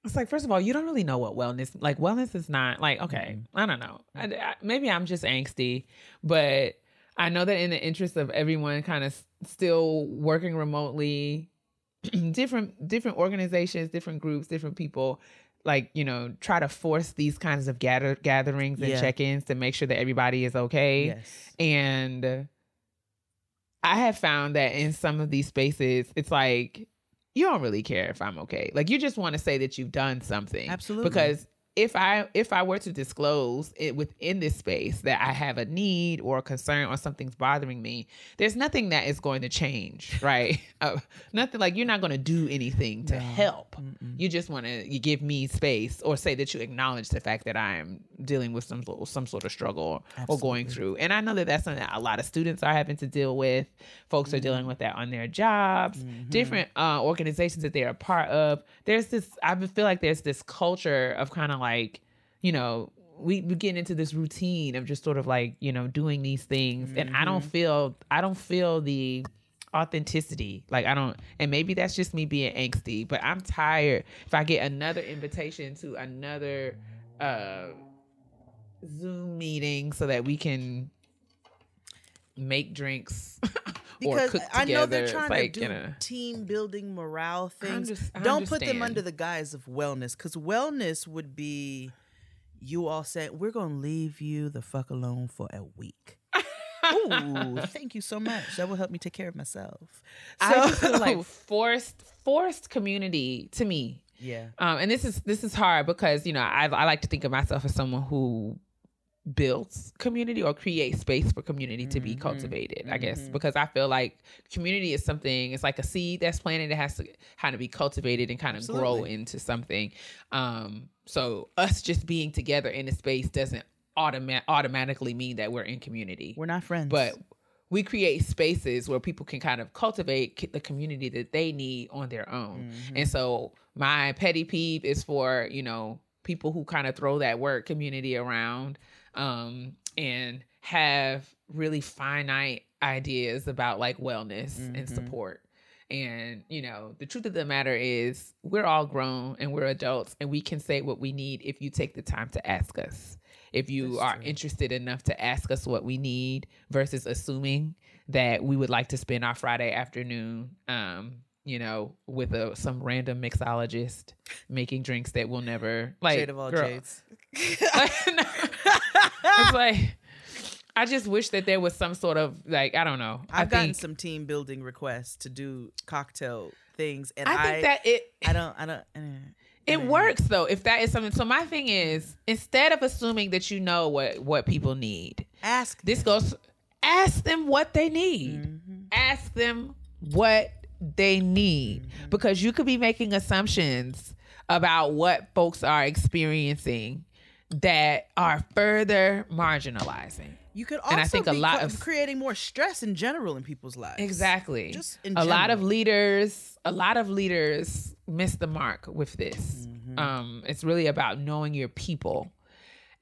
It's like, first of all, you don't really know what wellness, like wellness is not like, okay, I don't know. I, I, maybe I'm just angsty, but I know that in the interest of everyone kind of s- still working remotely, different, different organizations, different groups, different people, like, you know, try to force these kinds of gather gatherings and yeah. check-ins to make sure that everybody is okay. Yes. And I have found that in some of these spaces, it's like, you don't really care if I'm okay. Like, you just want to say that you've done something. Absolutely. Because if I if I were to disclose it within this space that I have a need or a concern or something's bothering me, there's nothing that is going to change, right? uh, nothing like you're not going to do anything to no. help. Mm-mm. You just want to you give me space or say that you acknowledge the fact that I'm dealing with some some sort of struggle Absolutely. Or going through. And I know that that's something that a lot of students are having to deal with. Folks mm-hmm. are dealing with that on their jobs, mm-hmm. different uh, organizations that they're a part of. There's this I feel like there's this culture of kind of like Like, you know, we, we get into this routine of just sort of like, you know, doing these things. Mm-hmm. And I don't feel, I don't feel the authenticity. Like I don't, and maybe that's just me being angsty, but I'm tired. If I get another invitation to another uh, Zoom meeting so that we can make drinks because or cook I know they're trying like, to do you know, team building morale things. I under, I Don't understand. Put them under the guise of wellness, because wellness would be you all saying, we're going to leave you the fuck alone for a week. Ooh, thank you so much. That will help me take care of myself. So, I just feel like forced, forced community to me. Yeah. Um, and this is, this is hard because, you know, I, I like to think of myself as someone who builds community or creates space for community to be mm-hmm. cultivated, I guess, mm-hmm. because I feel like community is something, it's like a seed that's planted. It has to kind of be cultivated and kind of Absolutely. Grow into something. Um, so us just being together in a space doesn't automa- automatically mean that we're in community. We're not friends. But we create spaces where people can kind of cultivate the community that they need on their own. Mm-hmm. And so my petty peeve is for, you know, people who kind of throw that word community around Um, and have really finite ideas about like wellness mm-hmm. and support. And, you know, the truth of the matter is we're all grown and we're adults and we can say what we need if you take the time to ask us. If you That's are true. Interested enough to ask us what we need versus assuming that we would like to spend our Friday afternoon, um, you know, with a, some random mixologist making drinks that will never like Jade of all girl. Jades. It's like, I just wish that there was some sort of like, I don't know. I've I gotten think, some team building requests to do cocktail things. And I think I, that it, I don't, I don't, I don't it I don't. Works though. If that is something. So my thing is, instead of assuming that, you know, what, what people need, ask, this goes, ask them what they need, mm-hmm. ask them what they need, mm-hmm. because you could be making assumptions about what folks are experiencing that are further marginalizing. You could also and I think a lot of creating more stress in general in people's lives. Exactly. Just in a general. lot of leaders, a lot of leaders miss the mark with this. Mm-hmm. Um, it's really about knowing your people,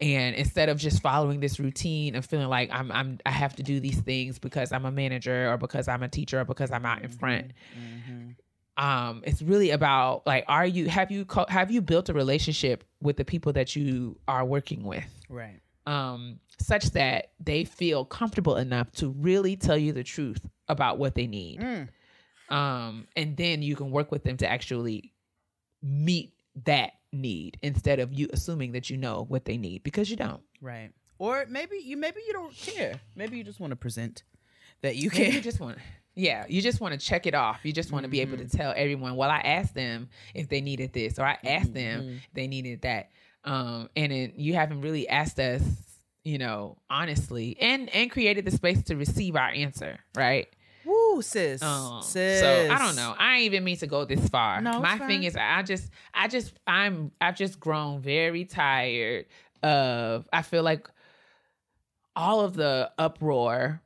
and instead of just following this routine of feeling like I'm, I'm, I have to do these things because I'm a manager or because I'm a teacher or because I'm out in mm-hmm. front. Mm-hmm. Um, it's really about like, are you, have you, co- have you built a relationship with the people that you are working with? Right. Um, such that they feel comfortable enough to really tell you the truth about what they need. Mm. Um, and then you can work with them to actually meet that need instead of you assuming that you know what they need, because you don't. Right. Or maybe you, maybe you don't care. Maybe you just want to present that you care. Maybe you just want to. Yeah, you just want to check it off. You just want to be able to tell everyone, well, I asked them if they needed this, or I asked them mm-hmm. if they needed that. Um, and it, you haven't really asked us, you know, honestly, and, and created the space to receive our answer, right? Woo, sis. Um, sis. So I don't know. I ain't even mean to go this far. No, My fine. thing is, I just, I just, I'm, I've just grown very tired of, I feel like all of the uproar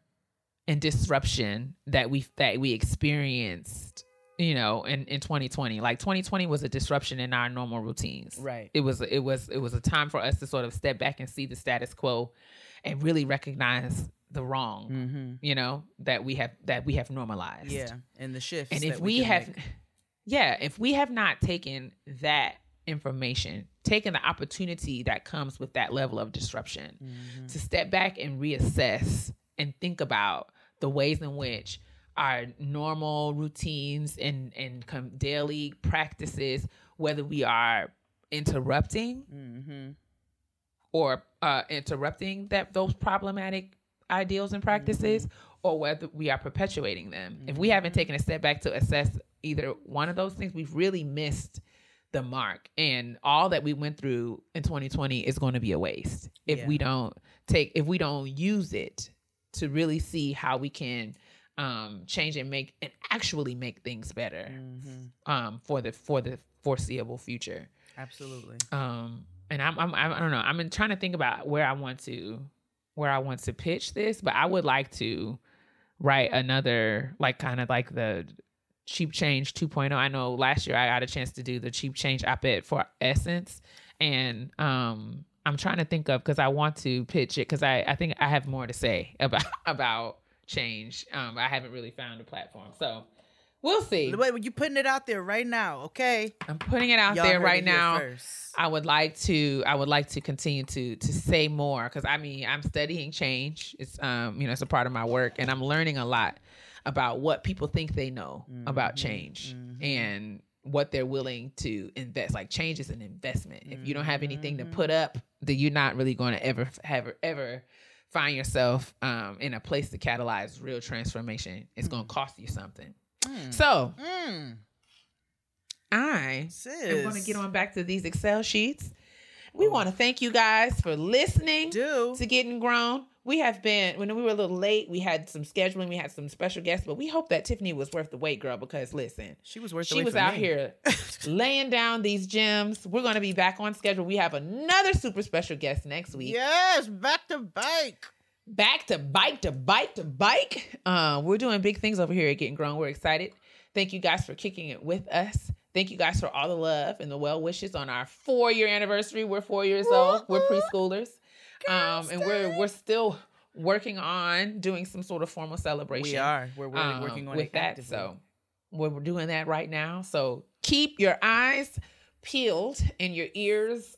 and disruption that we that we experienced, you know, in, in twenty twenty. Like twenty twenty was a disruption in our normal routines. Right. It was it was it was a time for us to sort of step back and see the status quo, and really recognize the wrong, mm-hmm. you know, that we have that we have normalized. Yeah, and the shifts. And if that we, we have, make. yeah, if we have not taken that information, taken the opportunity that comes with that level of disruption, mm-hmm. to step back and reassess and think about the ways in which our normal routines and, and com- daily practices, whether we are interrupting mm-hmm. or uh, interrupting that those problematic ideals and practices, mm-hmm. or whether we are perpetuating them. Mm-hmm. If we haven't taken a step back to assess either one of those things, we've really missed the mark. And all that we went through in twenty twenty is going to be a waste if yeah. we don't take, if we don't use it to really see how we can um, change and make and actually make things better mm-hmm. um, for the for the foreseeable future. Absolutely. Um, and I'm, I'm I don't know. I'm trying to think about where I want to where I want to pitch this, but I would like to write another, like, kind of like the Cheap Change two point oh. I know last year I got a chance to do the Cheap Change op-ed for Essence, and um, I'm trying to think of, because I want to pitch it, because I, I think I have more to say about about change. Um, I haven't really found a platform, so we'll see. Wait, you're putting it out there right now, okay? I'm putting it out Y'all there right now. First. I would like to I would like to continue to to say more, because I mean I'm studying change. It's um you know it's a part of my work, and I'm learning a lot about what people think they know mm-hmm. about change mm-hmm. and what they're willing to invest. Like, change is an investment. Mm-hmm. If you don't have anything to put up, then you're not really going to ever, ever, ever find yourself um, in a place to catalyze real transformation. It's mm. going to cost you something. Mm. So mm. I Sis. am going to get on back to these Excel sheets. We oh. want to thank you guys for listening Do. to Getting Grown. We have been, when we were a little late, we had some scheduling, we had some special guests, but we hope that Tiffany was worth the wait, girl, because listen, she was worth the wait. She was out here laying down these gems. We're going to be back on schedule. We have another super special guest next week. Yes, back to bike. Back to bike, to bike, to bike. Uh, we're doing big things over here at Getting Grown. We're excited. Thank you guys for kicking it with us. Thank you guys for all the love and the well wishes on our four-year anniversary. We're four years old. We're preschoolers. Um, and we're we're still working on doing some sort of formal celebration. We are. We're really um, working on with it that. So we're doing that right now. So keep your eyes peeled and your ears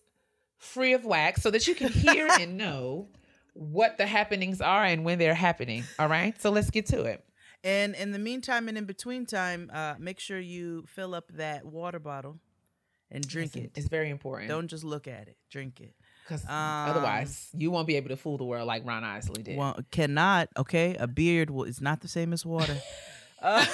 free of wax so that you can hear and know what the happenings are and when they're happening. All right. So let's get to it. And in the meantime and in between time, uh, make sure you fill up that water bottle and drink Listen, it. It's very important. Don't just look at it. Drink it. Because um, otherwise, you won't be able to fool the world like Ron Isley did. Well, cannot, okay? A beard will, is not the same as water. uh,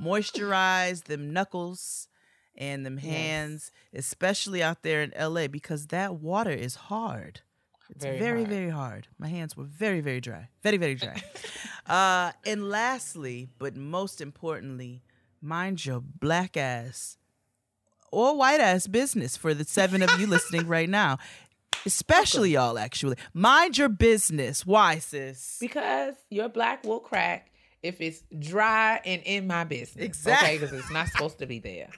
moisturize them knuckles and them hands, yes. especially out there in L A, because that water is hard. It's very, very hard. very hard. My hands were very, very dry. Very, very dry. uh, and lastly, but most importantly, mind your black ass or white ass business for the seven of you listening right now. Especially y'all, actually. Mind your business. Why, sis? Because your black will crack if it's dry and in my business. Exactly. Okay, because it's not supposed to be there.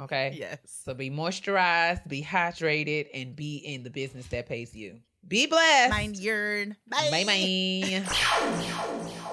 Okay? Yes. So be moisturized, be hydrated, and be in the business that pays you. Be blessed. Mind your. Bye. Bye-bye.